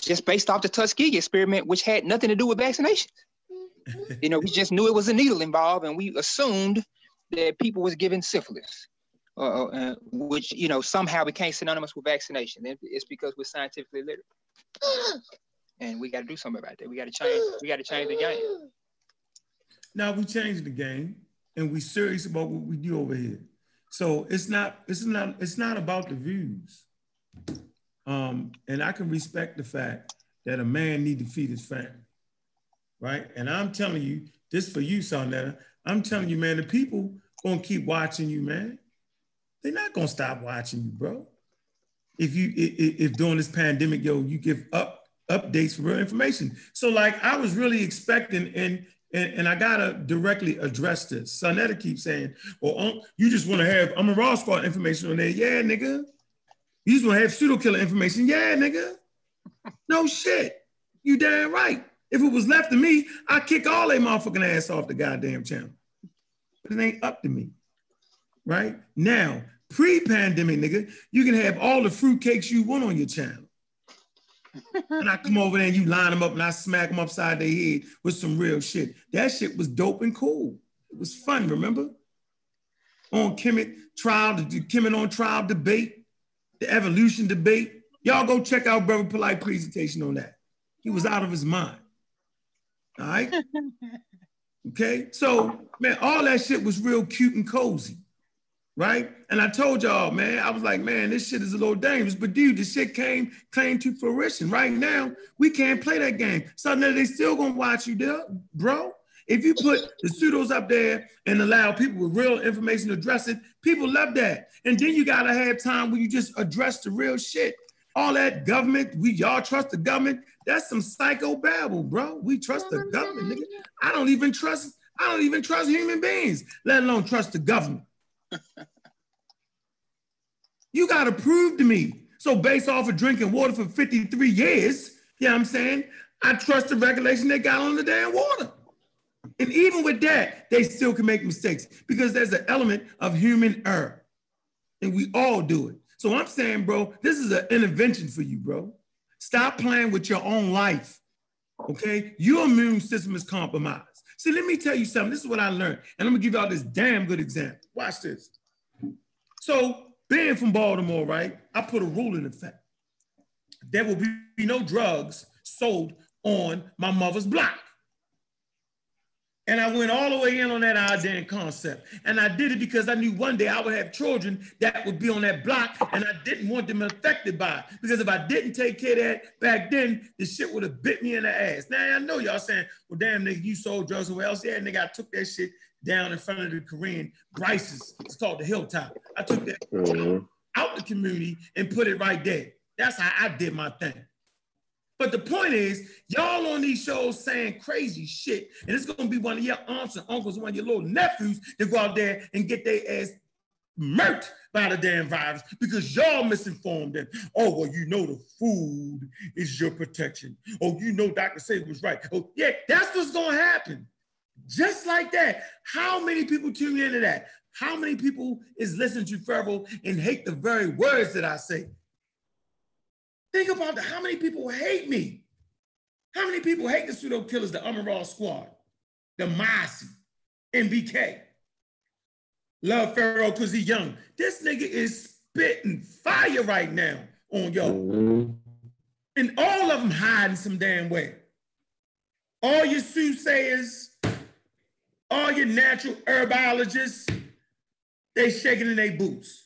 just based off the Tuskegee experiment, which had nothing to do with vaccinations. We just knew it was a needle involved, and we assumed that people was given syphilis, which, somehow became synonymous with vaccination. It's because we're scientifically literate, and we got to do something about that. We got to change the game. Now we changed the game, and we serious about what we do over here. So it's not about the views. And I can respect the fact that a man need to feed his family. Right, and I'm telling you, this for you, Sanetta, I'm telling you, man, the people gonna keep watching you, man. They're not gonna stop watching you, bro. If during this pandemic, yo, you give updates for real information. So like I was really expecting, and I gotta directly address this. Sanetta keeps saying, well, you just wanna have raw squad information on there. Yeah, nigga. You just wanna have pseudo killer information. Yeah, nigga. No shit. You damn right. If it was left to me, I'd kick all they motherfucking ass off the goddamn channel. But it ain't up to me. Right? Now, pre-pandemic, nigga, you can have all the fruitcakes you want on your channel. And I come over there and you line them up and I smack them upside their head with some real shit. That shit was dope and cool. It was fun, remember? On Kemet trial, the Kemet on trial debate, the evolution debate. Y'all go check out Brother Polite presentation on that. He was out of his mind. All right? Okay? So, man, all that shit was real cute and cozy. Right? And I told y'all, man, I was like, man, this shit is a little dangerous. But dude, this shit came to fruition. Right now, we can't play that game. So now they still gonna watch you there, bro. If you put the pseudos up there and allow people with real information to address it, people love that. And then you gotta have time where you just address the real shit. All that government, y'all trust the government. That's some psycho babble, bro. We trust the government, nigga. I don't even trust human beings, let alone trust the government. You gotta prove to me. So based off of drinking water for 53 years, you know what I'm saying? I trust the regulation they got on the damn water. And even with that, they still can make mistakes because there's an element of human error. And we all do it. So I'm saying, bro, this is an intervention for you, bro. Stop playing with your own life, okay? Your immune system is compromised. See, let me tell you something. This is what I learned. And I'm gonna give y'all this damn good example. Watch this. So being from Baltimore, right? I put a rule in effect. There will be no drugs sold on my mother's block. And I went all the way in on that idea concept. And I did it because I knew one day I would have children that would be on that block and I didn't want them affected by it. Because if I didn't take care of that back then, the shit would have bit me in the ass. Now I know y'all saying, well, damn nigga, you sold drugs somewhere else. Yeah, nigga, I took that shit down in front of the Korean Bryce's. It's called the Hilltop. I took that out the community and put it right there. That's how I did my thing. But the point is, y'all on these shows saying crazy shit, and it's gonna be one of your aunts and uncles, one of your little nephews that go out there and get their ass murked by the damn virus because y'all misinformed them. Oh, well, you know the food is your protection. Oh, you know Dr. Saber was right. Oh, yeah, that's what's gonna happen. Just like that. How many people tune into that? How many people is listening to Fervor and hate the very words that I say? Think about how many people hate me. How many people hate the pseudo killers, the Umar squad, the Masi, MBK. Love Pharaoh because he's young. This nigga is spitting fire right now on y'all. Mm-hmm. And all of them hiding some damn way. All your soothsayers, all your natural herbologists, they shaking in their boots.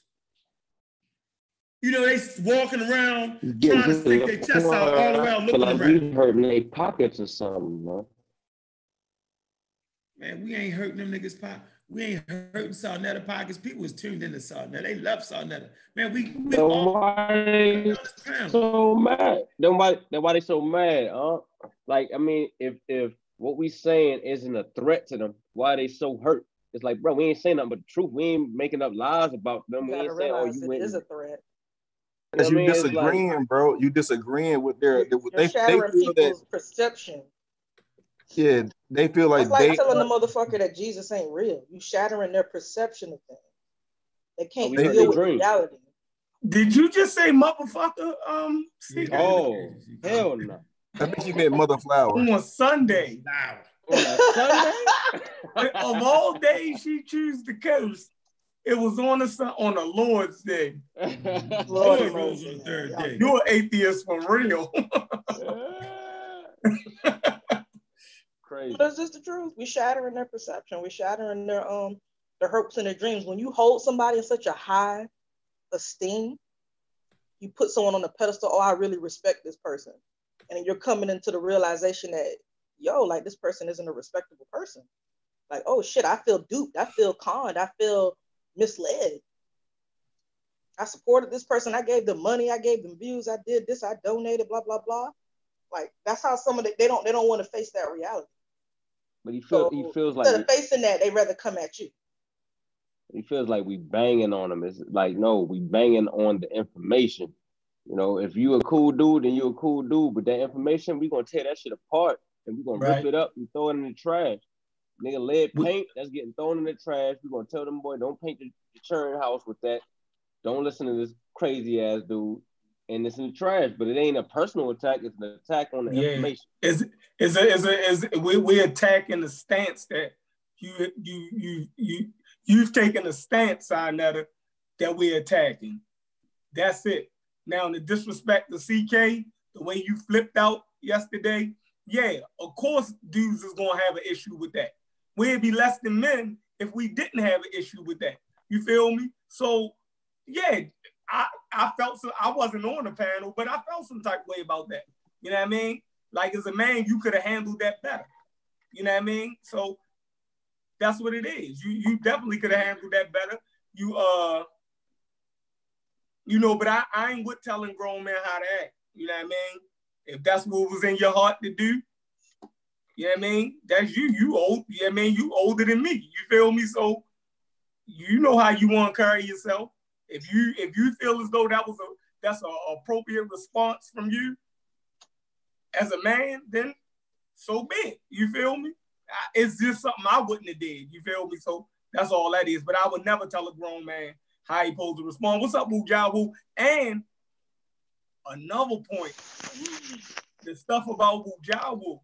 You know, they walking around trying to stick their chest out all around looking around. We hurting their pockets or something, man. We ain't hurting them niggas' pockets. We ain't hurting Sarnetta pockets. People was tuned into Sarnetta. They love Sarnetta. Man, we so mad. Then why they so mad, huh? Like, I mean, if what we saying isn't a threat to them, why are they so hurt? It's like, bro, we ain't saying nothing but the truth. We ain't making up lies about them. We ain't saying, oh, you went. It is a threat. Because you disagreeing, like, bro. You disagreeing with they feel that perception. Yeah, they feel like, it's like they telling the motherfucker that Jesus ain't real. You shattering their perception of things. They can't deal with reality. Did you just say motherfucker? Oh, hell no. I think you meant motherflower. On Sunday. On Sunday? Of all days, she choose the coast. It was on a Lord's Day. Lord rose on the third day. You're an atheist for real. Crazy. But is this the truth? We're shattering their perception. We're shattering their hopes and their dreams. When you hold somebody in such a high esteem, you put someone on a pedestal. Oh, I really respect this person, and you're coming into the realization that, yo, like, this person isn't a respectable person. Like, oh shit, I feel duped. I feel conned. I feel misled. I supported this person. I gave them money. I gave them views. I did this. I donated, blah, blah, blah. Like, that's how some of the, they don't want to face that reality. But he feels like, instead of facing that, they rather come at you. He feels like we banging on him. It's like, no, we banging on the information. You know, if you a cool dude, then you a cool dude. But that information, we gonna tear that shit apart and we gonna rip it up and throw it in the trash. Nigga, lead paint, that's getting thrown in the trash. We gonna tell them, boy, don't paint the churn house with that. Don't listen to this crazy ass dude. And it's in the trash, but it ain't a personal attack. It's an attack on the information. We're attacking the stance that you've taken a stance, Sanetta, that we're attacking. That's it. Now, in the disrespect to CK, the way you flipped out yesterday, yeah, of course dudes is gonna have an issue with that. We'd be less than men if we didn't have an issue with that. You feel me? So, yeah. I felt so, I wasn't on the panel, but I felt some type of way about that. You know what I mean? Like, as a man, you could have handled that better. You know what I mean? So that's what it is. You definitely could have handled that better. You know, but I ain't with telling grown men how to act. You know what I mean? If that's what was in your heart to do, you know what I mean? That's you. You old, you know what I mean? You older than me. You feel me? So you know how you want to carry yourself. If you feel as though that's an appropriate response from you as a man, then so be it. You feel me? It's just something I wouldn't have did. You feel me? So that's all that is. But I would never tell a grown man how he supposed to respond. What's up, Wujahu? And another point, the stuff about Wujahu.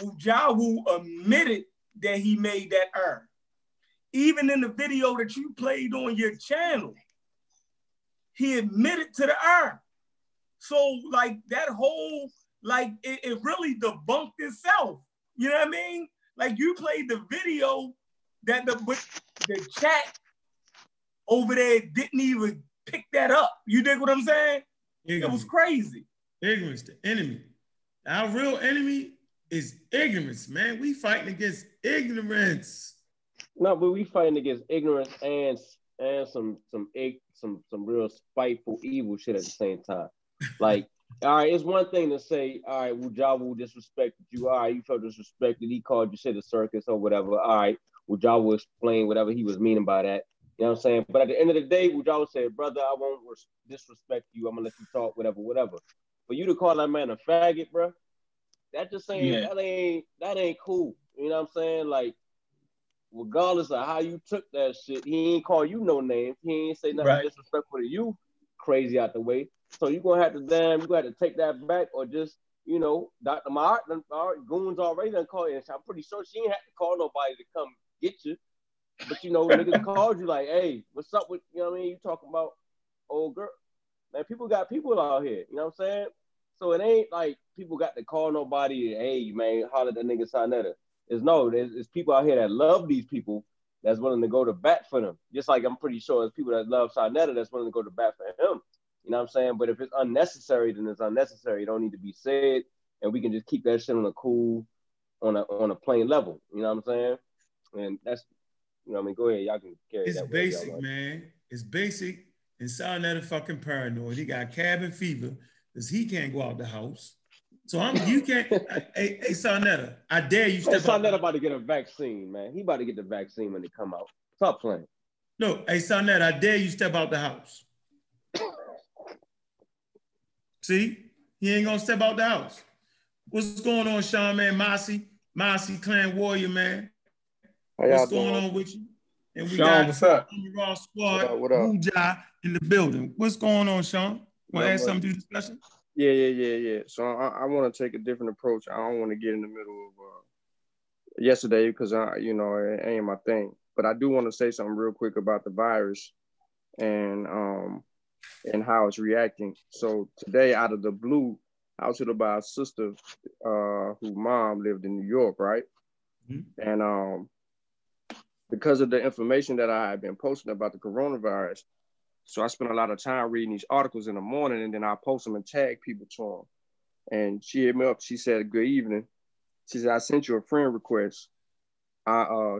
Wujahu admitted that he made that error. Even in the video that you played on your channel, he admitted to the error. So like that whole, like it really debunked itself. You know what I mean? Like you played the video that the chat over there didn't even pick that up. You dig what I'm saying? Ignorance. It was crazy. Ignorance, the enemy. Our real enemy is ignorance, man. We fighting against ignorance. No, but we fighting against ignorance and some real spiteful evil shit at the same time. Like, all right, it's one thing to say, all right, Wujahu disrespected you. All right, you felt disrespected. He called your shit a circus or whatever. All right, Wujahu explained whatever he was meaning by that. You know what I'm saying? But at the end of the day, Wujahu said, brother, I won't disrespect you. I'm going to let you talk, whatever, whatever. For you to call that man a faggot, bro, that just saying that ain't cool. You know what I'm saying? Like, regardless of how you took that shit, he ain't call you no name. He ain't say nothing disrespectful to you, crazy out the way. So you gonna have to take that back, or just, you know, Dr. Mayotte, our goons already done call you. I'm pretty sure she ain't had to call nobody to come get you. But you know, niggas called you like, hey, what's up with, you know what I mean? You talking about old girl. Man, people got people out here, you know what I'm saying? So it ain't like people got to call nobody, hey man, holler at that nigga Sanetta. There's people out here that love these people that's willing to go to bat for them. Just like I'm pretty sure there's people that love Sanetta that's willing to go to bat for him. You know what I'm saying? But if it's unnecessary, then it's unnecessary. It don't need to be said. And we can just keep that shit on a cool, on a plain level. You know what I'm saying? And that's, you know what I mean? Go ahead. Y'all can carry that. It's basic, man. It's basic. And Sanetta fucking paranoid. He got cabin fever because he can't go out the house. So you can't, hey Sanetta, I dare you step up. Sanetta about to get a vaccine, man. He about to get the vaccine when it come out. Stop playing. No, hey Sanetta, I dare you step out the house. See, he ain't gonna step out the house. What's going on, Sean, man? Mossy Clan Warrior, man. What's going on with you? And we got what's up? Raw Squad, Wujahu in the building. What's going on, Sean? Want to add something to the discussion? Yeah. So I want to take a different approach. I don't want to get in the middle of yesterday because, it ain't my thing. But I do want to say something real quick about the virus and how it's reacting. So today, out of the blue, I was hit by a sister whose mom lived in New York, right? Mm-hmm. And because of the information that I had been posting about the coronavirus, so I spent a lot of time reading these articles in the morning, and then I post them and tag people to them. And she hit me up. She said, good evening. She said, I sent you a friend request.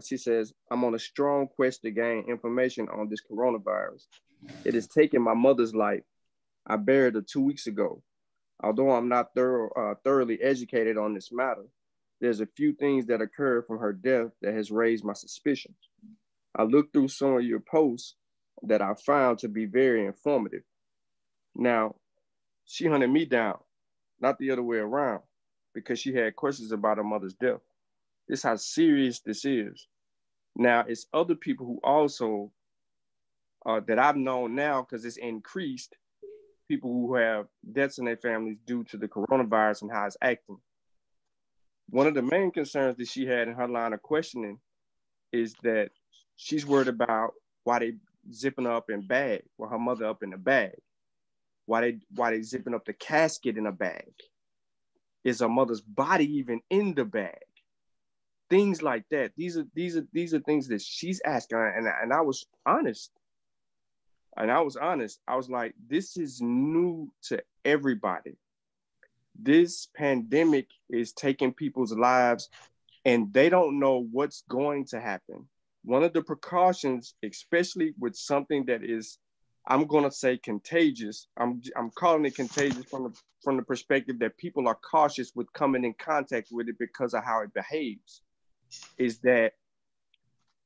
She says, I'm on a strong quest to gain information on this coronavirus. It has taken my mother's life. I buried her 2 weeks ago. Although I'm not thoroughly educated on this matter, there's a few things that occurred from her death that has raised my suspicions. I looked through some of your posts that I found to be very informative. Now, she hunted me down, not the other way around, because she had questions about her mother's death. This is how serious this is. Now, it's other people who also, that I've known now, because it's increased, people who have deaths in their families due to the coronavirus and how it's acting. One of the main concerns that she had in her line of questioning is that she's worried about why they zipping up in bag, or her mother up in a bag. Why they zipping up the casket in a bag? Is her mother's body even in the bag? Things like that. These are things that she's asking, and I was honest. I was like, this is new to everybody. This pandemic is taking people's lives and they don't know what's going to happen. One of the precautions, especially with something that is, I'm going to say contagious, I'm calling it contagious from the perspective that people are cautious with coming in contact with it because of how it behaves, is that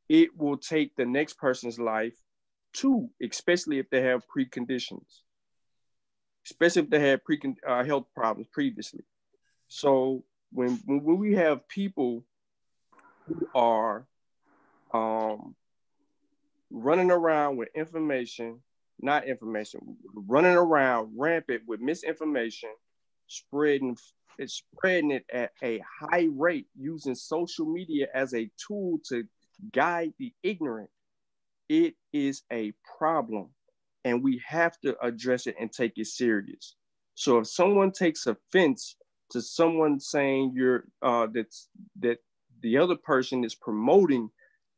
it will take the next person's life too, especially if they have preconditions, especially if they had health problems previously. So when we have people who are running around with running around rampant with misinformation, spreading it at a high rate, using social media as a tool to guide the ignorant, it is a problem. And we have to address it and take it serious. So if someone takes offense to someone saying that the other person is promoting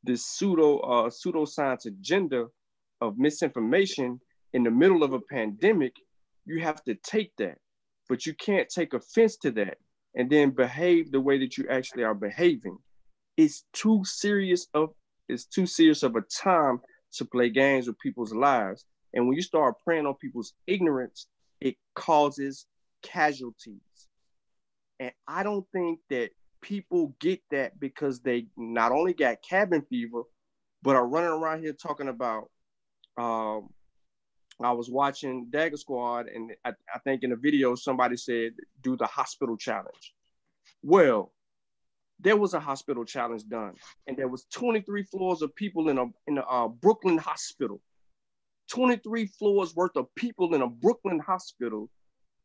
this pseudoscience agenda of misinformation in the middle of a pandemic, you have to take that, but you can't take offense to that and then behave the way that you actually are behaving. It's too serious of a time to play games with people's lives. And when you start preying on people's ignorance, it causes casualties. And I don't think that people get that, because they not only got cabin fever, but are running around here talking about, I was watching Dagger Squad, and I think in the video, somebody said, do the hospital challenge. Well, there was a hospital challenge done, and there was 23 floors of people in a Brooklyn hospital. 23 floors worth of people in a Brooklyn hospital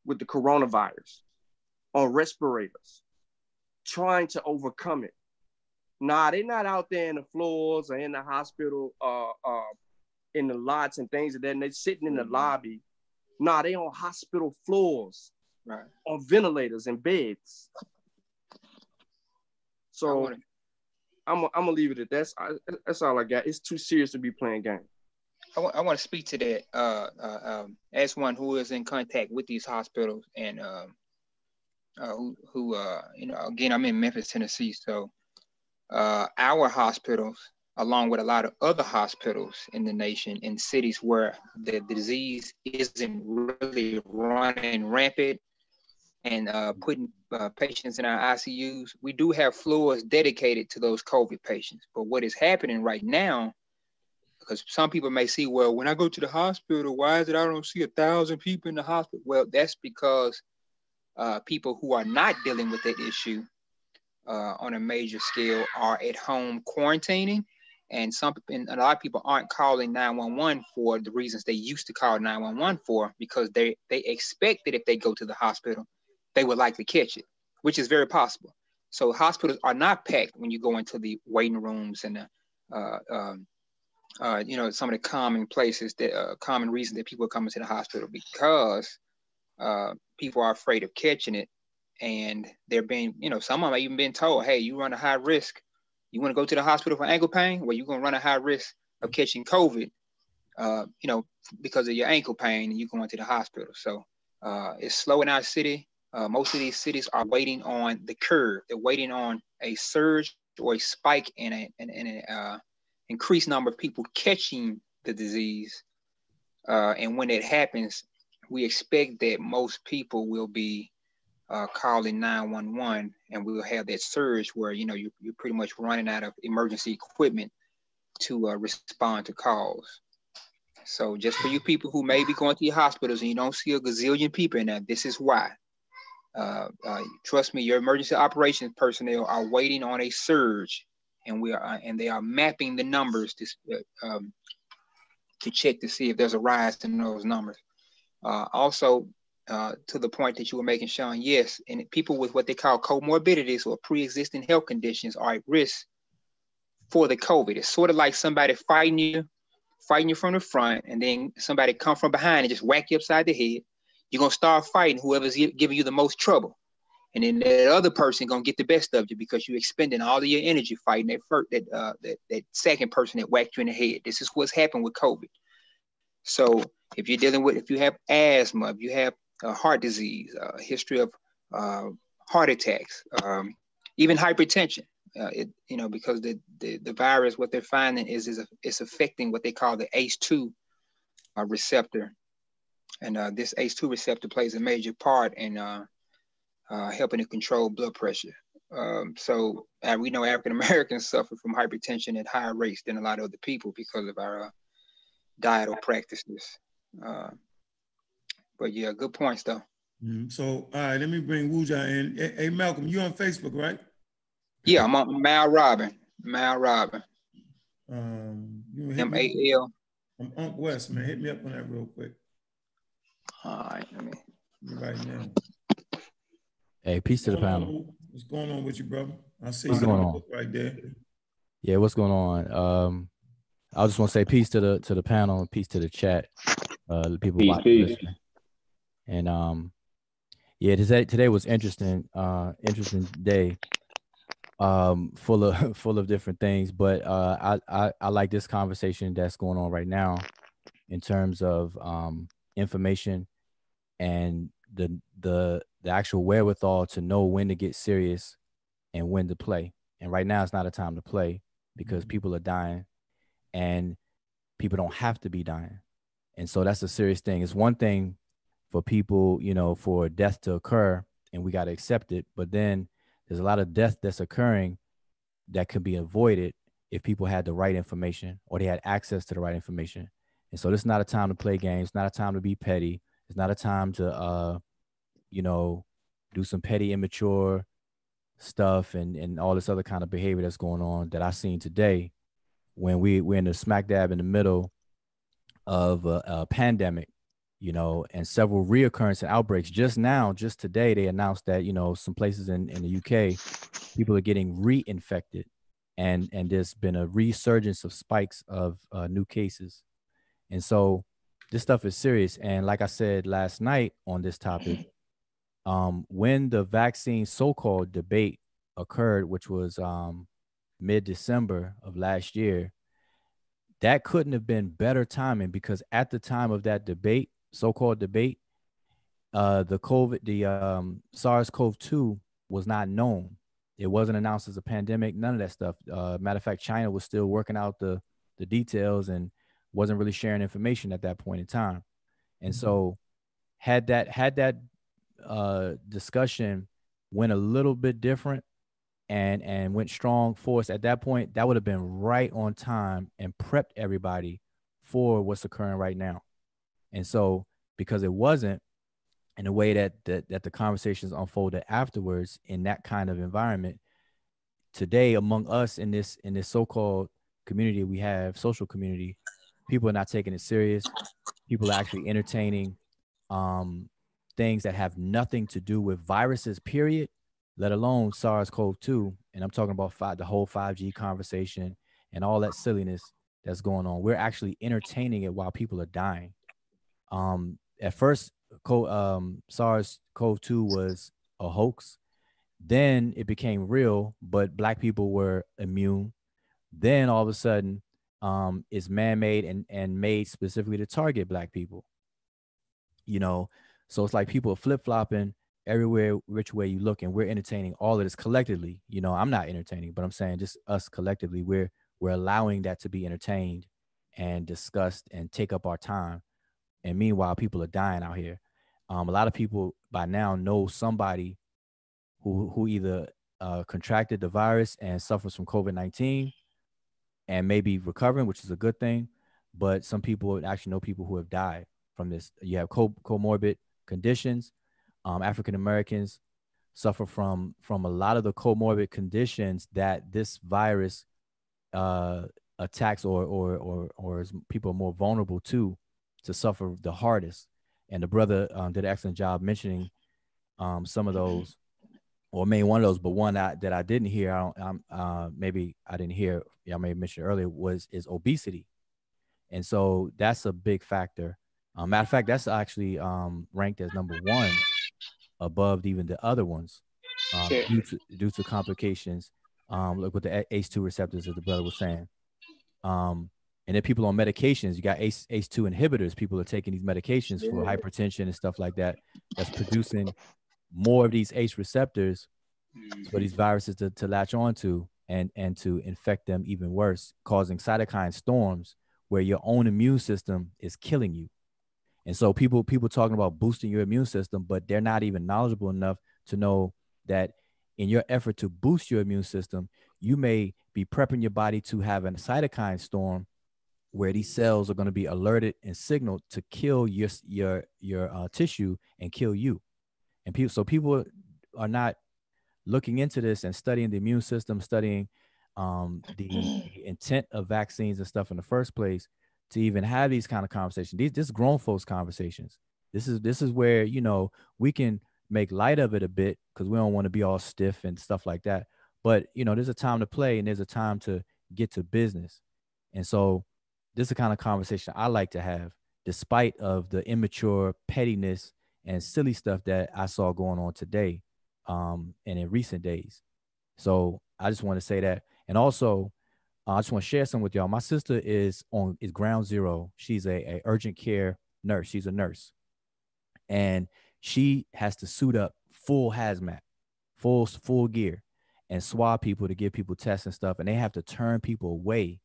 with the coronavirus on respirators, trying to overcome it. Nah, they're not out there in the floors or in the hospital, in the lots and things like that, and they're sitting in the lobby. Nah, they on hospital floors, right, on ventilators and beds. So I'm gonna leave it at that. That's all I got. It's too serious to be playing games. I want to speak to that as one who is in contact with these hospitals, and again, I'm in Memphis, Tennessee. So our hospitals, along with a lot of other hospitals in the nation, in cities where the disease isn't really running rampant and putting patients in our ICUs, we do have floors dedicated to those COVID patients. But what is happening right now, because some people may see, well, when I go to the hospital, why is it I don't see 1,000 people in the hospital? Well, that's because people who are not dealing with that issue on a major scale are at home quarantining. And a lot of people aren't calling 911 for the reasons they used to call 911 for, because they expect that if they go to the hospital, they would likely catch it, which is very possible. So hospitals are not packed when you go into the waiting rooms and the some of the common places, that common reason that people are coming to the hospital, because people are afraid of catching it, and they're being, some of them have even been told, hey, you run a high risk. You want to go to the hospital for ankle pain? Well, you're going to run a high risk of catching COVID, because of your ankle pain, and you're going to the hospital. So it's slow in our city. Most of these cities are waiting on the curve. They're waiting on a surge or a spike in an increased number of people catching the disease. And when it happens, we expect that most people will be calling 911, and we'll have that surge where, you know, you're pretty much running out of emergency equipment to respond to calls. So just for you people who may be going to your hospitals and you don't see a gazillion people in there, this is why. Trust me, your emergency operations personnel are waiting on a surge, and they are mapping the numbers to check to see if there's a rise in those numbers. Also, to the point that you were making, Sean, yes, and people with what they call comorbidities or pre-existing health conditions are at risk for the COVID. It's sort of like somebody fighting you from the front, and then somebody come from behind and just whack you upside the head. You're going to start fighting whoever's giving you the most trouble. And then that other person going to get the best of you because you're expending all of your energy fighting that second person that whacked you in the head. This is what's happened with COVID. So if you're dealing with, if you have asthma, if you have heart disease, a history of heart attacks, even hypertension, because the virus, what they're finding is it's affecting what they call the ACE2 receptor. And this ACE2 receptor plays a major part in helping to control blood pressure. So we know African-Americans suffer from hypertension at higher rates than a lot of other people because of our dietal practices. But yeah, good points though. Mm-hmm. So, all right, let me bring Wuja in. Hey, Malcolm, you on Facebook, right? Yeah, I'm on Mal Robin. M-A-L. I'm Unc West, man. Hit me up on that real quick. All right, let me. Right now. Hey, peace to the panel. What's going on with you, brother? I see what's going on right there. Yeah, what's going on? I just want to say peace to the panel and peace to the chat. The people watching. And yeah, today was interesting day. Full of different things, but I like this conversation that's going on right now in terms of information and the actual wherewithal to know when to get serious and when to play. And right now it's not a time to play because people are dying and people don't have to be dying. And so that's a serious thing. It's one thing for people, for death to occur and we got to accept it. But then there's a lot of death that's occurring that could be avoided if people had the right information or they had access to the right information. And so this is not a time to play games. It's not a time to be petty. It's not a time to, do some petty, immature stuff and all this other kind of behavior that's going on that I've seen today when we're in the smack dab in the middle of a pandemic, and several reoccurrence and outbreaks. Just now, just today, they announced that, some places in the UK, people are getting reinfected and there's been a resurgence of spikes of new cases. And so this stuff is serious. And like I said last night on this topic, when the vaccine so-called debate occurred, which was mid-December of last year, that couldn't have been better timing because at the time of that debate, so-called debate, the SARS-CoV-2 was not known. It wasn't announced as a pandemic, none of that stuff. Matter of fact, China was still working out the details and wasn't really sharing information at that point in time. And so had that discussion went a little bit different and went strong force at that point, that would have been right on time and prepped everybody for what's occurring right now. And so because it wasn't in a way that the conversations unfolded afterwards in that kind of environment, today among us in this so-called community we have, social community, people are not taking it serious. People are actually entertaining things that have nothing to do with viruses, period, let alone SARS-CoV-2. And I'm talking about the whole 5G conversation and all that silliness that's going on. We're actually entertaining it while people are dying. At first, SARS-CoV-2 was a hoax. Then it became real, but Black people were immune. Then all of a sudden, is man-made and made specifically to target Black people, so it's like people are flip-flopping everywhere which way you look, and we're entertaining all of this collectively. You know, I'm not entertaining, but I'm saying just us collectively, we're allowing that to be entertained and discussed and take up our time. And meanwhile, people are dying out here. A lot of people by now know somebody who either contracted the virus and suffers from COVID-19 and maybe recovering, which is a good thing. But some people actually know people who have died from this. You have comorbid conditions. African-Americans suffer from a lot of the comorbid conditions that this virus attacks or is, people are more vulnerable to suffer the hardest. And the brother did an excellent job mentioning some of those, or maybe one of those, but one that I didn't hear, maybe I didn't hear, I may have mentioned earlier, is obesity. And so that's a big factor. Matter of fact, that's actually ranked as number one above even the other ones due to complications. Look what the ACE2 receptors, as the brother was saying. And then people on medications, you got ACE2 inhibitors. People are taking these medications for hypertension and stuff like that. That's producing more of these ACE receptors for these viruses to latch onto and to infect them even worse, causing cytokine storms where your own immune system is killing you. And so people talking about boosting your immune system, but they're not even knowledgeable enough to know that in your effort to boost your immune system, you may be prepping your body to have a cytokine storm where these cells are going to be alerted and signaled to kill your tissue and kill you. And people are not looking into this and studying the immune system, studying the intent of vaccines and stuff in the first place to even have these kind of conversations. This is grown folks conversations. This is where, you know, we can make light of it a bit because we don't want to be all stiff and stuff like that. But, you know, there's a time to play and there's a time to get to business. And so this is the kind of conversation I like to have, despite of the immature pettiness and silly stuff that I saw going on today and in recent days. So I just want to say that. And also, I just want to share something with y'all. My sister is ground zero. She's a urgent care nurse. She's a nurse. And she has to suit up full hazmat, full gear, and swab people to give people tests and stuff. And they have to turn people away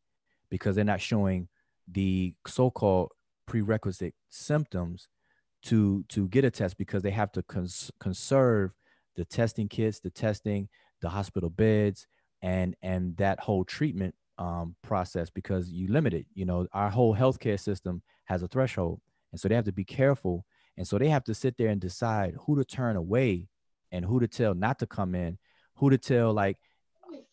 because they're not showing the so-called prerequisite symptoms to get a test, because they have to conserve the testing kits, the testing, the hospital beds, and that whole treatment process, because you limit it. You know, our whole healthcare system has a threshold, and so they have to be careful. And so they have to sit there and decide who to turn away and who to tell not to come in, who to tell, like,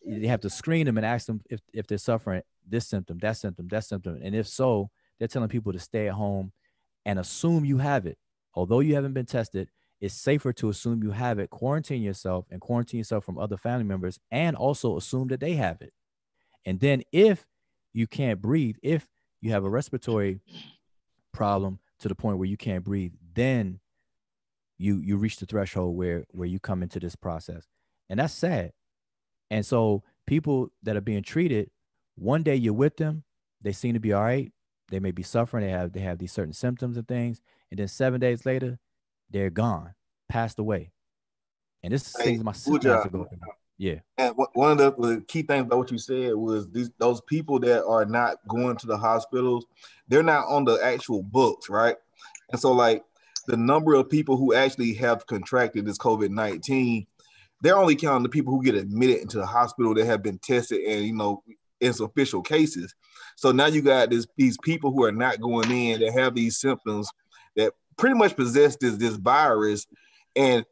they have to screen them and ask them if they're suffering this symptom, that symptom, that symptom. And if so, they're telling people to stay at home and assume you have it. Although you haven't been tested, it's safer to assume you have it, quarantine yourself and quarantine yourself from other family members, and also assume that they have it. And then if you can't breathe, if you have a respiratory problem to the point where you can't breathe, then you reach the threshold where you come into this process. And that's sad. And so people that are being treated, one day you're with them, they seem to be all right. They may be suffering. They have these certain symptoms and things. And then 7 days later, they're gone, passed away. And this is my 6 months ago. Yeah. And one of the key things about what you said was those people that are not going to the hospitals, they're not on the actual books, right? And so, like, the number of people who actually have contracted this COVID-19, they're only counting the people who get admitted into the hospital that have been tested and, you know, it's official cases. So now you got these people who are not going in that have these symptoms that pretty much possess this virus, and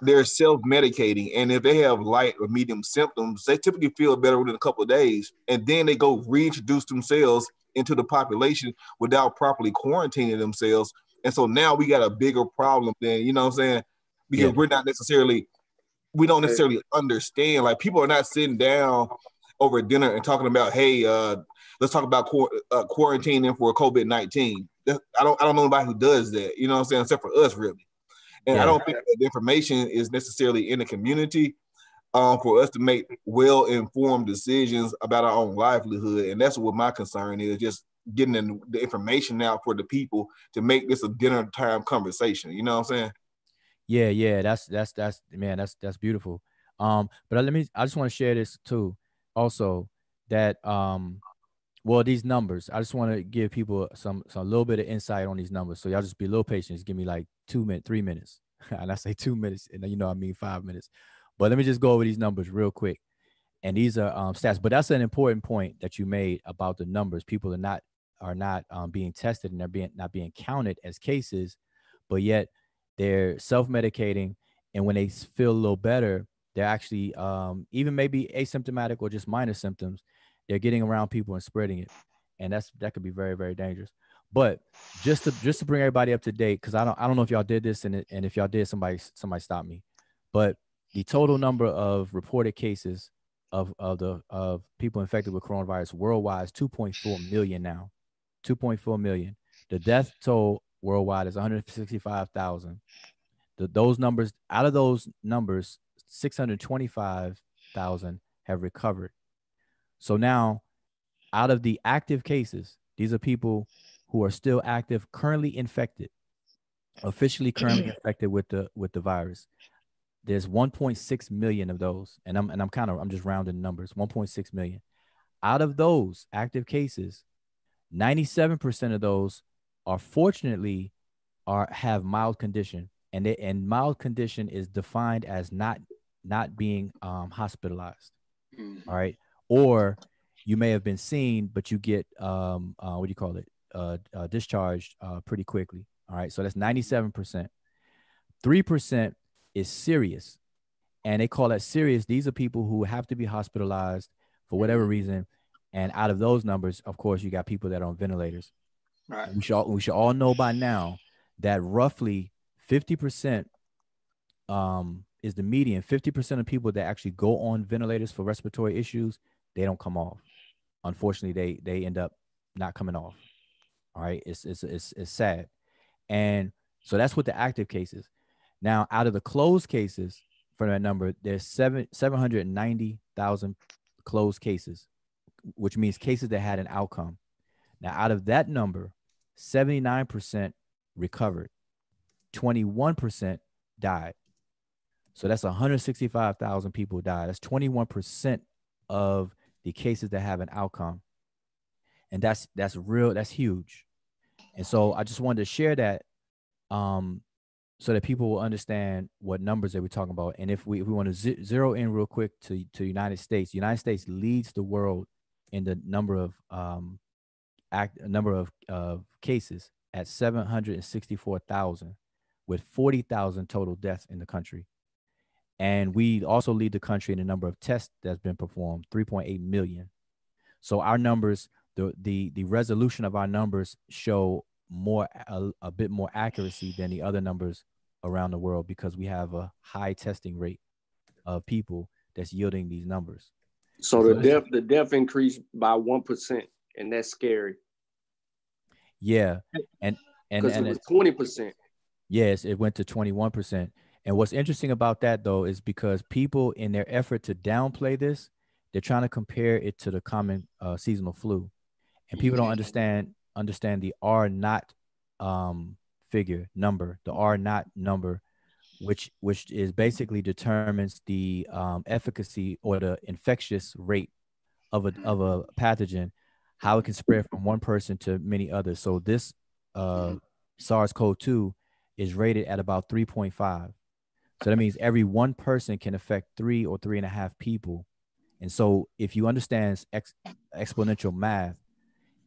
they're self-medicating. And if they have light or medium symptoms, they typically feel better within a couple of days. And then they go reintroduce themselves into the population without properly quarantining themselves. And so now we got a bigger problem than, you know what I'm saying? Because we don't necessarily understand. Like, people are not sitting down over dinner and talking about, hey, let's talk about quarantining for COVID-19. I don't know anybody who does that, you know what I'm saying, except for us, really. And I don't think that the information is necessarily in the community for us to make well-informed decisions about our own livelihood. And that's what my concern is, just getting the information out for the people to make this a dinner time conversation, you know what I'm saying? Yeah. That's man, that's beautiful. But I just want to share this too, also, that, well, these numbers, I just want to give people some little bit of insight on these numbers. So y'all just be a little patient. Just give me like 2 minutes, 3 minutes. And I say 2 minutes, and you know I mean 5 minutes. But let me just go over these numbers real quick. And these are stats, but that's an important point that you made about the numbers. People are not being tested, and they're not being counted as cases, but yet they're self-medicating. And when they feel a little better, they're actually even maybe asymptomatic or just minor symptoms, they're getting around people and spreading it. And that could be very, very dangerous. But just to bring everybody up to date, because I don't know if y'all did this, and if y'all did, somebody stop me. But the total number of reported cases of people infected with coronavirus worldwide is 2.4 million now. 2.4 million. The death toll worldwide is 165,000. Those numbers, out of those numbers, 625,000 have recovered. So now, out of the active cases, these are people who are still active, currently infected, officially currently infected with the virus. There's 1.6 million of those, and I'm just rounding numbers. 1.6 million. Out of those active cases, 97% of those are fortunately have mild condition, and mild condition is defined as not being hospitalized. Mm-hmm. All right, or you may have been seen, but you get discharged pretty quickly. All right, so that's 97%. 3% is serious, and they call that serious. These are people who have to be hospitalized for whatever reason. And out of those numbers, of course, you got people that are on ventilators. Right. We should all know by now that roughly 50% is the median. 50% of people that actually go on ventilators for respiratory issues, they don't come off. Unfortunately, they end up not coming off. All right, it's sad. And so that's what the active cases. Now, out of the closed cases, for that number, there's 790,000 closed cases, which means cases that had an outcome. Now, out of that number, 79% recovered, 21% died. So that's 165,000 people died. That's 21% of the cases that have an outcome. And that's real, that's huge. And so I just wanted to share that, so that people will understand what numbers that we're talking about. And if we want to zero in real quick to United States leads the world in the number of cases at 764,000, with 40,000 total deaths in the country. And we also lead the country in the number of tests that's been performed, 3.8 million. So our numbers, the resolution of our numbers show a bit more accuracy than the other numbers around the world, because we have a high testing rate of people that's yielding these numbers. So the death increased by 1%, and that's scary. Yeah, and because it was 20%. Yes, it went to 21%. And what's interesting about that though is because people, in their effort to downplay this, they're trying to compare it to the common seasonal flu, and people don't understand the R naught number, which is basically determines the efficacy or the infectious rate of a pathogen, how it can spread from one person to many others. So this SARS-CoV-2 is rated at about 3.5. So that means every one person can affect 3 or 3.5 people. And so if you understand exponential math,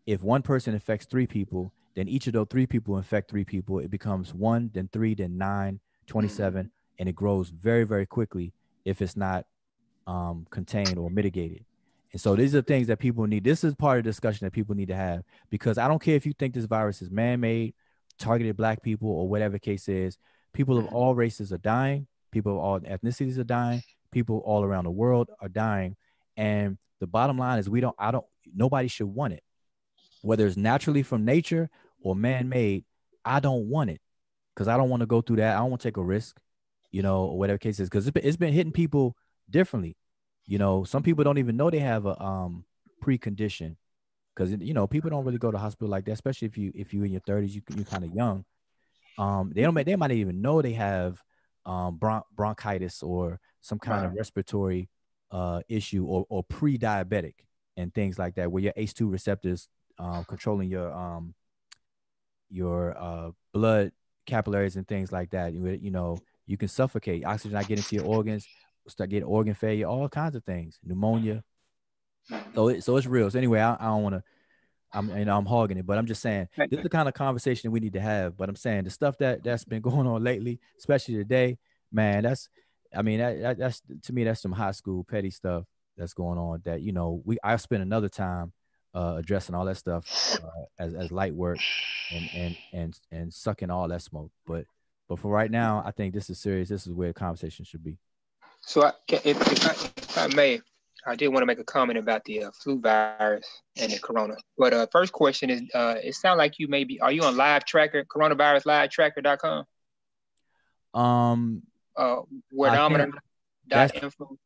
if one person infects 3 people, then each of those 3 people infect 3 people. It becomes 1, then 3, then 9, 27, and it grows very, very quickly if it's not contained or mitigated. And so these are things that people need. This is part of the discussion that people need to have, because I don't care if you think this virus is man-made, targeted Black people, or whatever case is. People of all races are dying. People of all ethnicities are dying. People all around the world are dying. And the bottom line is nobody should want it. Whether it's naturally from nature or man-made, I don't want it, because I don't want to go through that. I don't want to take a risk, or whatever the case is, because it's been hitting people differently. Some people don't even know they have a precondition, because, people don't really go to hospital like that, especially if you're in your 30s, you're kind of young. They might not even know they have bronchitis or some kind of respiratory issue, or pre-diabetic and things like that, where your ACE2 receptors controlling your blood capillaries and things like that. You know, you can suffocate, oxygen not getting to your organs, start getting organ failure, all kinds of things, pneumonia. So it's real. So anyway, I don't want to, I'm hogging it, but I'm just saying this is the kind of conversation we need to have. But I'm saying the stuff that's been going on lately, especially today, man, that's to me, that's some high school petty stuff that's going on that, you know, I spent another time addressing all that stuff as light work and sucking all that smoke. But for right now, I think this is serious. This is where the conversation should be. So if I may, I did want to make a comment about the flu virus and the corona. But first question is, it sounds like you may be, are you on live tracker, coronaviruslivetracker.com? Worldometer.info.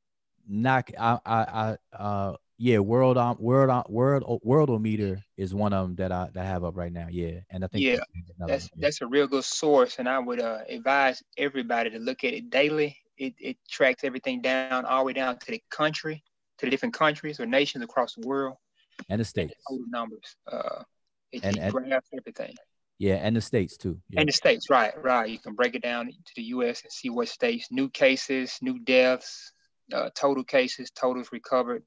Yeah, Worldometer is one of them that I have up right now. Yeah, and I think that's a real good source, and I would advise everybody to look at it daily. It tracks everything down, all the way down to the country, to the different countries or nations across the world, and the states. And the numbers. It graphs everything. Yeah, and the states too. Yeah. And the states, right. You can break it down to the U.S. and see what states, new cases, new deaths, total cases, totals recovered,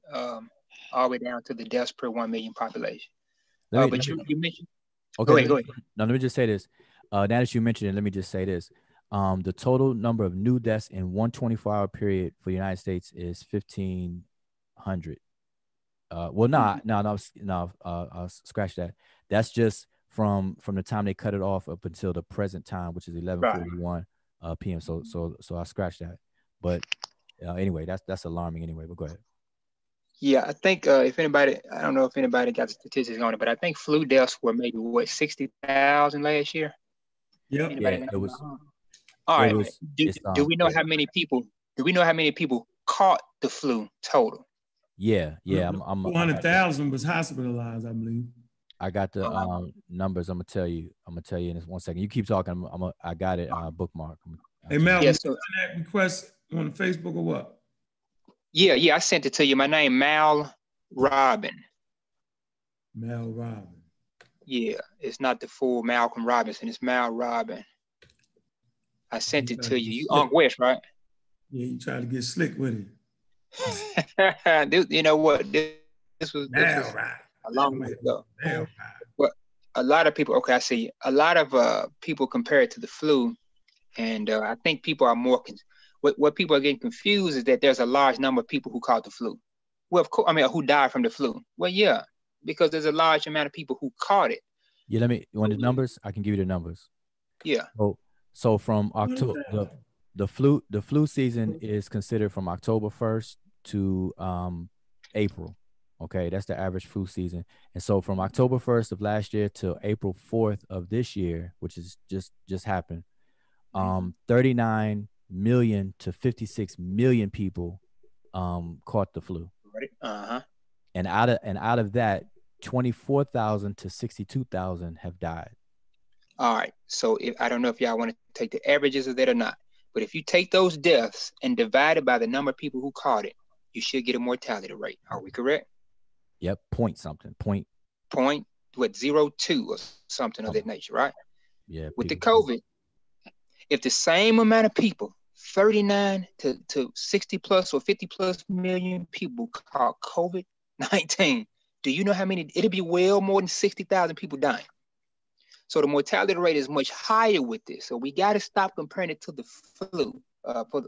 all the way down to the deaths per 1 million population. But you mentioned. Okay, go ahead. Now let me just say this. Now that you mentioned it, let me just say this. The total number of new deaths in 124-hour period for the United States is 1,500. I'll scratch that. That's just from the time they cut it off up until the present time, which is 11:41 p.m. So I scratched that. But anyway, that's alarming. Anyway, but go ahead. Yeah, I think if anybody, I don't know if anybody got statistics on it, but I think flu deaths were maybe 60,000 last year. Yep. Yeah, it was. All right. Do we know how many people? Do we know how many people caught the flu total? Yeah. 100,000 was hospitalized, I believe. I got the numbers. I'm gonna tell you in this 1 second. You keep talking. I got it. Bookmark. Hey, Mel, you sent that request on Facebook or what? Yeah. I sent it to you. My name, Mal Robin. Yeah, it's not the full Malcolm Robinson. It's Mal Robin. I sent it to you. You Unc West, right? Yeah, you try to get slick with it. You know what? This was a long way ago. But a lot of people, okay, I see. A lot of people compare it to the flu, and I think people are more. What people are getting confused is that there's a large number of people who caught the flu. Well, of course, I mean, who died from the flu. Well, yeah. Because there's a large amount of people who caught it. Yeah, let me. You want the numbers? I can give you the numbers. Yeah. So from October, the flu season is considered from October 1st to April. Okay, that's the average flu season. And so from October 1st of last year to April 4th of this year, which is just happened, 39 million to 56 million people caught the flu. Right. Uh-huh. And out of that, 24,000 to 62,000 have died. All right. So I don't know if y'all want to take the averages of that or not, but if you take those deaths and divide it by the number of people who caught it, you should get a mortality rate. Are we correct? Yep. Point something. Point 0.02 or something of that nature, right? Yeah. With the COVID, if the same amount of people, 39 to 60 plus or 50 plus million people caught COVID-19. Do you know how many? It'll be well more than 60,000 people dying. So the mortality rate is much higher with this. So we got to stop comparing it to the flu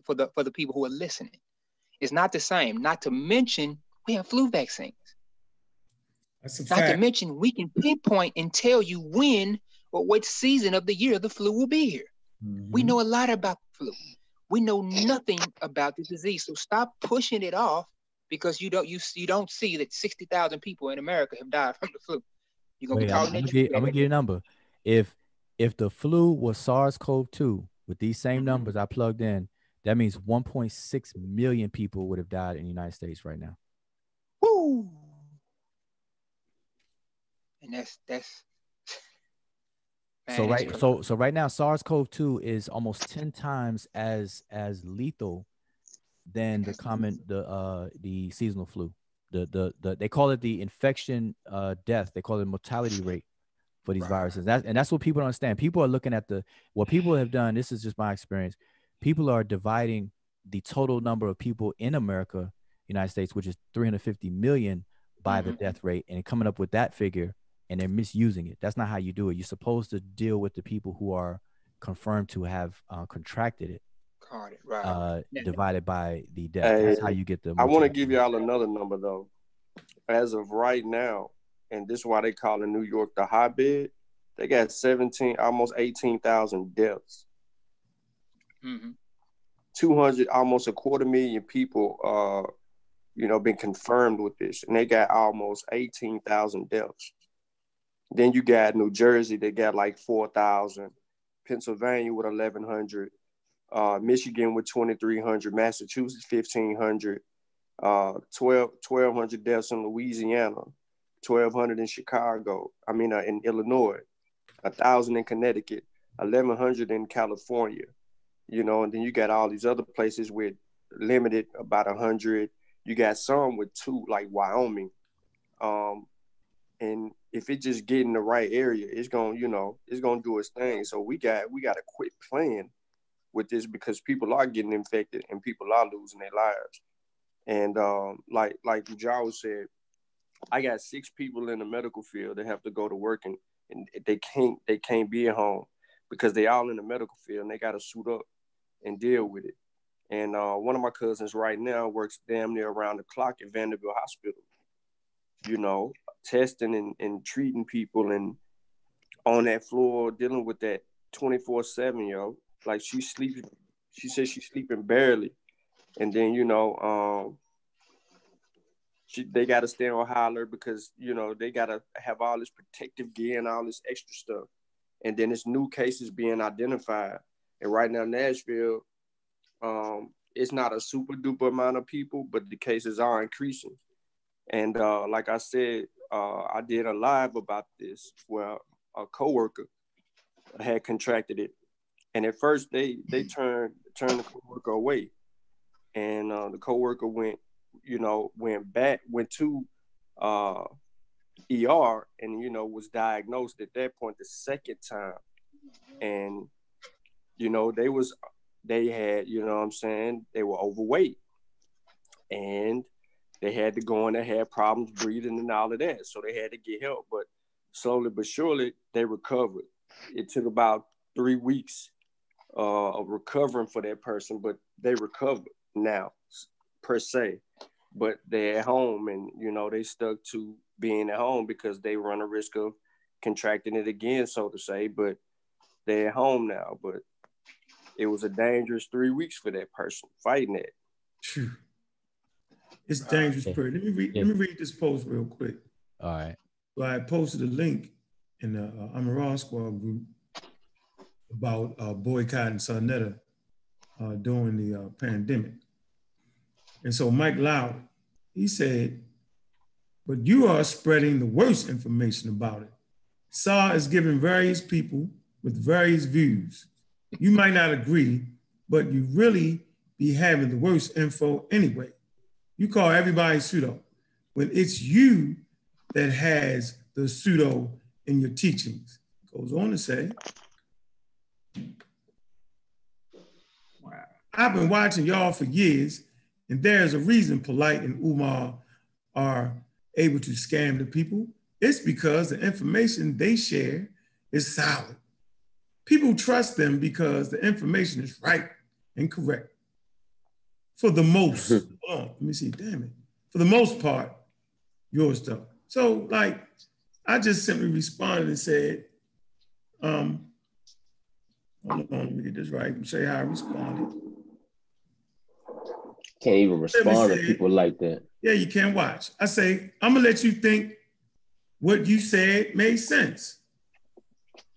for the people who are listening. It's not the same. Not to mention we have flu vaccines. That's a fact. Not to mention we can pinpoint and tell you when or what season of the year the flu will be here. Mm-hmm. We know a lot about the flu. We know nothing about this disease. So stop pushing it off. Because you don't see that 60,000 people in America have died from the flu. You're gonna be calling it. I'm gonna get a number. If the flu was SARS-CoV-2 with these same numbers I plugged in, that means 1.6 million people would have died in the United States right now. Woo! And that's So right, so right now, SARS-CoV-2 is almost 10 times as lethal than the common the seasonal flu. They call it the infection death. They call it mortality rate for these viruses. And that's what people don't understand. People are looking at what people have done. This is just my experience. People are dividing the total number of people in America, United States, which is 350 million by the death rate, and coming up with that figure, and they're misusing it. That's not how you do it. You're supposed to deal with the people who are confirmed to have contracted it. Divided by the death. That's how you get the. I want to give y'all another number though. As of right now, and this is why they call in New York the hotbed, they got 17, almost 18,000 deaths. 200, almost a quarter million people, been confirmed with this, and they got almost 18,000 deaths. Then you got New Jersey, they got like 4,000, Pennsylvania with 1,100. Michigan with 2,300, Massachusetts 1,500, 1,200 deaths in Louisiana, 1,200 in Chicago, in Illinois, 1,000 in Connecticut, 1,100 in California, and then you got all these other places with limited about 100. You got some with 2, like Wyoming. And if it just get in the right area, it's going to do its thing. So we got to quit playing with this, because people are getting infected and people are losing their lives. And like Wujahu said, I got 6 people in the medical field that have to go to work, and they can't be at home because they all in the medical field, and they got to suit up and deal with it. And one of my cousins right now works damn near around the clock at Vanderbilt Hospital, testing and treating people, and on that floor dealing with that 24/7, yo. Like she's sleeping, she says she's sleeping barely, and then they got to stay on high alert because they got to have all this protective gear and all this extra stuff, and then it's new cases being identified. And right now Nashville, it's not a super duper amount of people, but the cases are increasing. And like I said, I did a live about this where a coworker had contracted it. And at first, they turned the coworker away, and the coworker went to ER, and was diagnosed at that point the second time, and they were overweight, and they had to go in. They had problems breathing and all of that, so they had to get help. But slowly but surely, they recovered. It took about 3 weeks. Of recovering for that person, but they recovered now per se, but they're at home, and they stuck to being at home because they run a risk of contracting it again, so to say, but they're at home now. But it was a dangerous 3 weeks for that person fighting it. It's dangerous. Let me read this post real quick. All right. So I posted a link in the Amaral Squad group about boycotting Sanetta during the pandemic. And so Mike Loud, he said, but you are spreading the worst information about it. SAR is giving various people with various views. You might not agree, but you really be having the worst info anyway. You call everybody pseudo when it's you that has the pseudo in your teachings. Goes on to say, I've been watching y'all for years, and there's a reason Polite and Umar are able to scam the people. It's because the information they share is solid. People trust them because the information is right and correct. For the most, for the most part, your stuff. So like, I just simply responded and said, hold on, let me get this right and say how I responded. Can't even respond to people like that. Yeah, you can't watch. I say, I'm gonna let you think what you said made sense,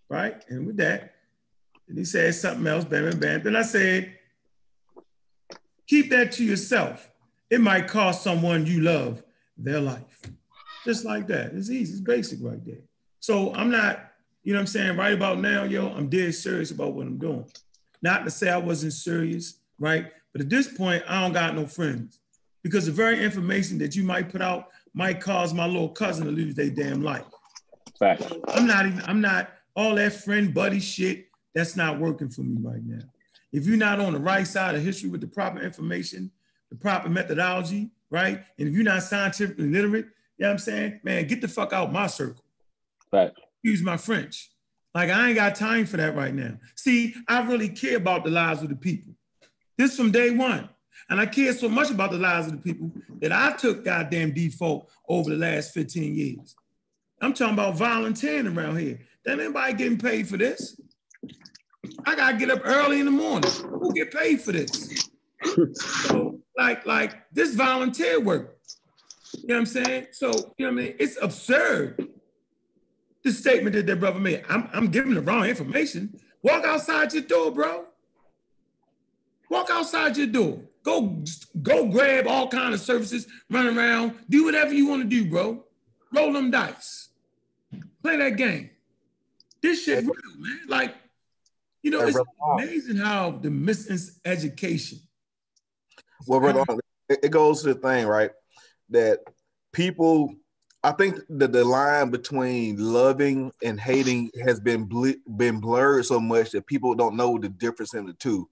right? And with that, and he said something else, bam, bam, bam. Then I said, keep that to yourself. It might cost someone you love their life. Just like that. It's easy, it's basic right there. So I'm not you know what I'm saying? Right about now, yo, I'm dead serious about what I'm doing. Not to say I wasn't serious, right? But at this point, I don't got no friends because the very information that you might put out might cause my little cousin to lose their damn life. Fact. I'm not all that friend buddy shit. That's not working for me right now. If you're not on the right side of history with the proper information, the proper methodology, right? And if you're not scientifically literate, you know what I'm saying? Man, get the fuck out my circle. Right. Use my French. Like, I ain't got time for that right now. See, I really care about the lives of the people. This from day one. And I care so much about the lives of the people that I took goddamn default over the last 15 years. I'm talking about volunteering around here. Don't anybody getting paid for this. I gotta get up early in the morning. Who get paid for this? So, like this volunteer work. You know what I'm saying? So, you know what I mean? It's absurd. The statement that brother made. I'm giving the wrong information. Walk outside your door, bro. Walk outside your door. Go grab all kinds of services, run around, do whatever you want to do, bro. Roll them dice. Play that game. This shit real, man. Like, you know, it's amazing how the miseducation. Well, brother, it goes to the thing, right? That people, I think that the line between loving and hating has been blurred so much that people don't know the difference in the two,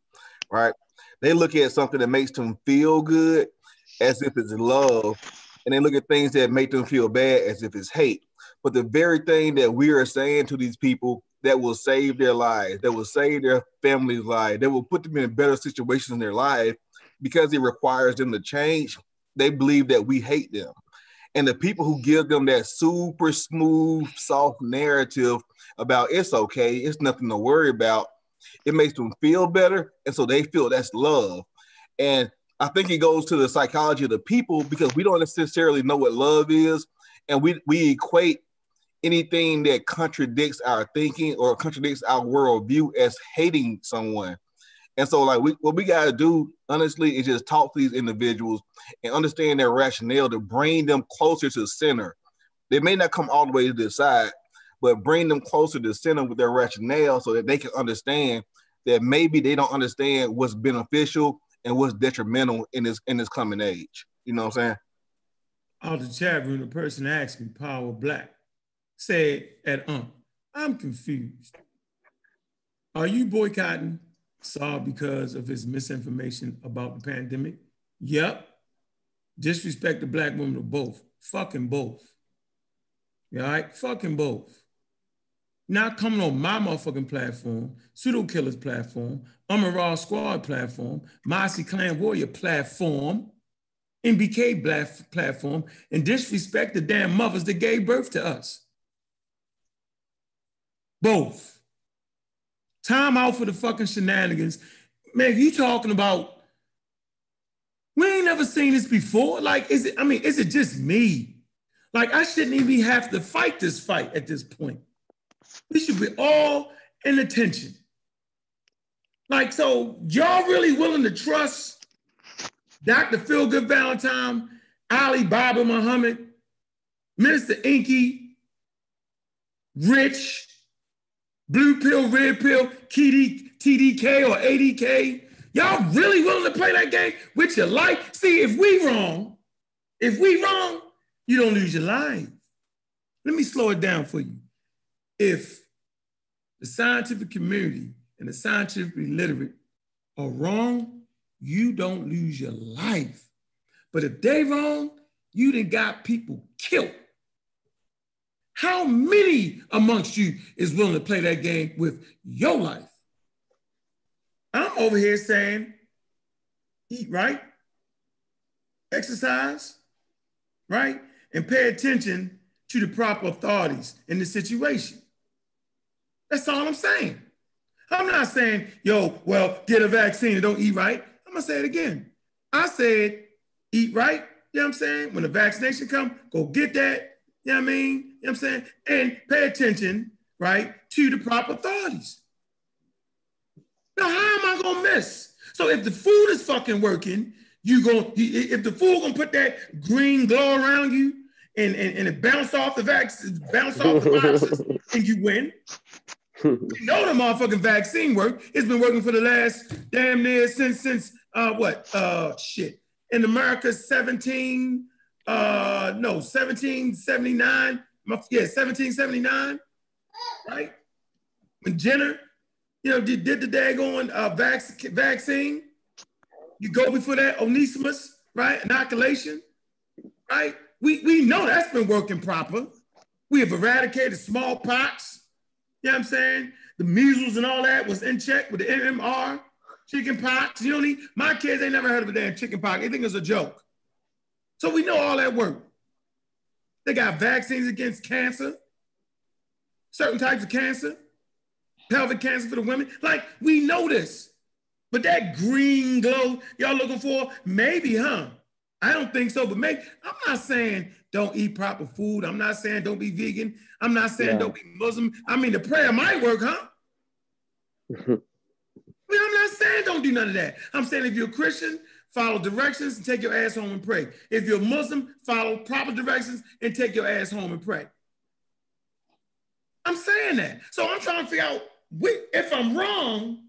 right? They look at something that makes them feel good as if it's love, and they look at things that make them feel bad as if it's hate. But the very thing that we are saying to these people that will save their lives, that will save their family's lives, that will put them in a better situation in their life, because it requires them to change, they believe that we hate them. And the people who give them that super smooth, soft narrative about it's okay, it's nothing to worry about, it makes them feel better, and so they feel that's love. And I think it goes to the psychology of the people, because we don't necessarily know what love is, and we equate anything that contradicts our thinking or contradicts our worldview as hating someone. And so, like, what we got to do, honestly, is just talk to these individuals and understand their rationale to bring them closer to the center. They may not come all the way to the side, but bring them closer to the center with their rationale so that they can understand that maybe they don't understand what's beneficial and what's detrimental in this coming age. You know what I'm saying? Out the chat room, the person asked me, Power Black, said at I'm confused. Are you boycotting Saul because of his misinformation about the pandemic? Yep. Disrespect the black woman to both. Fucking both. All right? Fucking both. Not coming on my motherfucking platform, Pseudo Killers platform, Umar Squad platform, Mossy Clan Warrior platform, MBK Black platform, and disrespect the damn mothers that gave birth to us. Both. Time out for the fucking shenanigans. Man, you talking about, we ain't never seen this before. Like, is it just me? Like, I shouldn't even have to fight this fight at this point. We should be all in attention. Like, so y'all really willing to trust Dr. Phil Good Valentine, Ali Muhammad, Minister Inky, Rich, Blue Pill, Red Pill, TDK or ADK. Y'all really willing to play that game with your life? See, if we wrong, you don't lose your life. Let me slow it down for you. If the scientific community and the scientifically literate are wrong, you don't lose your life. But if they wrong, you done got people killed. How many amongst you is willing to play that game with your life? I'm over here saying, eat right, exercise, right? And pay attention to the proper authorities in the situation. That's all I'm saying. I'm not saying, yo, well, get a vaccine and don't eat right. I'm gonna say it again. I said, eat right, you know what I'm saying? When the vaccination comes, go get that. You know what I mean? You know what I'm saying? And pay attention, right, to the proper authorities. Now, how am I gonna miss? So if the food is fucking working, if the food gonna put that green glow around you and it bounce off the vaccine, bounce off the boxes, and you win. You know the motherfucking vaccine work. It's been working for the last damn near since in America 1779. Yeah, 1779, right? When Jenner, you know, did the daggone vaccine. You go before that, Onesimus, right? Inoculation, right? We know that's been working proper. We have eradicated smallpox. You know what I'm saying? The measles and all that was in check with the MMR, chickenpox. You know, my kids ain't never heard of a damn chickenpox. They think it's a joke. So we know all that work. They got vaccines against cancer, certain types of cancer, pelvic cancer for the women. Like, we know this. But that green glow y'all looking for, maybe, huh? I don't think so, but maybe. I'm not saying don't eat proper food. I'm not saying don't be vegan. I'm not saying don't be Muslim. I mean, the prayer might work, huh? I mean, I'm not saying don't do none of that. I'm saying if you're a Christian, follow directions and take your ass home and pray. If you're a Muslim, follow proper directions and take your ass home and pray. I'm saying that. So I'm trying to figure out, if I'm wrong,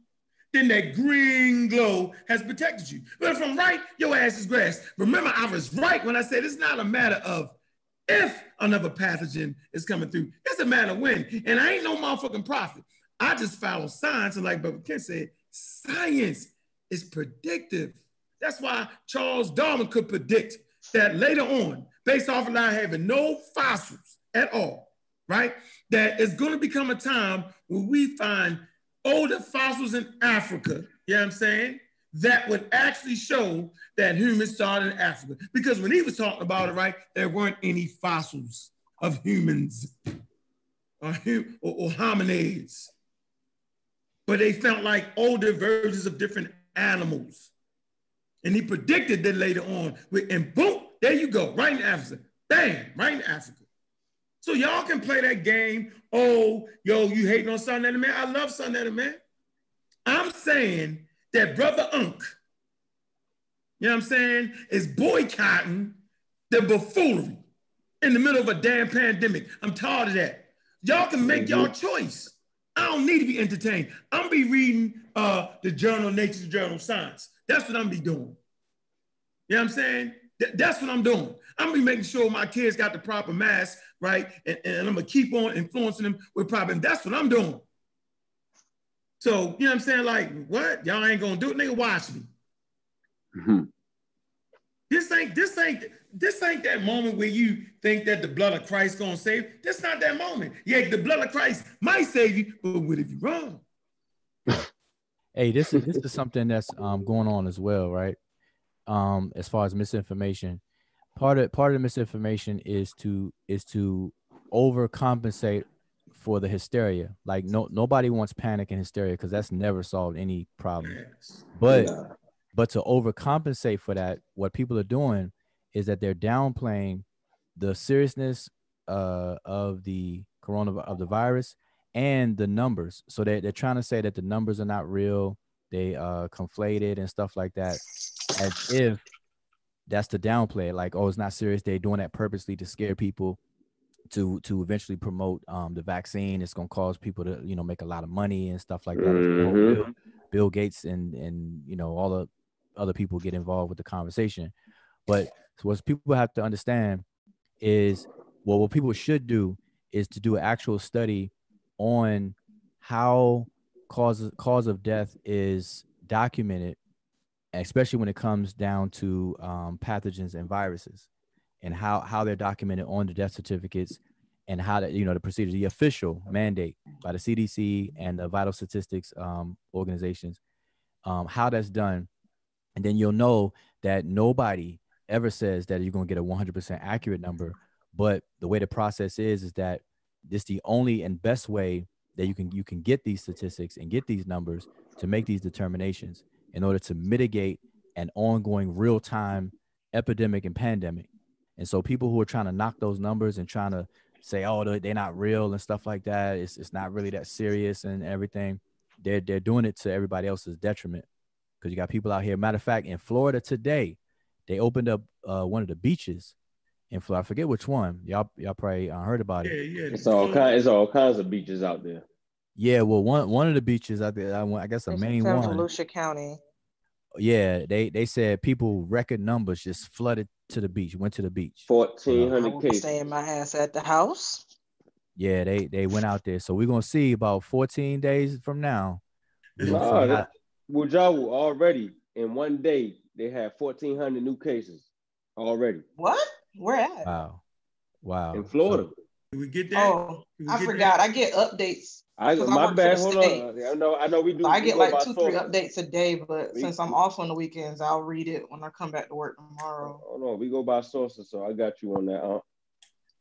then that green glow has protected you. But if I'm right, your ass is grass. Remember, I was right when I said it's not a matter of if another pathogen is coming through. It's a matter of when. And I ain't no motherfucking prophet. I just follow science. And like Brother Ken said, science is predictive. That's why Charles Darwin could predict that later on, based off of not having no fossils at all, right? That it's going to become a time where we find older fossils in Africa, you know what I'm saying? That would actually show that humans started in Africa. Because when he was talking about it, right, there weren't any fossils of humans or hominids. But they felt like older versions of different animals. And he predicted that later on. And boom, there you go, right in Africa. Bam, right in Africa. So y'all can play that game. Oh, yo, you hating on Sanetta Man? I love Sanetta Man. I'm saying that Brother Unk, you know what I'm saying, is boycotting the buffoonery in the middle of a damn pandemic. I'm tired of that. Y'all can make y'all choice. I don't need to be entertained. I'm be reading the journal, Nature's Journal of Science. That's what I'm be doing. You know what I'm saying? That's what I'm doing. I'm gonna be making sure my kids got the proper mask, right? And I'm gonna keep on influencing them with proper, and that's what I'm doing. So, you know what I'm saying? Like, what? Y'all ain't gonna do it? Nigga, watch me. Mm-hmm. This ain't that moment where you think that the blood of Christ gonna save you. That's not that moment. Yeah, the blood of Christ might save you, but what if you're wrong? Hey, this is something that's going on as well, right? As far as misinformation, part of the misinformation is to overcompensate for the hysteria. Like nobody wants panic and hysteria because that's never solved any problem. But to overcompensate for that, what people are doing is that they're downplaying the seriousness of the virus and the numbers. So they're trying to say that the numbers are not real. They conflated and stuff like that, as if that's the downplay. Like, oh, it's not serious. They're doing that purposely to scare people, to eventually promote the vaccine. It's gonna cause people to, you know, make a lot of money and stuff like that. Mm-hmm. Bill Gates and you know all the other people get involved with the conversation. But what people have to understand is, well, what people should do is to do an actual study on how cause of death is documented, especially when it comes down to pathogens and viruses, and how they're documented on the death certificates, and how that, you know, the procedure, the official mandate by the CDC and the vital statistics organizations, how that's done. And then you'll know that nobody ever says that you're going to get a 100% accurate number. But the way the process is that this the only and best way that you can get these statistics and get these numbers to make these determinations in order to mitigate an ongoing real-time epidemic and pandemic. And so people who are trying to knock those numbers and trying to say, oh, they're not real and stuff like that, it's not really that serious and everything, they're doing it to everybody else's detriment, because you got people out here. Matter of fact, in Florida today, they opened up one of the beaches influ. I forget which one. Y'all probably heard about it. Yeah, yeah. It's all kinds of beaches out there. Yeah, well, one of the beaches out there, I guess the main one, Volusia County. Yeah, they said people record numbers just flooded to the beach, went to the beach. 1,400 cases. Staying my ass at the house. Yeah, they went out there. So we're gonna see about 14 days from now. Wujahu already in one day they had 1,400 new cases already. What? Where at? Wow. In Florida. Did we get that? Oh, I forgot. I get updates. My bad. Hold on. I know we do. So I get like 2-3 updates a day, but since I'm off on the weekends, I'll read it when I come back to work tomorrow. Hold on. We go by sources, so I got you on that.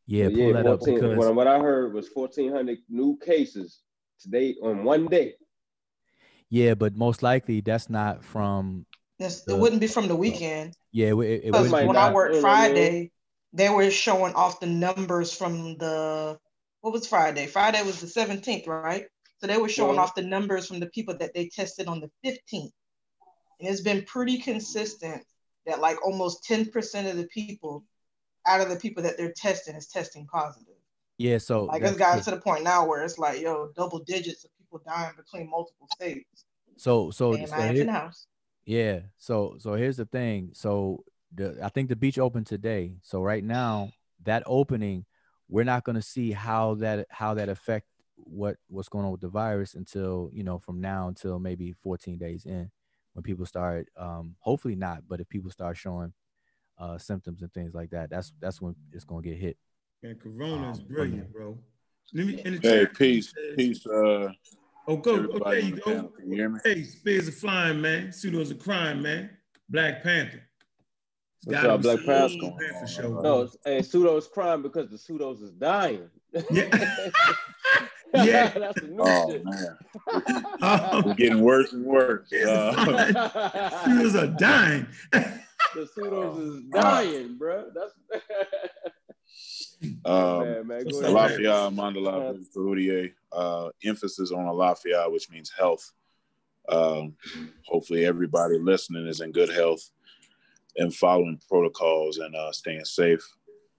Yeah, pull that up. Because what I heard was 1,400 new cases today on one day. Yeah, but most likely that's not from. It wouldn't be from the weekend. Yeah, it was. When I worked Friday, they were showing off the numbers from the. What was Friday? Friday was the 17th, right? So they were showing off the numbers from the people that they tested on the 15th. And it's been pretty consistent that like almost 10% of the people out of the people that they're testing is testing positive. Yeah, so. Like it's gotten to the point now where it's like, yo, double digits of people dying between multiple states. Yeah, so here's the thing. So I think the beach opened today. So right now, that opening, we're not going to see how that affect what's going on with the virus until, from now until maybe 14 days in, when people start, hopefully not, but if people start showing symptoms and things like that, that's when it's going to get hit. And Corona is brilliant, bro. Let me peace. Oh, go. Okay, you go. Can you hear me? Hey, spears are flying, man. Pseudo's a crime, man. Black Panther. What's up, Black Panther? No, hey, pseudo's crime because the pseudos is dying. Yeah, yeah. That's the new shit. Man. We're getting worse and worse. Pseudos are dying. The pseudos is dying, bro. That's man. Alafia, Mandala, Perudier, emphasis on Alafia, which means health. Hopefully everybody listening is in good health and following protocols and staying safe.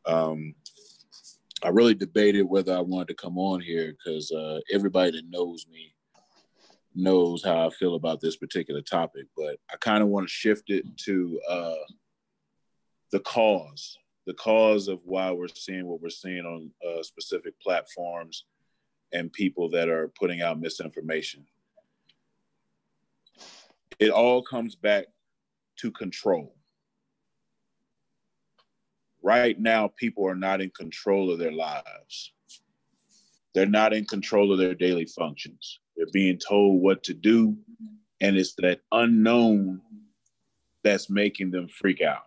I really debated whether I wanted to come on here because everybody that knows me knows how I feel about this particular topic, but I kind of want to shift it to the cause of why we're seeing what we're seeing on specific platforms and people that are putting out misinformation. It all comes back to control. Right now, people are not in control of their lives. They're not in control of their daily functions. They're being told what to do, and it's that unknown that's making them freak out.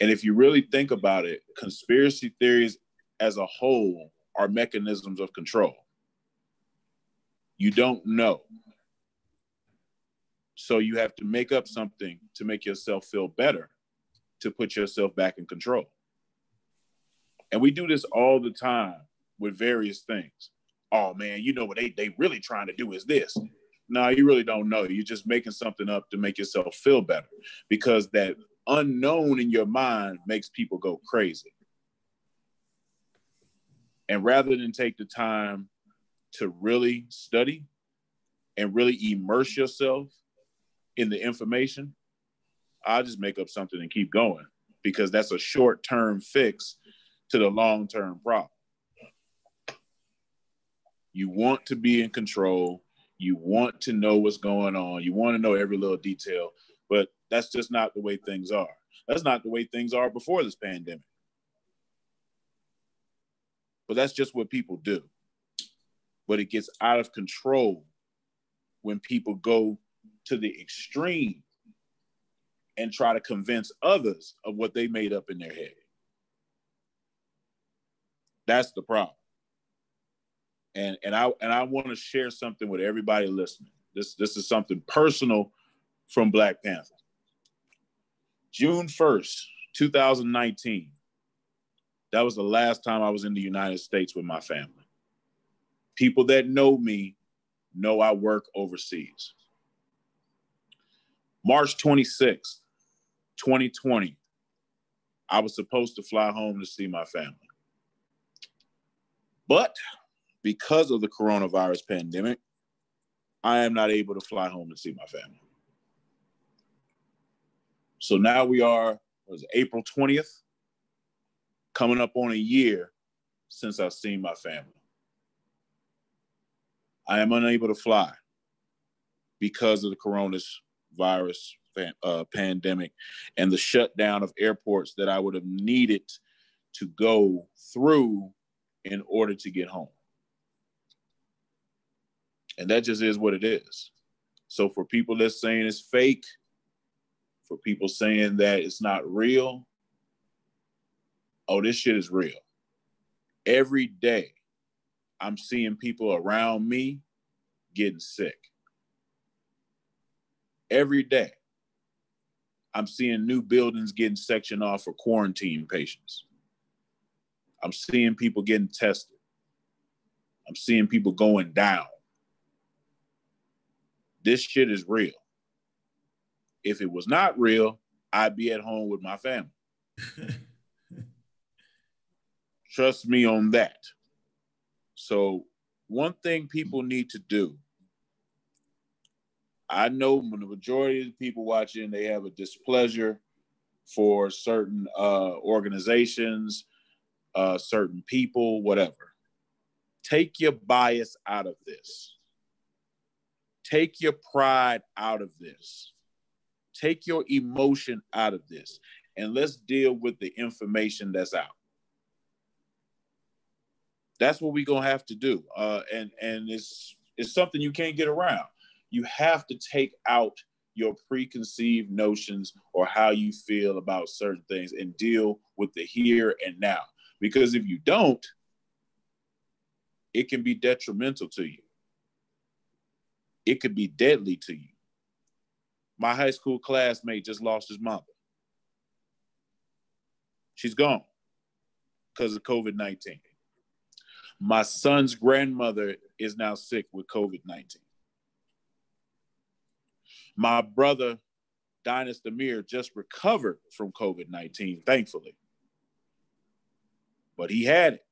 And if you really think about it, conspiracy theories as a whole are mechanisms of control. You don't know. So you have to make up something to make yourself feel better, to put yourself back in control. And we do this all the time with various things. Oh man, what they really trying to do is this. No, you really don't know. You're just making something up to make yourself feel better, because that unknown in your mind makes people go crazy. And rather than take the time to really study and really immerse yourself in the information, I'll just make up something and keep going, because that's a short-term fix to the long-term problem. You want to be in control. You want to know what's going on. You want to know every little detail, but that's just not the way things are. That's not the way things are before this pandemic. But that's just what people do. But it gets out of control when people go to the extreme and try to convince others of what they made up in their head. That's the problem. And I want to share something with everybody listening. This is something personal from Black Panther. June 1st, 2019. That was the last time I was in the United States with my family. People that know me know I work overseas. March 26th, 2020, I was supposed to fly home to see my family. But because of the coronavirus pandemic, I am not able to fly home to see my family. So now we are, was it April 20th, coming up on a year since I've seen my family. I am unable to fly because of the coronavirus pandemic and the shutdown of airports that I would have needed to go through in order to get home. And that just is what it is. So for people that's saying it's fake, for people saying that it's not real, oh, this shit is real. Every day, I'm seeing people around me getting sick. Every day, I'm seeing new buildings getting sectioned off for quarantine patients. I'm seeing people getting tested. I'm seeing people going down. This shit is real. If it was not real, I'd be at home with my family. Trust me on that. So one thing people need to do, I know when the majority of the people watching, they have a displeasure for certain organizations, certain people, whatever. Take your bias out of this. Take your pride out of this. Take your emotion out of this. And let's deal with the information that's out. That's what we're going to have to do. And it's something you can't get around. You have to take out your preconceived notions or how you feel about certain things and deal with the here and now. Because if you don't, it can be detrimental to you. It could be deadly to you. My high school classmate just lost his mother. She's gone because of COVID-19. My son's grandmother is now sick with COVID-19. My brother, Dinas Demir, just recovered from COVID-19, thankfully. But he had it.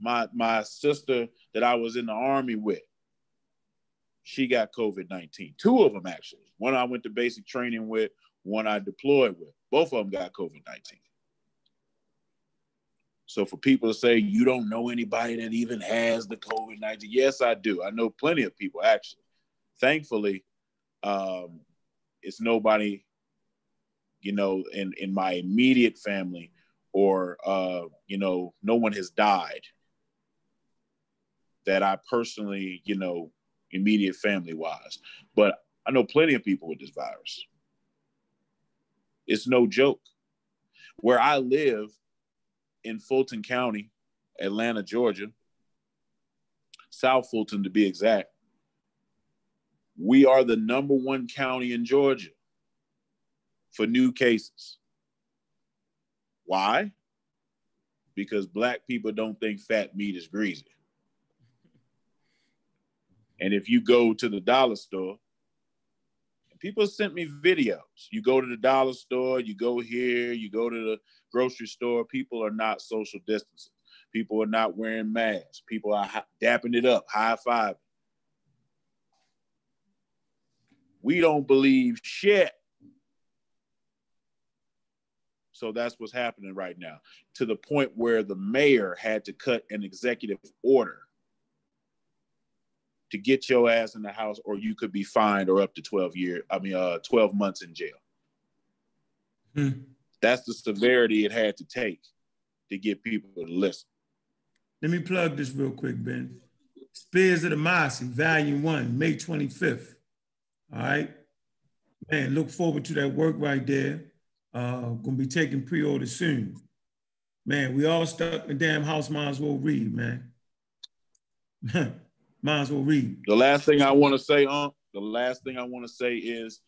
My sister that I was in the Army with, she got COVID-19. Two of them, actually. One I went to basic training with, one I deployed with. Both of them got COVID-19. So for people to say, you don't know anybody that even has the COVID-19, yes, I do. I know plenty of people, actually. Thankfully, it's nobody, you know, in my immediate family or, you know, no one has died that I personally, you know, immediate family-wise. But I know plenty of people with this virus. It's no joke. Where I live, in Fulton County, Atlanta, Georgia, South Fulton to be exact, we are the #1 county in Georgia for new cases. Why? Because Black people don't think fat meat is greasy. And if you go to the dollar store, people sent me videos. You go to the dollar store, you go here, you go to the grocery store, people are not social distancing. People are not wearing masks. People are dapping it up, high-fiving. We don't believe shit. So that's what's happening right now, to the point where the mayor had to cut an executive order to get your ass in the house, or you could be fined or up to 12 months in jail. Hmm. That's the severity it had to take to get people to listen. Let me plug this real quick, Ben. Spears of Democracy, Volume 1, May 25th. All right? Man, look forward to that work right there. Gonna be taking pre-order soon. Man, we all stuck in the damn house, might as well read, man. Might as well read. The last thing I want to say, is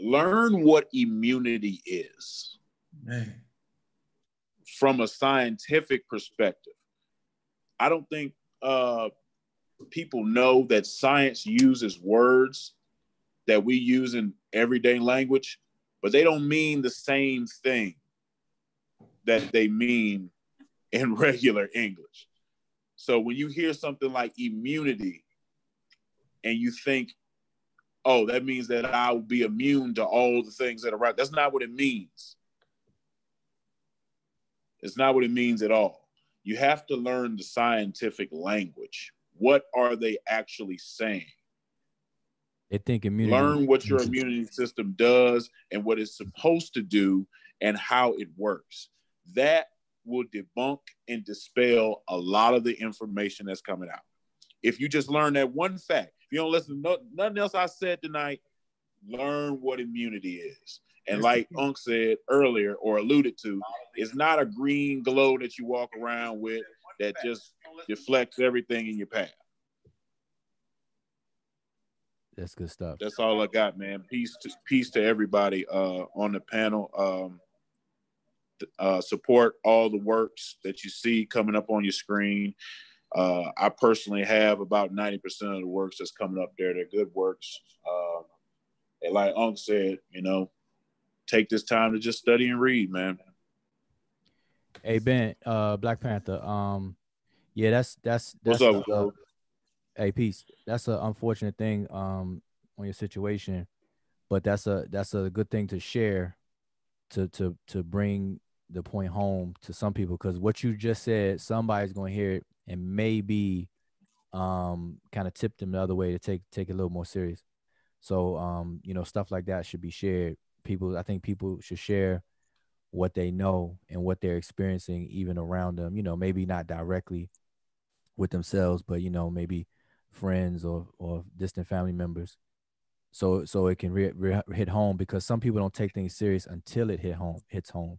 learn what immunity is. Man. From a scientific perspective. I don't think people know that science uses words that we use in everyday language, but they don't mean the same thing that they mean in regular English. So when you hear something like immunity and you think, oh, that means that I'll be immune to all the things that are right. That's not what it means. It's not what it means at all. You have to learn the scientific language. What are they actually saying? They think immunity. Learn what your immunity system does and what it's supposed to do and how it works. That will debunk and dispel a lot of the information that's coming out. If you just learn that one fact, if you don't listen to nothing else I said tonight, learn what immunity is. And like Unc said earlier or alluded to, it's not a green glow that you walk around with that just deflects everything in your path. That's good stuff. That's all I got, man. Peace to everybody on the panel. Support all the works that you see coming up on your screen. I personally have about 90% of the works that's coming up there. They're good works. And like Unc said, you know, take this time to just study and read, man. Hey, Ben, Black Panther. Yeah, that's what's up, hey, peace. That's an unfortunate thing on your situation, but that's a good thing to share to bring the point home to some people, because what you just said, somebody's going to hear it and maybe kind of tip them the other way to take it a little more serious. So, you know, stuff like that should be shared. I think people should share what they know and what they're experiencing even around them, you know, maybe not directly with themselves, but, you know, maybe friends or distant family members. So it can hit home, because some people don't take things serious until it hits home,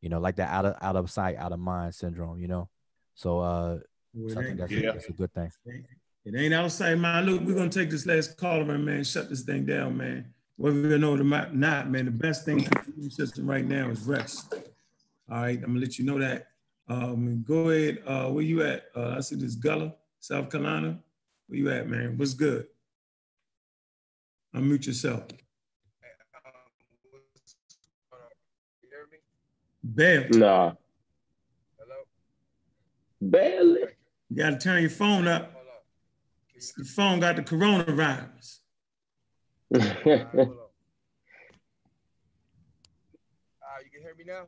you know, like that out of sight, out of mind syndrome, you know? So I think that's a good thing. It ain't out of sight, man. Look, we're going to take this last caller, man. Shut this thing down, man. Whether you know it or not, man, the best thing for the immune system right now is rest. All right, I'm gonna let you know that. Go ahead, where you at? I see this Gullah, South Carolina. Where you at, man? What's good? Unmute yourself. You hear me? Barely. Nah. Hello? Barely. You gotta turn your phone up. The phone got the coronavirus. All right, hold on. You can hear me now?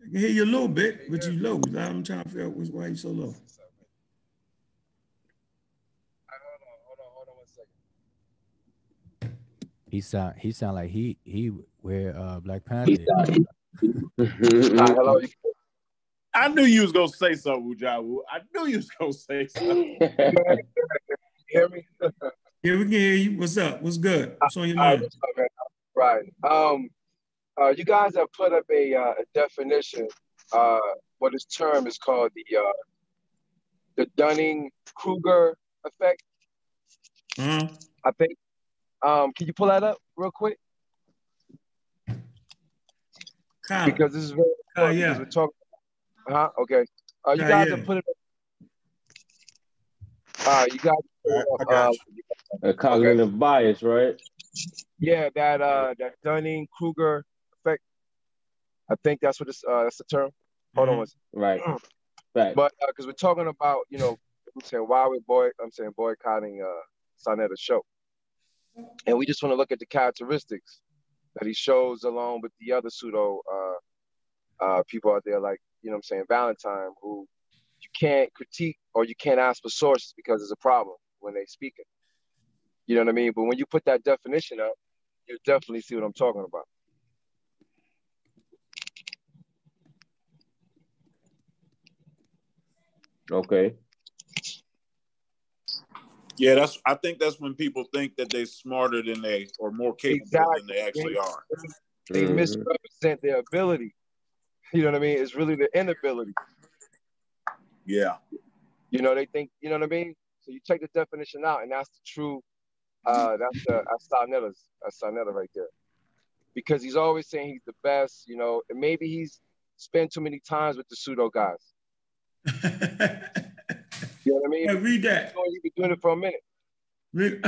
I can hear you a little bit, but you low. I'm trying to figure out why you so low. All right, hold on 1 second. He sound like he wear Black Panther. Hello. I knew you was gonna say something, Wujahu. I knew you was gonna say something. You hear me? Yeah, we can hear you. What's up? What's good? What's on your mind? Right. You guys have put up a definition. What this term is called, the Dunning-Kruger effect. Mm-hmm. I think. Can you pull that up real quick? Kyle. Because this is very important. Yeah. We're talking. Okay. You guys have put it up. You guys. A cognitive bias, right? Yeah, that Dunning-Kruger effect. I think that's what that's the term. Hold on, right? But because we're talking about, you know, boycotting Sanetta's show, and we just want to look at the characteristics that he shows along with the other pseudo people out there, like, you know, Valentine, who you can't critique or you can't ask for sources because it's a problem when they speak it. You know what I mean? But when you put that definition up, you'll definitely see what I'm talking about. Okay. Yeah, I think that's when people think that they're smarter than they, or more capable than they actually are. They misrepresent their ability. You know what I mean? It's really their inability. Yeah. You know, they think, you know what I mean? So you take the definition out, and that's the true, that's Sanetta right there. Because he's always saying he's the best, you know, and maybe he's spent too many times with the pseudo guys. You know what I mean? Yeah, read that. You've been doing it for a minute.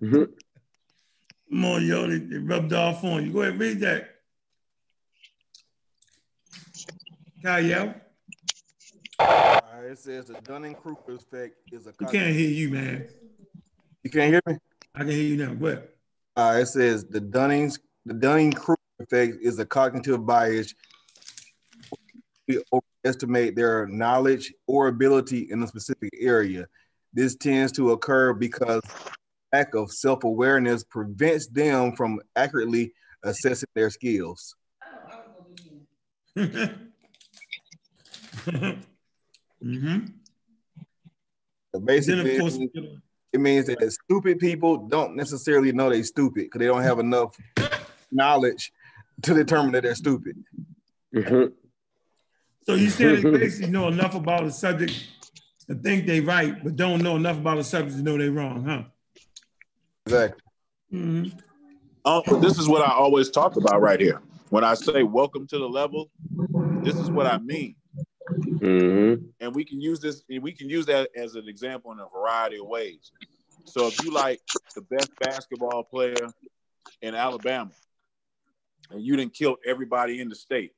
Come on, yo, they rubbed off on you. Go ahead, read that. Kyle. All right, it says the Dunning-Kruger effect is a... I can't hear you, man. You can't hear me? I can hear you now, but... All right, it says the Dunning-Kruger effect is a cognitive bias. We overestimate their knowledge or ability in a specific area. This tends to occur because lack of self-awareness prevents them from accurately assessing their skills. So basically, it means that stupid people don't necessarily know they're stupid because they don't have enough knowledge to determine that they're stupid. So you said they basically know enough about a subject to think they're right, but don't know enough about a subject to know they're wrong, huh? Exactly. This is what I always talk about right here. When I say welcome to the level, this is what I mean. And we can use this, and we can use that as an example in a variety of ways. So if you like the best basketball player in Alabama and you didn't kill everybody in the state,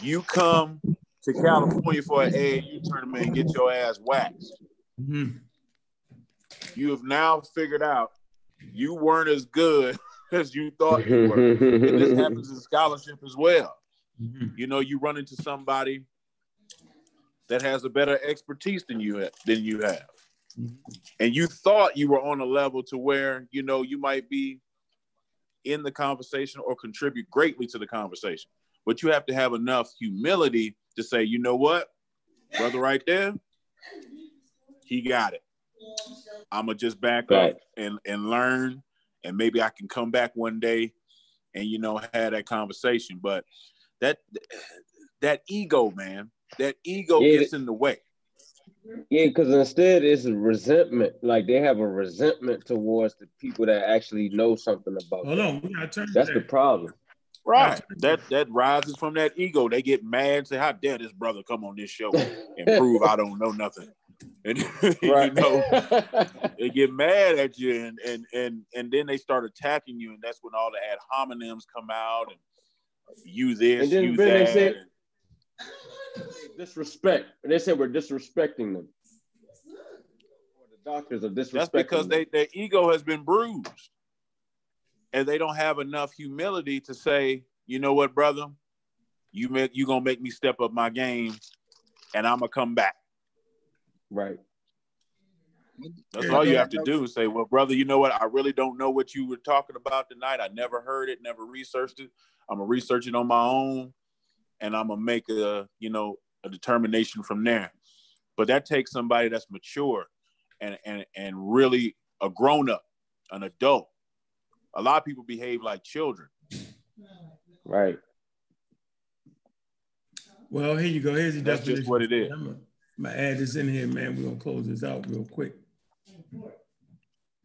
you come to California for an AAU tournament and get your ass waxed. You have now figured out you weren't as good as you thought you were. And this happens in scholarship as well. You know, you run into somebody that has a better expertise than you have, and you thought you were on a level to where, you know, you might be in the conversation or contribute greatly to the conversation. But you have to have enough humility to say, you know what, brother right there, he got it. I'm going to just back up and learn, and maybe I can come back one day and, you know, have that conversation. But that ego, man, that ego gets in the way. Yeah, because instead it's a resentment. Like they have a resentment towards the people that actually know something about That's the problem. Right. That rises from that ego. They get mad and say, how dare this brother come on this show and prove I don't know nothing. And you know, they get mad at you and then they start attacking you, and that's when all the ad hominems come out and you this, and then you that. They said, disrespect. And they said we're disrespecting them. Or the doctors are disrespecting them. That's because their ego has been bruised. And they don't have enough humility to say, you know what, brother, you're going to make me step up my game, and I'm going to come back. Right. That's all you have to do is say, well, brother, you know what? I really don't know what you were talking about tonight. I never heard it, never researched it. I'm going to research it on my own, and I'm going to make a determination from there. But that takes somebody that's mature and really a grown-up, an adult. A lot of people behave like children. Right. Well, here you go. Here's the definition. That's just what it is. I'm going to add this in here, man. We're going to close this out real quick.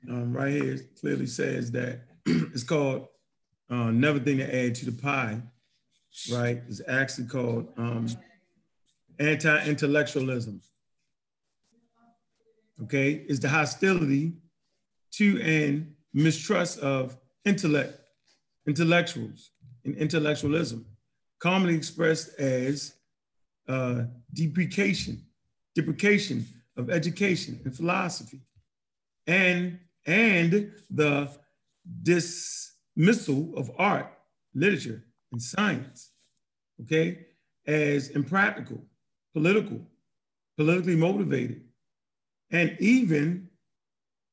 Right here, it clearly says that it's called another thing to add to the pie, right? It's actually called anti-intellectualism. Okay? It's the hostility to and mistrust of intellect, intellectuals, and intellectualism, commonly expressed as deprecation of education and philosophy, and the dismissal of art, literature, and science, okay, as impractical, politically motivated, and even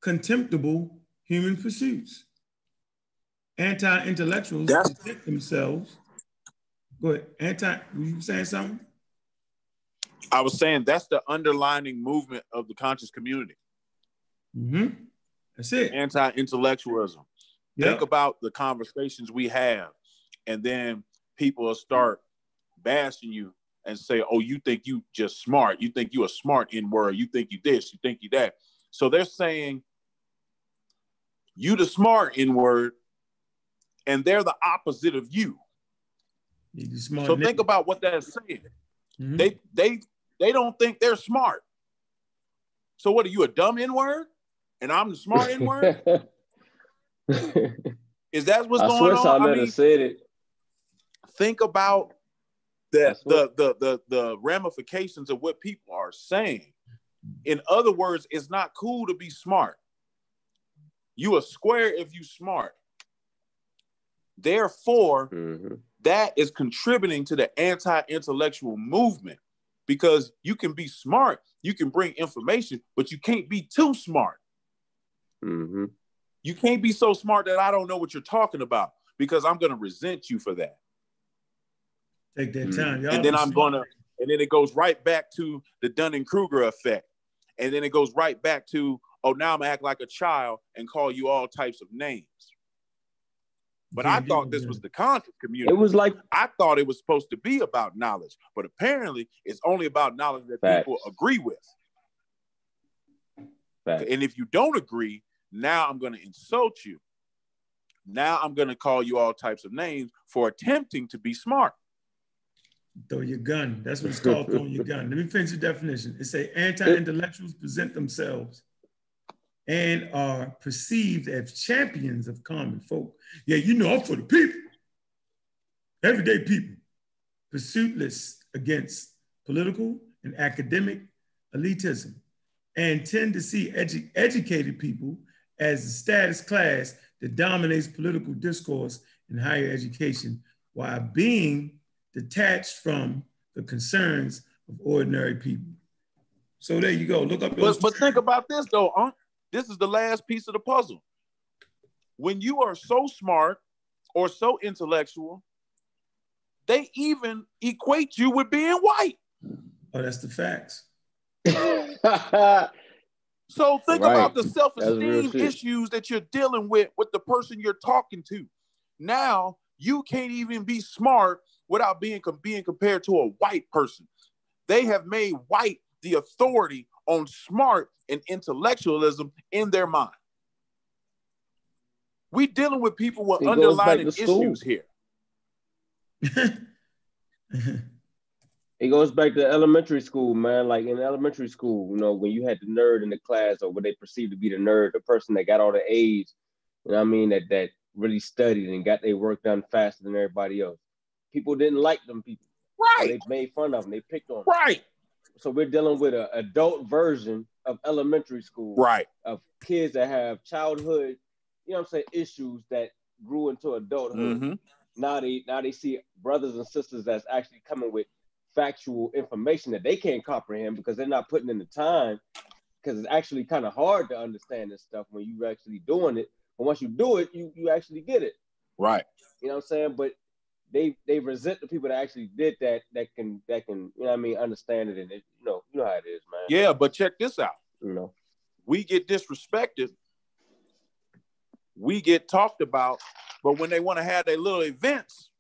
contemptible human pursuits. Anti-intellectuals content themselves. Go ahead. Were you saying something? I was saying that's the underlining movement of the conscious community. That's it. Anti-intellectualism. Yep. Think about the conversations we have, and then people will start bashing you and say, oh, you think you just smart. You think you a smart N-word. You think you this, you think you that. So they're saying, you the smart N-word, and they're the opposite of you. So think about what that's saying. They don't think they're smart. So what are you, a dumb N-word? and I'm the smart N-word? Is that what's going on? I mean, said it. Think about the ramifications of what people are saying. In other words, it's not cool to be smart. You are square if you smart. Therefore, that is contributing to the anti-intellectual movement, because you can be smart, you can bring information, but you can't be too smart. You can't be so smart that I don't know what you're talking about, because I'm going to resent you for that. Take that time. Y'all, and then and then it goes right back to the Dunning-Kruger effect. And then it goes right back to, oh, now I'm gonna act like a child and call you all types of names. But I thought this was the conscious community. It was like, I thought it was supposed to be about knowledge, but apparently it's only about knowledge that people agree with. And if you don't agree, now I'm gonna insult you. Now I'm gonna call you all types of names for attempting to be smart. Throw your gun. That's what it's called, throwing your gun. Let me finish the definition. It says anti-intellectuals present themselves and are perceived as champions of common folk. Yeah, you know, I'm for the people. Everyday people. Pursuitless against political and academic elitism, and tend to see educated people as the status class that dominates political discourse in higher education, while being detached from the concerns of ordinary people. So there you go, look up those. But think about this though, this is the last piece of the puzzle. When you are so smart or so intellectual, they even equate you with being white. Oh, that's the facts. So think about the self-esteem issues that you're dealing with the person you're talking to. Now, you can't even be smart without being compared to a white person. They have made white the authority on smart and intellectualism in their mind. We dealing with people with underlying issues here. It goes back to elementary school, man. Like in elementary school, you know, when you had the nerd in the class, or what they perceived to be the nerd, the person that got all the A's, you know what I mean, that really studied and got their work done faster than everybody else. People didn't like them people. Right. So they made fun of them. They picked on them. Right. So we're dealing with an adult version of elementary school. Right. Of kids that have childhood, you know what I'm saying, issues that grew into adulthood. Now they see brothers and sisters that's actually coming with factual information that they can't comprehend because they're not putting in the time, because it's actually kind of hard to understand this stuff when you're actually doing it. But once you do it, you actually get it. Right. You know what I'm saying? But They resent the people that actually did that can you know what I mean, understand it, and it, you know how it is, man. Yeah, but check this out. We get disrespected, we get talked about, but when they want to have their little events,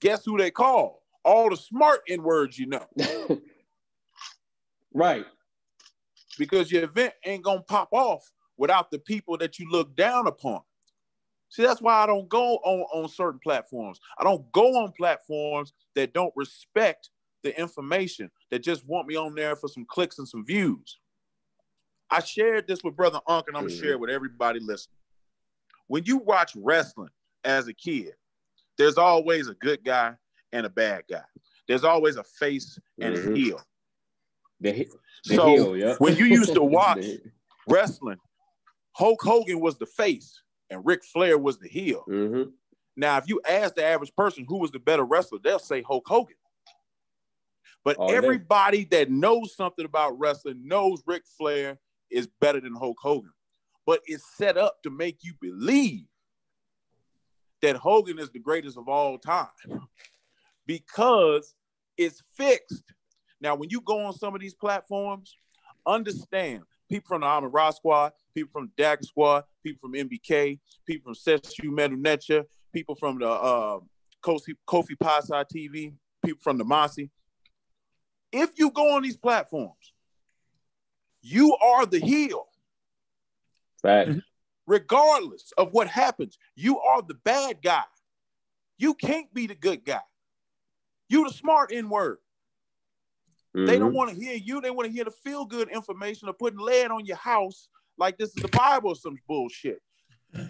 guess who they call? All the smart N-words, you know. Right. Because your event ain't gonna pop off without the people that you look down upon. See, that's why I don't go on certain platforms. I don't go on platforms that don't respect the information, that just want me on there for some clicks and some views. I shared this with Brother Unc, and I'm going to share it with everybody listening. When you watch wrestling as a kid, there's always a good guy and a bad guy. There's always a face and a heel. So when you used to watch wrestling, Hulk Hogan was the face and Ric Flair was the heel. Now, if you ask the average person who was the better wrestler, they'll say Hulk Hogan. But everybody that knows something about wrestling knows Ric Flair is better than Hulk Hogan. But it's set up to make you believe that Hogan is the greatest of all time because it's fixed. Now, when you go on some of these platforms, understand people from the Amin Ra Squad, people from Dak Squad, people from MBK, people from Seshu Medunecha, people from the Kofi Pasa TV, people from the Masi. If you go on these platforms, you are the heel. Right. Regardless of what happens, you are the bad guy. You can't be the good guy. You the smart N-word. They don't want to hear you. They want to hear the feel-good information of putting lead on your house like this is the Bible or some bullshit.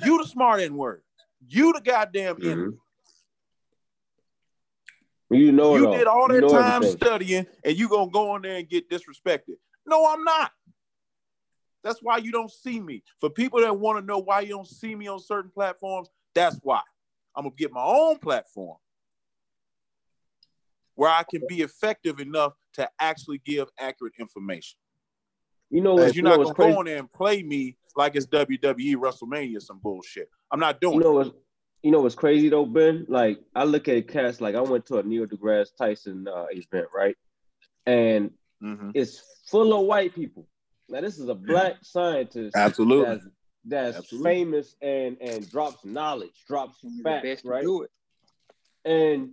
You the smart N-word. You the goddamn N-word. Mm-hmm. You know you did all that time studying, and you gonna go in there and get disrespected. No, I'm not. That's why you don't see me. For people that want to know why you don't see me on certain platforms, that's why. I'm gonna get my own platform where I can be effective enough to actually give accurate information. You know, you're not gonna go in there and play me like it's WWE WrestleMania, some bullshit. I'm not doing it. You know what's crazy though, Ben? Like, I look at cats, like I went to a Neil deGrasse Tyson event, right? And it's full of white people. Now, this is a black scientist that's famous and drops knowledge, drops facts, right? And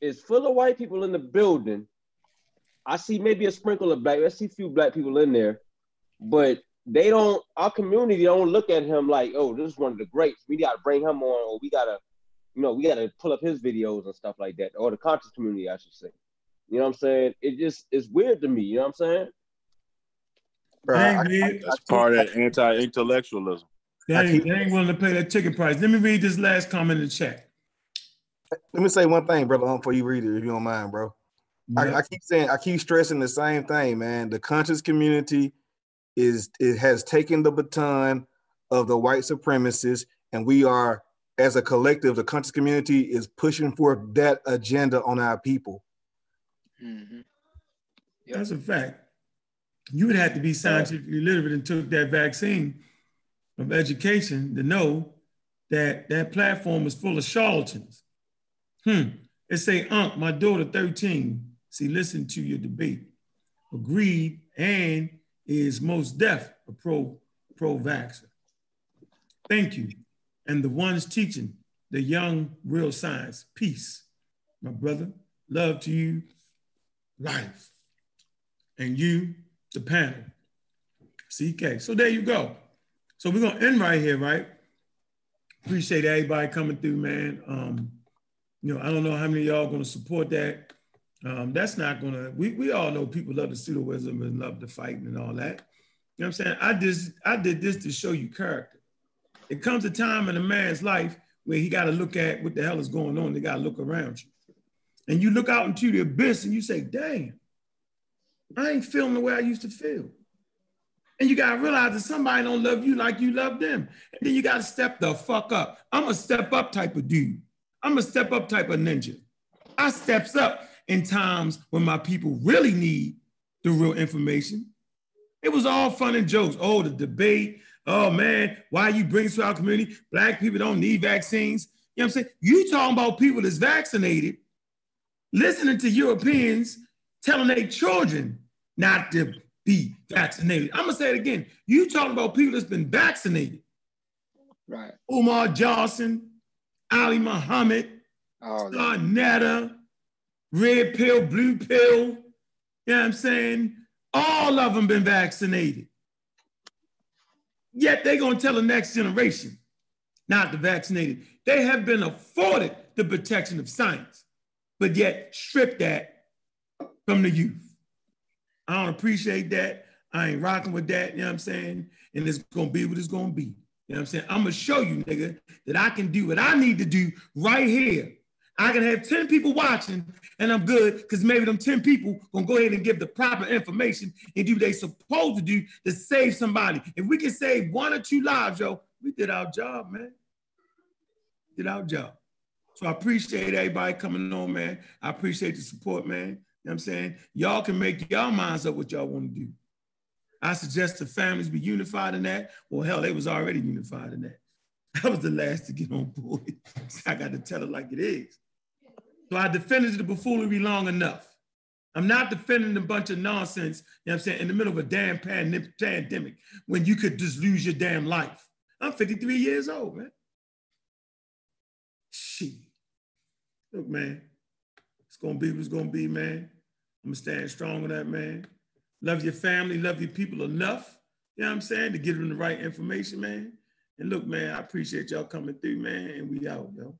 it's full of white people in the building. I see maybe a sprinkle of black, I see a few black people in there, but they don't, our community don't look at him like, oh, this is one of the greats. We got to bring him on, or we got to, you know, we got to pull up his videos and stuff like that, or the conscious community, I should say. You know what I'm saying? It just, it's weird to me. You know what I'm saying? That's part of anti-intellectualism. They ain't willing to pay that ticket price. Let me read this last comment in the chat. Let me say one thing, brother, before you read it, if you don't mind, bro. Yeah. I keep saying, I keep stressing the same thing, man. The conscious community has taken the baton of the white supremacists, and we are, as a collective, the conscious community is pushing forth that agenda on our people. Mm-hmm. Yep. That's a fact. You would have to be scientifically literate and took that vaccine of education to know that that platform was full of charlatans. They say, Unc, my daughter 13, she listened to your debate, agreed, and is most deaf a pro-vaxxer. Thank you. And the ones teaching the young real science. Peace, my brother. Love to you, life. And you, the panel. CK. So there you go. So we're going to end right here, right? Appreciate everybody coming through, man. You know, I don't know how many of y'all going to support that. That's not going to, we all know people love the pseudo-wisdom and love the fighting and all that. You know what I'm saying? I did this to show you character. It comes a time in a man's life where he got to look at what the hell is going on. They got to look around you. And you look out into the abyss and you say, damn, I ain't feeling the way I used to feel. And you got to realize that somebody don't love you like you love them. And then you got to step the fuck up. I'm a step up type of dude. I'm a step up type of ninja. I steps up in times when my people really need the real information. It was all fun and jokes. Oh, the debate. Oh, man, why you bring this to our community? Black people don't need vaccines. You know what I'm saying? You talking about people that's vaccinated, listening to Europeans telling their children not to be vaccinated. I'm going to say it again. You talking about people that's been vaccinated. Right. Umar Johnson, Ali Muhammad, Sanetta, red pill, blue pill, you know what I'm saying? All of them been vaccinated. Yet they're gonna tell the next generation not to vaccinate. They have been afforded the protection of science, but yet stripped that from the youth. I don't appreciate that. I ain't rocking with that, you know what I'm saying? And it's gonna be what it's gonna be. You know what I'm saying? I'm gonna show you, nigga, that I can do what I need to do right here. I can have 10 people watching and I'm good, because maybe them 10 people gonna go ahead and give the proper information and do what they supposed to do to save somebody. If we can save one or two lives, yo, we did our job, man. Did our job. So I appreciate everybody coming on, man. I appreciate the support, man. You know what I'm saying? Y'all can make y'all minds up what y'all wanna do. I suggest the families be unified in that. Well, hell, they was already unified in that. I was the last to get on board. I got to tell it like it is. So I defended the buffoonery long enough. I'm not defending a bunch of nonsense, you know what I'm saying, in the middle of a damn pandemic when you could just lose your damn life. I'm 53 years old, man. Shit. Look, man, it's going to be what it's going to be, man. I'm going to stand strong with that, man. Love your family, love your people enough, you know what I'm saying, to give them the right information, man. And look, man, I appreciate y'all coming through, man, and we out, yo.